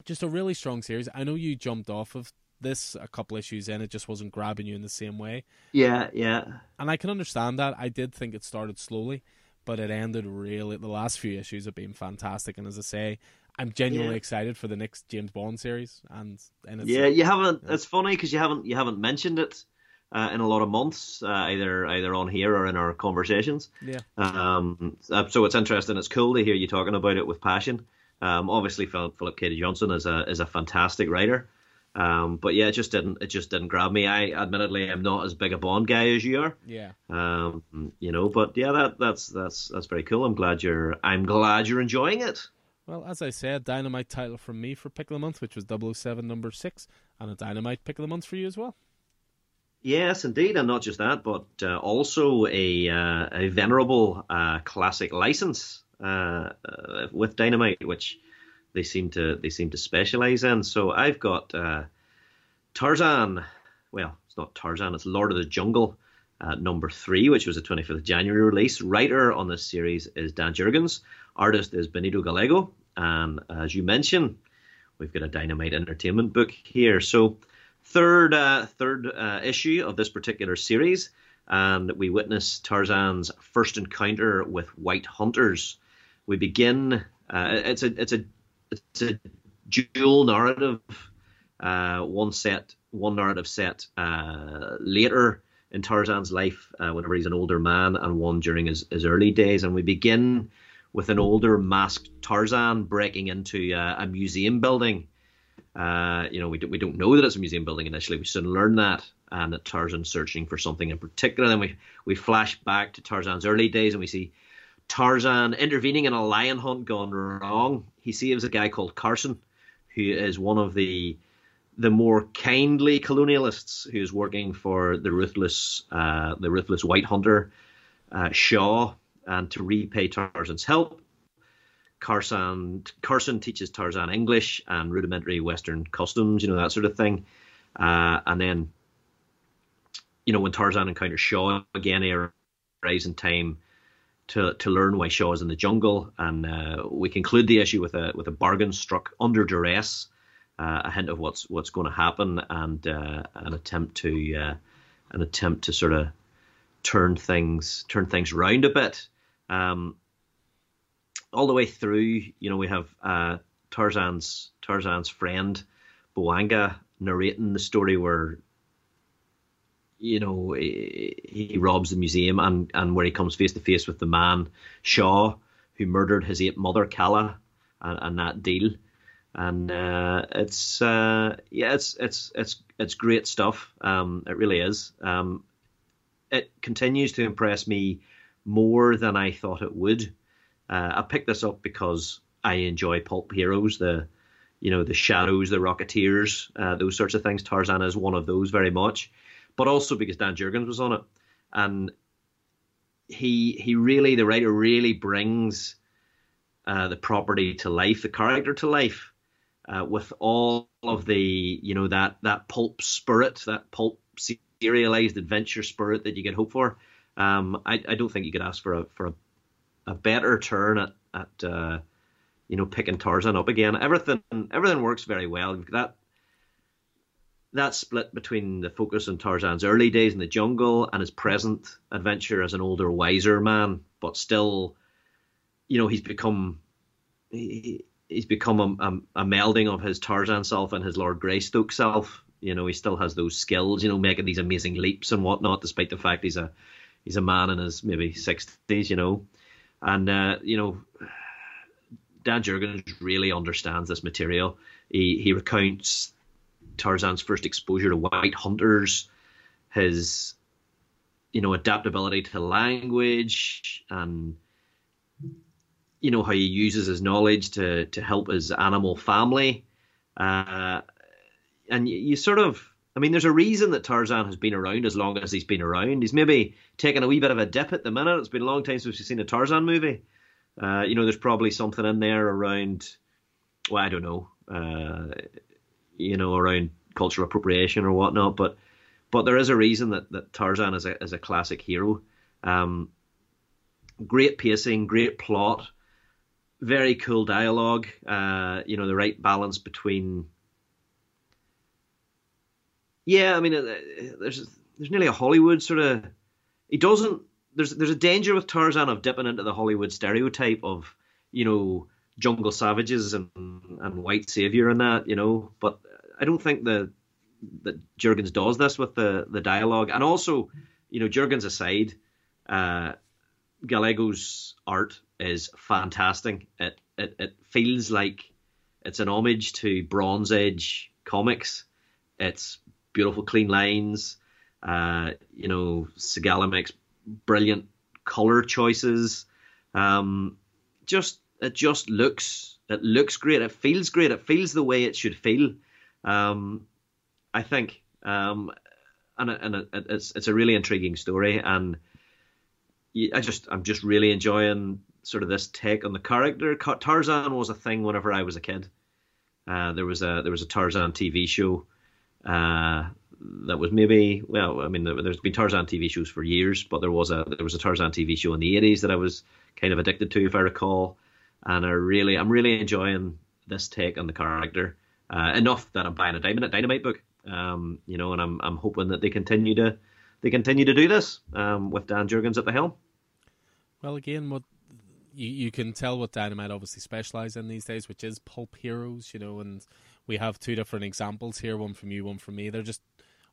just a really strong series. I know you jumped off of this a couple issues in, it just wasn't grabbing you in the same way. Yeah, yeah. And I can understand that. I did think it started slowly, but it ended really, the last few issues have been fantastic. And as I say, I'm genuinely yeah. excited for the next James Bond series. And, and it's, yeah, you haven't, you know, it's funny because you haven't, you haven't mentioned it uh, in a lot of months, uh, either, either on here or in our conversations. Yeah. Um. So it's interesting. It's cool to hear you talking about it with passion. Um. Obviously Philip K. D. Johnson is a, is a fantastic writer. Um, but yeah, it just didn't. It just didn't grab me. I admittedly am not as big a Bond guy as you are. Yeah. Um, you know, but yeah, that that's that's that's very cool. I'm glad you're. I'm glad you're enjoying it. Well, as I said, dynamite title from me for Pick of the Month, which was double oh seven number six, and a dynamite Pick of the Month for you as well. Yes, indeed, and not just that, but uh, also a uh, a venerable uh, classic license uh, uh, with Dynamite, which. They seem to they seem to specialize in. So I've got uh, Tarzan. Well, it's not Tarzan. It's Lord of the Jungle, uh, number three, which was a twenty-fifth of January release. Writer on this series is Dan Jurgens. Artist is Benito Gallego. And as you mentioned, we've got a Dynamite Entertainment book here. So third uh, third uh, issue of this particular series, and we witness Tarzan's first encounter with white hunters. We begin. Uh, it's a it's a It's a dual narrative, uh, one set, one narrative set uh, later in Tarzan's life, uh, whenever he's an older man, and one during his, his early days. And we begin with an older masked Tarzan breaking into uh, a museum building. Uh, you know, we, do, we don't know that it's a museum building initially. We soon learn that, and that Tarzan's searching for something in particular. Then we, we flash back to Tarzan's early days, and we see Tarzan intervening in a lion hunt gone wrong. He saves a guy called Carson, who is one of the the more kindly colonialists who's working for the ruthless uh, the ruthless white hunter uh, Shaw. And to repay Tarzan's help, Carson Carson teaches Tarzan English and rudimentary Western customs, you know, that sort of thing. Uh, and then, you know, when Tarzan encounters Shaw again, he arrives in time to to learn why Shaw is in the jungle. And uh, we conclude the issue with a with a bargain struck under duress, uh, a hint of what's what's going to happen, and uh, an attempt to uh, an attempt to sort of turn things turn things round a bit. Um, all the way through, you know, we have uh, Tarzan's Tarzan's friend Boanga narrating the story where, you know, he, he robs the museum, and, and where he comes face to face with the man, Shaw, who murdered his ape mother, Kala, and, and that deal. And uh, it's uh, yeah, it's it's it's it's great stuff. Um, it really is. Um, it continues to impress me more than I thought it would. Uh, I picked this up because I enjoy pulp heroes, the, you know, the Shadows, the Rocketeers, uh, those sorts of things. Tarzan is one of those very much. But also because Dan Jurgens was on it, and he he really, the writer really brings uh, the property to life, the character to life, uh, with all of the, you know, that that pulp spirit, that pulp serialized adventure spirit that you could hope for. Um, I, I don't think you could ask for a for a, a better turn at at uh, you know, picking Tarzan up again. Everything everything works very well. That. That split between the focus on Tarzan's early days in the jungle and his present adventure as an older, wiser man, but still, you know, he's become he, he's become a, a, a melding of his Tarzan self and his Lord Greystoke self. You know, he still has those skills, you know, making these amazing leaps and whatnot, despite the fact he's a he's a man in his maybe sixties, you know. And uh, you know, Dan Jurgens really understands this material. He he recounts Tarzan's first exposure to white hunters, his, you know, adaptability to language, and, you know, how he uses his knowledge to, to help his animal family. Uh, and you, you sort of, I mean, there's a reason that Tarzan has been around as long as he's been around. He's maybe taken a wee bit of a dip at the minute. It's been a long time since we've seen a Tarzan movie. Uh, you know, there's probably something in there around, well, I don't know, uh, you know, around cultural appropriation or whatnot. But but there is a reason that, that Tarzan is a, is a classic hero. Um, great pacing, great plot, very cool dialogue, uh, you know, the right balance between... Yeah, I mean, there's there's nearly a Hollywood sort of... He doesn't... There's there's a danger with Tarzan of dipping into the Hollywood stereotype of, you know, jungle savages and and white savior and that, you know. But I don't think the that Juergens does this with the, the dialogue. And also, you know, Juergens aside, uh, Gallego's art is fantastic. It, it it feels like it's an homage to Bronze Age comics. It's beautiful, clean lines. Uh, you know, Segala makes brilliant color choices. Um, just it just looks it looks great. It feels great. It feels the way it should feel. Um, I think, um, and and it, it's it's a really intriguing story, and I just I'm just really enjoying sort of this take on the character. Tarzan was a thing whenever I was a kid. Uh, there was a there was a Tarzan T V show. Uh, that was maybe, well, I mean, there's been Tarzan T V shows for years, but there was a there was a Tarzan T V show in the eighties that I was kind of addicted to, if I recall. And I really, I'm really enjoying this take on the character uh, enough that I'm buying a Dynamite, Dynamite book, um, you know, and I'm I'm hoping that they continue to they continue to do this um, with Dan Juergens at the helm. Well, again, what you you can tell what Dynamite obviously specialise in these days, which is pulp heroes, you know, and we have two different examples here, one from you, one from me. They're just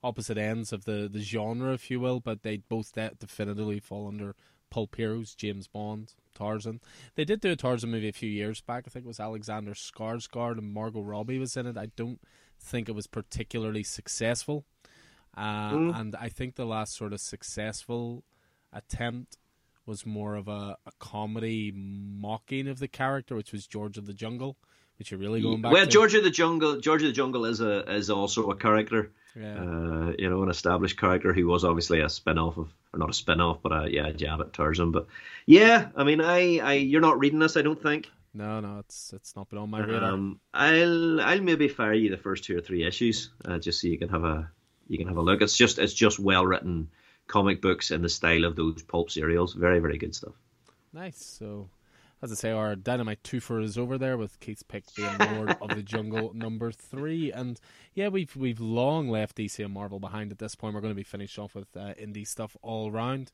opposite ends of the, the genre, if you will, but they both de- definitively fall under pulp heroes, James Bond, Tarzan. They did do a Tarzan movie a few years back. I think it was Alexander Skarsgård and Margot Robbie was in it. I don't think it was particularly successful. Uh, mm. And I think the last sort of successful attempt was more of a, a comedy mocking of the character, which was George of the Jungle, which you're really going back well, to. Well, George of the Jungle, George of the Jungle is a is also a character. Yeah. Uh, you know, an established character who was obviously a spin-off of, or not a spin-off, but a, yeah, a jab at Tarzan. But yeah, I mean, I, I, you're not reading this, I don't think. No, no, it's it's not been on my radar. Um, I'll I'll maybe fire you the first two or three issues, uh, just so you can have a you can have a look. It's just it's just well written comic books in the style of those pulp serials. Very very good stuff. Nice. So, as I say, our Dynamite twofer is over there with Keith's pick being Lord of the Jungle number three. And yeah, we've we've long left D C and Marvel behind at this point. We're going to be finished off with uh, indie stuff all round.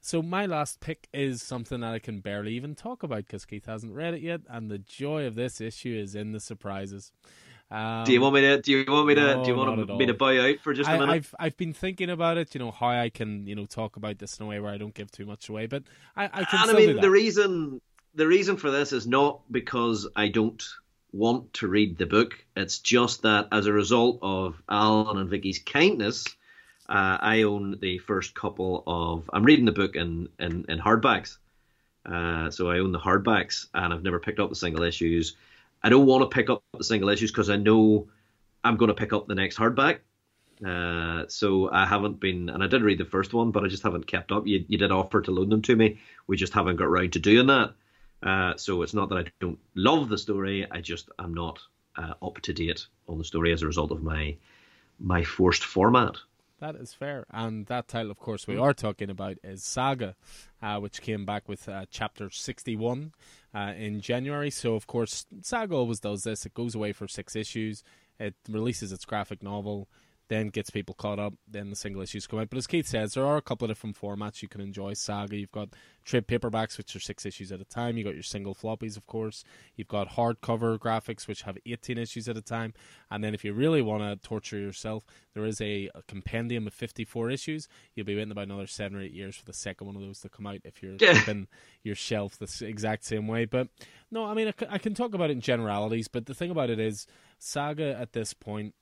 So my last pick is something that I can barely even talk about because Keith hasn't read it yet. And the joy of this issue is in the surprises. Um, do you want me to? Do you want me to? No, do you want me to buy out for just a minute? I, I've I've been thinking about it. You know how I can you know talk about this in a way where I don't give too much away. But I, I can. And still I mean do that. the reason. The reason for this is not because I don't want to read the book. It's just that as a result of Alan and Vicky's kindness, uh, I own the first couple of... I'm reading the book in, in, in hardbacks. Uh, so I own the hardbacks, and I've never picked up the single issues. I don't want to pick up the single issues because I know I'm going to pick up the next hardback. Uh, so I haven't been... And I did read the first one, but I just haven't kept up. You, you did offer to loan them to me. We just haven't got round to doing that. Uh, so it's not that I don't love the story. I just am not uh, up to date on the story as a result of my my forced format. That is fair. And that title, of course, we are talking about is Saga, uh, which came back with uh, chapter sixty-one uh, in January. So, of course, Saga always does this. It goes away for six issues. It releases its graphic novel, then gets people caught up, then the single issues come out. But as Keith says, there are a couple of different formats you can enjoy Saga. You've got trade paperbacks, which are six issues at a time. You've got your single floppies, of course. You've got hardcover graphics, which have eighteen issues at a time. And then if you really want to torture yourself, there is a, a compendium of fifty-four issues. You'll be waiting about another seven or eight years for the second one of those to come out if you're keeping your shelf the exact same way. But no, I mean, I, c- I can talk about it in generalities, but the thing about it is Saga at this point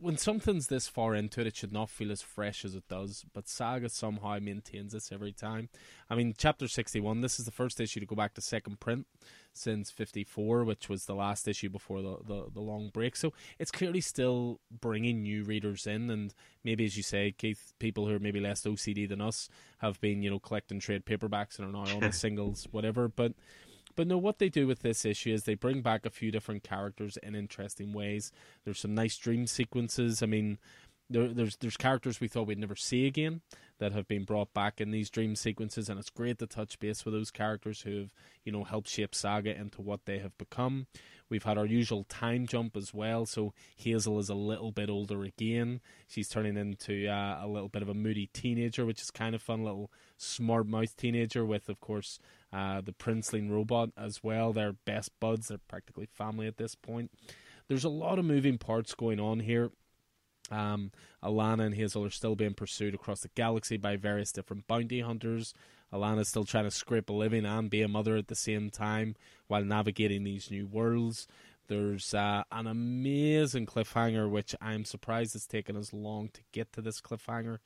when something's this far into it, it should not feel as fresh as it does, but Saga somehow maintains this every time. I mean, Chapter sixty-one, this is the first issue to go back to second print since fifty-four, which was the last issue before the, the, the long break. So it's clearly still bringing new readers in, and maybe, as you say, Keith, people who are maybe less O C D than us have been, you know, collecting trade paperbacks and are now on the singles, whatever, but... But no, what they do with this issue is they bring back a few different characters in interesting ways. There's some nice dream sequences. I mean, there, there's there's characters we thought we'd never see again that have been brought back in these dream sequences, and it's great to touch base with those characters who have, you know, helped shape Saga into what they have become. We've had our usual time jump as well, so Hazel is a little bit older again. She's turning into uh, a little bit of a moody teenager, which is kind of fun, little smart-mouthed teenager with, of course, uh, the princeling robot as well. They're best buds. They're practically family at this point. There's a lot of moving parts going on here. Um, Alana and Hazel are still being pursued across the galaxy by various different bounty hunters. Alana's still trying to scrape a living and be a mother at the same time while navigating these new worlds. There's uh, an amazing cliffhanger, which I'm surprised it's taken as long to get to this cliffhanger,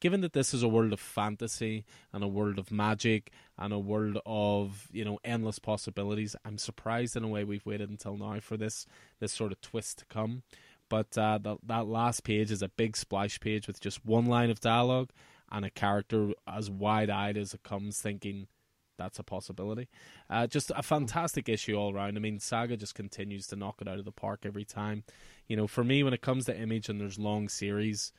given that this is a world of fantasy and a world of magic and a world of, you know, endless possibilities. I'm surprised in a way we've waited until now for this this sort of twist to come. But uh, the, that last page is a big splash page with just one line of dialogue and a character as wide-eyed as it comes, thinking that's a possibility. Uh, just a fantastic issue all round. I mean, Saga just continues to knock it out of the park every time. You know, for me, when it comes to Image and there's long series,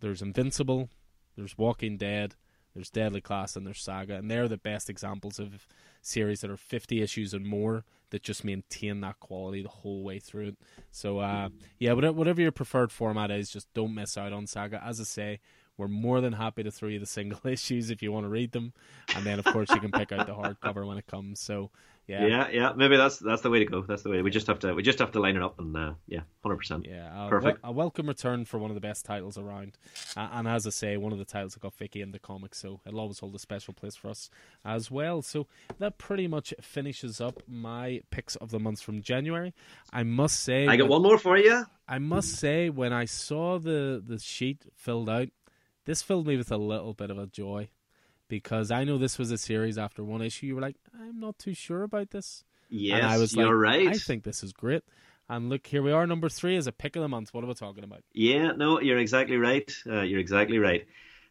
there's Invincible, there's Walking Dead, there's Deadly Class, and there's Saga. And they're the best examples of series that are fifty issues and more that just maintain that quality the whole way through it. So, uh, yeah, whatever your preferred format is, just don't miss out on Saga. As I say, we're more than happy to throw you the single issues if you want to read them. And then, of course, you can pick out the hardcover when it comes. So, yeah. Yeah, yeah. Maybe that's that's the way to go. That's the way. We just have to we just have to line it up and, uh, yeah, one hundred percent. Yeah, a, perfect. A welcome return for one of the best titles around. Uh, and as I say, one of the titles that got Vicky in the comics, so it'll always hold a special place for us as well. So that pretty much finishes up my picks of the month from January. I must say... I got one more for you. I must say, when I saw the, the sheet filled out, this filled me with a little bit of a joy, because I know this was a series after one issue. You were like, I'm not too sure about this. Yes, and I was you're like, right. I think this is great. And look, here we are. Number three is a pick of the month. What are we talking about? Yeah, no, you're exactly right. Uh, you're exactly right.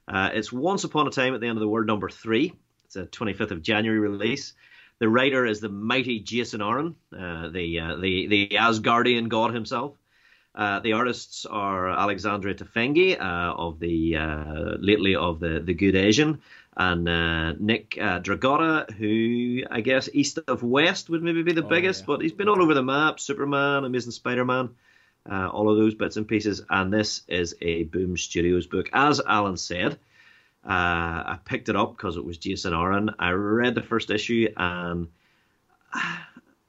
Uh, it's Once Upon a Time at the End of the World, number three. It's a twenty-fifth of January release. The writer is the mighty Jason Aaron, uh, the, uh, the, the Asgardian god himself. Uh, the artists are Alexandra Tufengi, uh, of the uh, lately of the, the Good Asian, and uh, Nick uh, Dragotta, who I guess East of West would maybe be the oh, biggest, yeah. But he's been all over the map. Superman, Amazing Spider-Man, uh, all of those bits and pieces. And this is a Boom Studios book. As Alan said, uh, I picked it up because it was Jason Aaron. I read the first issue and I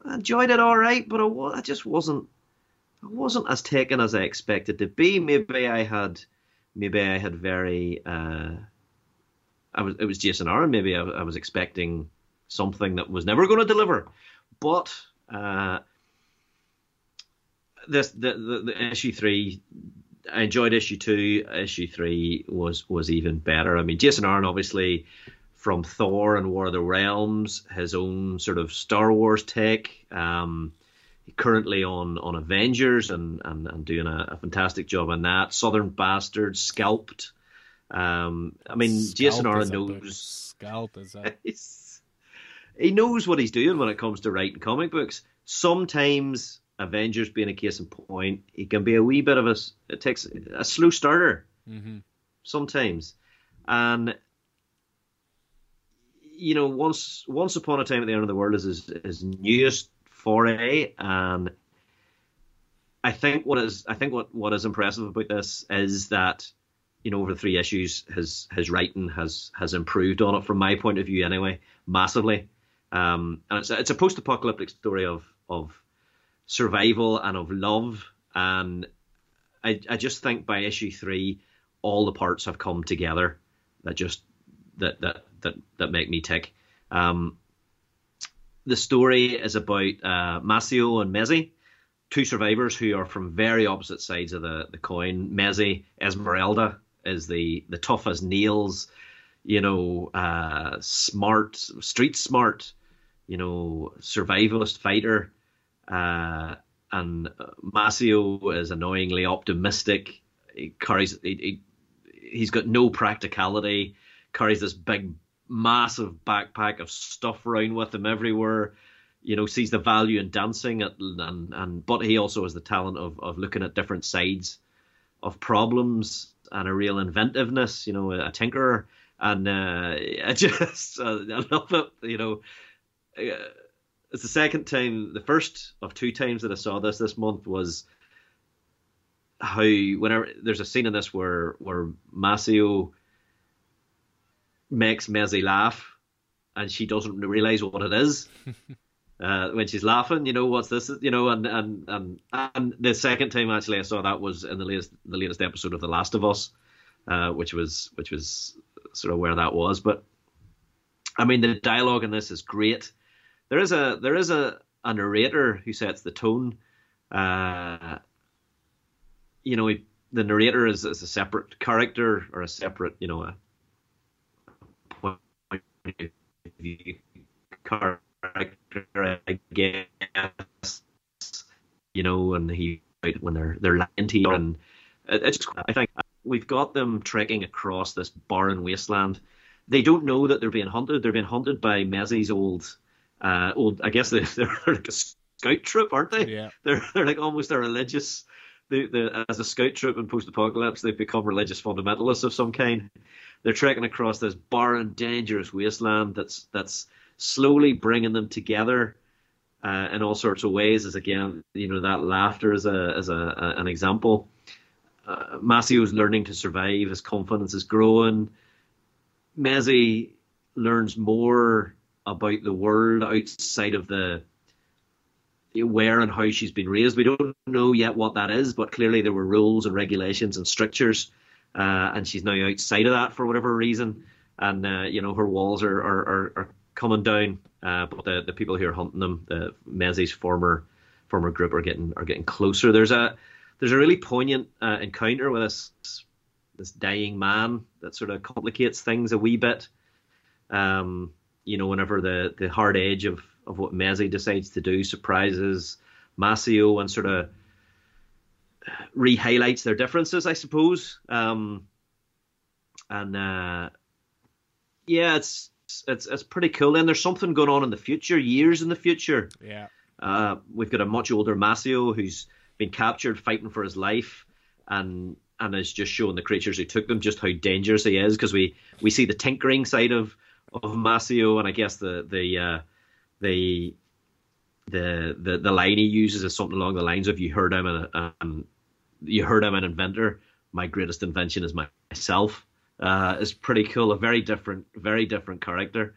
enjoyed it all right, but I, I just wasn't. I wasn't as taken as I expected to be. Maybe I had, maybe I had very. Uh, I was. It was Jason Aaron. Maybe I, I was expecting something that was never going to deliver. But uh, this the, the the issue three. I enjoyed issue two. Issue three was was even better. I mean, Jason Aaron, obviously, from Thor and War of the Realms, his own sort of Star Wars take. Um, Currently on, on Avengers and, and, and doing a, a fantastic job on that. Southern Bastard, Scalped. Um, I mean, Scalped Jason Aaron knows. Scalped is that? He knows what he's doing when it comes to writing comic books. Sometimes, Avengers being a case in point, he can be a wee bit of a it takes a slow starter. Mm-hmm. Sometimes, and you know, once once upon a time at the end of the world is his, his newest foray, and I think what is I think what, what is impressive about this is that, you know, over the three issues, his his writing has has improved on it, from my point of view anyway, massively. Um, and it's a, it's a post-apocalyptic story of of survival and of love, and I I just think by issue three, all the parts have come together that just that that that, that make me tick. Um, The story is about uh, Masio and Mezzi, two survivors who are from very opposite sides of the, the coin. Mezzi Esmeralda is the, the tough as nails, you know, uh, smart, street smart, you know, survivalist fighter. Uh, and Masio is annoyingly optimistic. He carries, he, he, he's got no practicality, carries this big, massive backpack of stuff around with him everywhere. You know, sees the value in dancing, at, and and but he also has the talent of of looking at different sides of problems and a real inventiveness. You know, a, a tinkerer, and uh, I just uh, I love it. You know, uh, it's the second time, the first of two times that I saw this this month was how whenever there's a scene in this where where Masio makes Mezzi laugh, and she doesn't realize what it is. Uh, when she's laughing, you know, what's this? You know, and and and and the second time actually I saw that was in the latest the latest episode of The Last of Us, uh, which was which was sort of where that was. But I mean, the dialogue in this is great. There is a there is a, a narrator who sets the tone. Uh, you know, he, the narrator is, is a separate character or a separate, you know, a point of view character. Character, I guess, you know, and he when they're they're lying to you, and it's just, I think we've got them trekking across this barren wasteland. They don't know that they're being hunted. They're being hunted by Mezzi's old, uh, old. I guess they're, they're like a scout troop, aren't they? Yeah. They're they're like almost a religious. They, they're, as a scout troop in post-apocalypse, they've become religious fundamentalists of some kind. They're trekking across this barren, dangerous wasteland that's that's. slowly bringing them together uh, in all sorts of ways, as again, you know, that laughter is a as a, a an example. Uh, Masio's learning to survive; his confidence is growing. Mezzi learns more about the world outside of the where and how she's been raised. We don't know yet what that is, but clearly there were rules and regulations and strictures, uh, and she's now outside of that for whatever reason. And uh, you know, her walls are are are. are coming down, uh, but the, the people who are hunting them, the Mezzi's former former group, are getting are getting closer. There's a there's a really poignant uh, encounter with this this dying man that sort of complicates things a wee bit. Um, you know, whenever the, the hard edge of, of what Mezzi decides to do surprises Masio and sort of re-highlights their differences, I suppose. Um, and uh, yeah, it's. It's it's pretty cool, and there's something going on in the future, years in the future. Yeah, uh, we've got a much older Masio who's been captured, fighting for his life, and and is just showing the creatures who took them just how dangerous he is, because we, we see the tinkering side of, of Masio, and I guess the the uh, the the the the line he uses is something along the lines of "You heard I'm an um, you heard I'm an inventor. My greatest invention is myself." Uh, is pretty cool. A very different, very different character.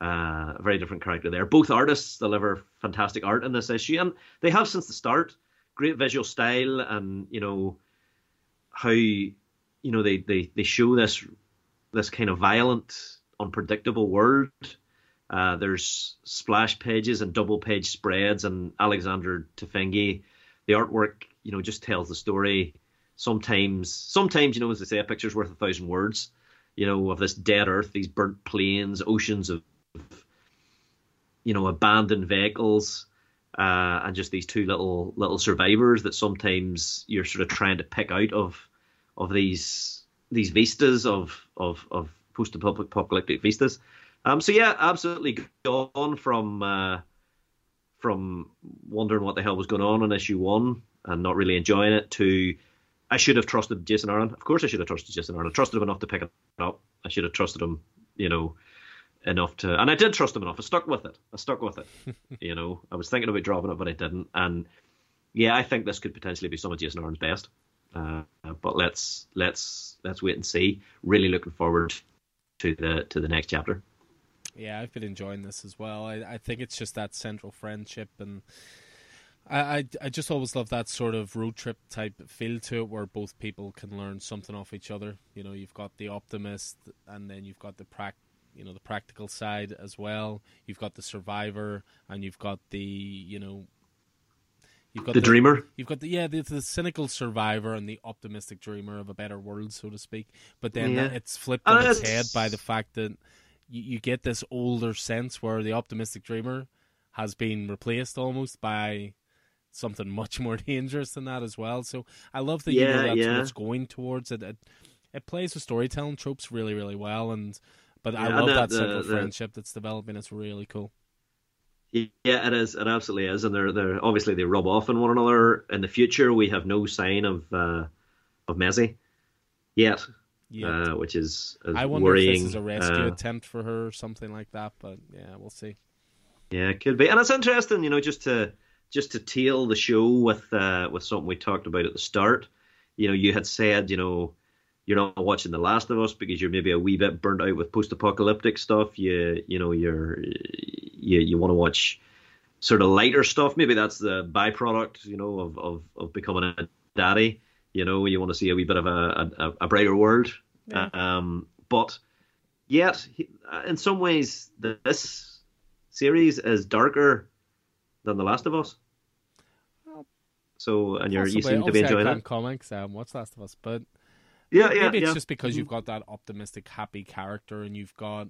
Uh, a very different character there. Both artists deliver fantastic art in this issue, and they have since the start. Great visual style, and you know how you know they, they, they show this this kind of violent, unpredictable world. Uh, there's splash pages and double page spreads, and Alexander Tufengi, the artwork, you know, just tells the story. Sometimes, sometimes, you know, as they say, a picture's worth a thousand words, you know, of this dead earth, these burnt plains, oceans of, you know, abandoned vehicles, uh, and just these two little little survivors that sometimes you're sort of trying to pick out of of these these vistas of of, of post-apocalyptic vistas. Um, so, yeah, absolutely gone from, uh, from wondering what the hell was going on in issue one and not really enjoying it to... I should have trusted Jason Aaron. Of course I should have trusted Jason Aaron. I trusted him enough to pick it up. I should have trusted him, you know, enough to... And I did trust him enough. I stuck with it. I stuck with it. You know, I was thinking about dropping it, but I didn't. And, yeah, I think this could potentially be some of Jason Aaron's best. Uh, but let's let's let's wait and see. Really looking forward to the to the next chapter. Yeah, I've been enjoying this as well. I, I think it's just that central friendship and... I, I just always love that sort of road trip type feel to it where both people can learn something off each other. You know, you've got the optimist and then you've got the prac, you know, the practical side as well. You've got the survivor and you've got the, you know, You've got the, the dreamer. You've got the yeah, the, the cynical survivor and the optimistic dreamer of a better world, so to speak. But then yeah. that, it's flipped on uh, its, it's head by the fact that you, you get this older sense where the optimistic dreamer has been replaced almost by something much more dangerous than that as well. So I love that yeah, you know that's yeah. what it's going towards. It, it it plays with storytelling tropes really, really well, and but yeah, I love that, that central the, friendship the... that's developing. It's really cool. Yeah, it is. It absolutely is, and they're they're obviously they rub off on one another. In the future, we have no sign of uh, of Messi yet, yet. Uh, which is, is I wonder worrying. If this is a rescue uh, attempt for her or something like that. But yeah, we'll see. Yeah, it could be, and it's interesting, you know, just to just to tail the show with uh, with something we talked about at the start. You know, you had said, you know, you're not watching The Last of Us because you're maybe a wee bit burnt out with post-apocalyptic stuff. You you know, you're you you want to watch sort of lighter stuff. Maybe that's the byproduct, you know, of of, of becoming a daddy. You know, you want to see a wee bit of a a, a brighter world. Yeah. Um, but yet, in some ways, this series is darker than The Last of Us. So, and you're Possibly. you seem to be enjoying it. Comics, um, what's Last of Us, but. Yeah, yeah, Maybe it's yeah. just because you've got that optimistic, happy character, and you've got,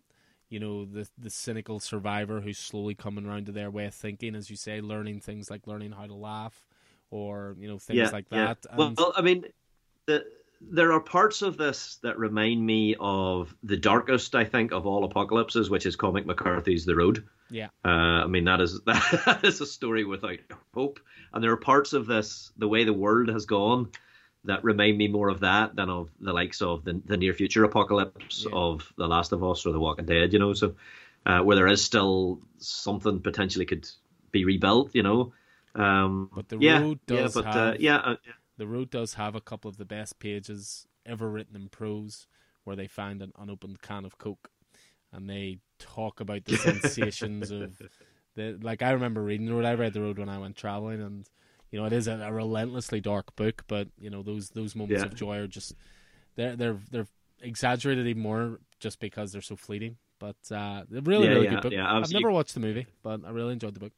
you know, the the cynical survivor who's slowly coming around to their way of thinking, as you say, learning things like learning how to laugh, or you know things yeah, like that. Yeah. And... Well, I mean, the, there are parts of this that remind me of the darkest, I think, of all apocalypses, which is Cormac McCarthy's The Road. Yeah. Uh, I mean, that is that is a story without hope, and there are parts of this, the way the world has gone, that remind me more of that than of the likes of the, the near future apocalypse yeah. of The Last of Us or The Walking Dead, you know, so uh, where there is still something potentially could be rebuilt, you know. Um, but the yeah, road does yeah, but, have, uh, yeah, uh, yeah. The road does have a couple of the best pages ever written in prose, where they find an unopened can of Coke and they talk about the sensations of the, like, I remember reading The Road. I read The Road when I went traveling, and you know, it is a, a relentlessly dark book, but you know those those moments yeah. of joy are just they're they're they're exaggerated even more just because they're so fleeting. But uh, really, yeah, really yeah, good book. Yeah, I've never watched the movie, but I really enjoyed the book.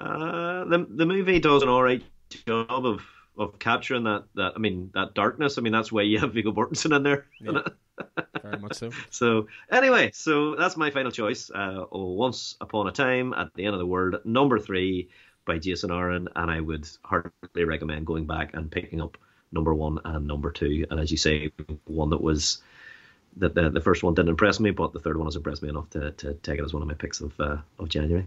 Uh, the the movie does an all right job of, of capturing that, that I mean that darkness. I mean that's why you have Viggo Mortensen in there. Yeah, very much so. So anyway, so that's my final choice. Uh, oh, Once Upon a Time at the End of the World, number three, by Jason Aaron, and I would heartily recommend going back and picking up number one and number two. And as you say, one that was that the, the first one didn't impress me, but the third one has impressed me enough to, to take it as one of my picks of uh, of January.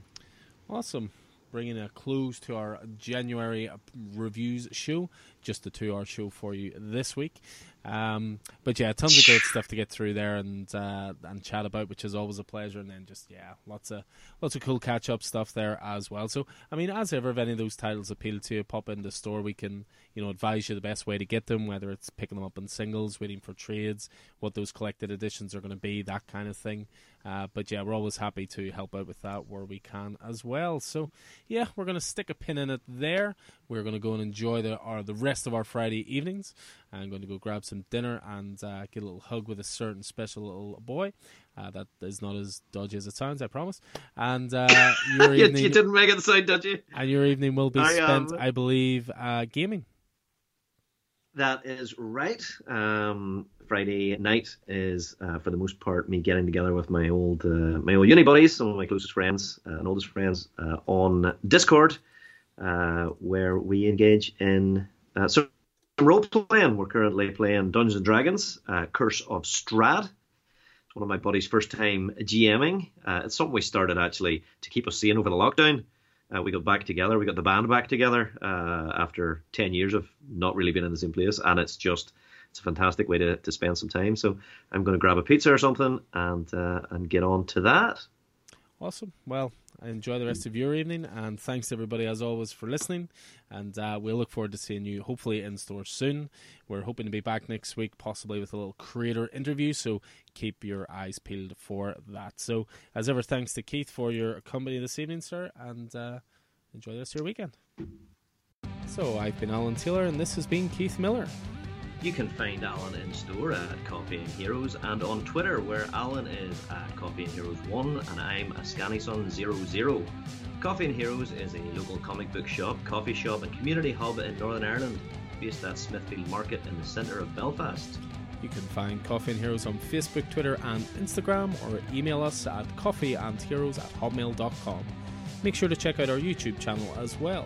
Awesome, bringing a close to our January reviews show, just the two-hour show for you this week. Um, but yeah, tons of great stuff to get through there and uh, and chat about, which is always a pleasure. And then just yeah, lots of lots of cool catch-up stuff there as well. So I mean, as ever, if any of those titles appeal to you, pop in the store. We can you know advise you the best way to get them, whether it's picking them up in singles, waiting for trades, what those collected editions are going to be, that kind of thing. Uh, but yeah, we're always happy to help out with that where we can as well. So yeah, we're going to stick a pin in it there. We're going to go and enjoy the our, the rest of our Friday evenings. I'm going to go grab some dinner and uh, get a little hug with a certain special little boy. Uh, that is not as dodgy as it sounds, I promise. And uh, your you, evening, you didn't make it sound dodgy. And your evening will be I, spent, um, I believe, uh, gaming. That is right. Um, Friday night is, uh, for the most part, me getting together with my old uh, my old uni buddies, some of my closest friends uh, and oldest friends uh, on Discord, uh, where we engage in uh, so role playing. We're currently playing Dungeons and Dragons, uh, Curse of Strahd. It's one of my buddies' first time GMing. Uh, it's something we started actually to keep us sane over the lockdown. Uh, we got back together. We got the band back together uh, after ten years of not really being in the same place. And it's just, it's a fantastic way to, to spend some time. So I'm going to grab a pizza or something and uh, and get on to that. Awesome. Well, enjoy the rest of your evening. And thanks, everybody, as always, for listening. And uh, we'll look forward to seeing you, hopefully, in store soon. We're hoping to be back next week, possibly with a little creator interview. So keep your eyes peeled for that. So, as ever, thanks to Keith for your company this evening, sir. And uh, enjoy the rest of your weekend. So, I've been Alan Taylor, and this has been Keith Miller. You can find Alan in store at Coffee and Heroes, and on Twitter where Alan is at Coffee and Heroes one and I'm a Scannyson zero zero. Coffee and Heroes is a local comic book shop, coffee shop and community hub in Northern Ireland, based at Smithfield Market in the centre of Belfast. You can find Coffee and Heroes on Facebook, Twitter and Instagram, or email us at coffeeandheroes at hotmail dot com. Make sure to check out our YouTube channel as well.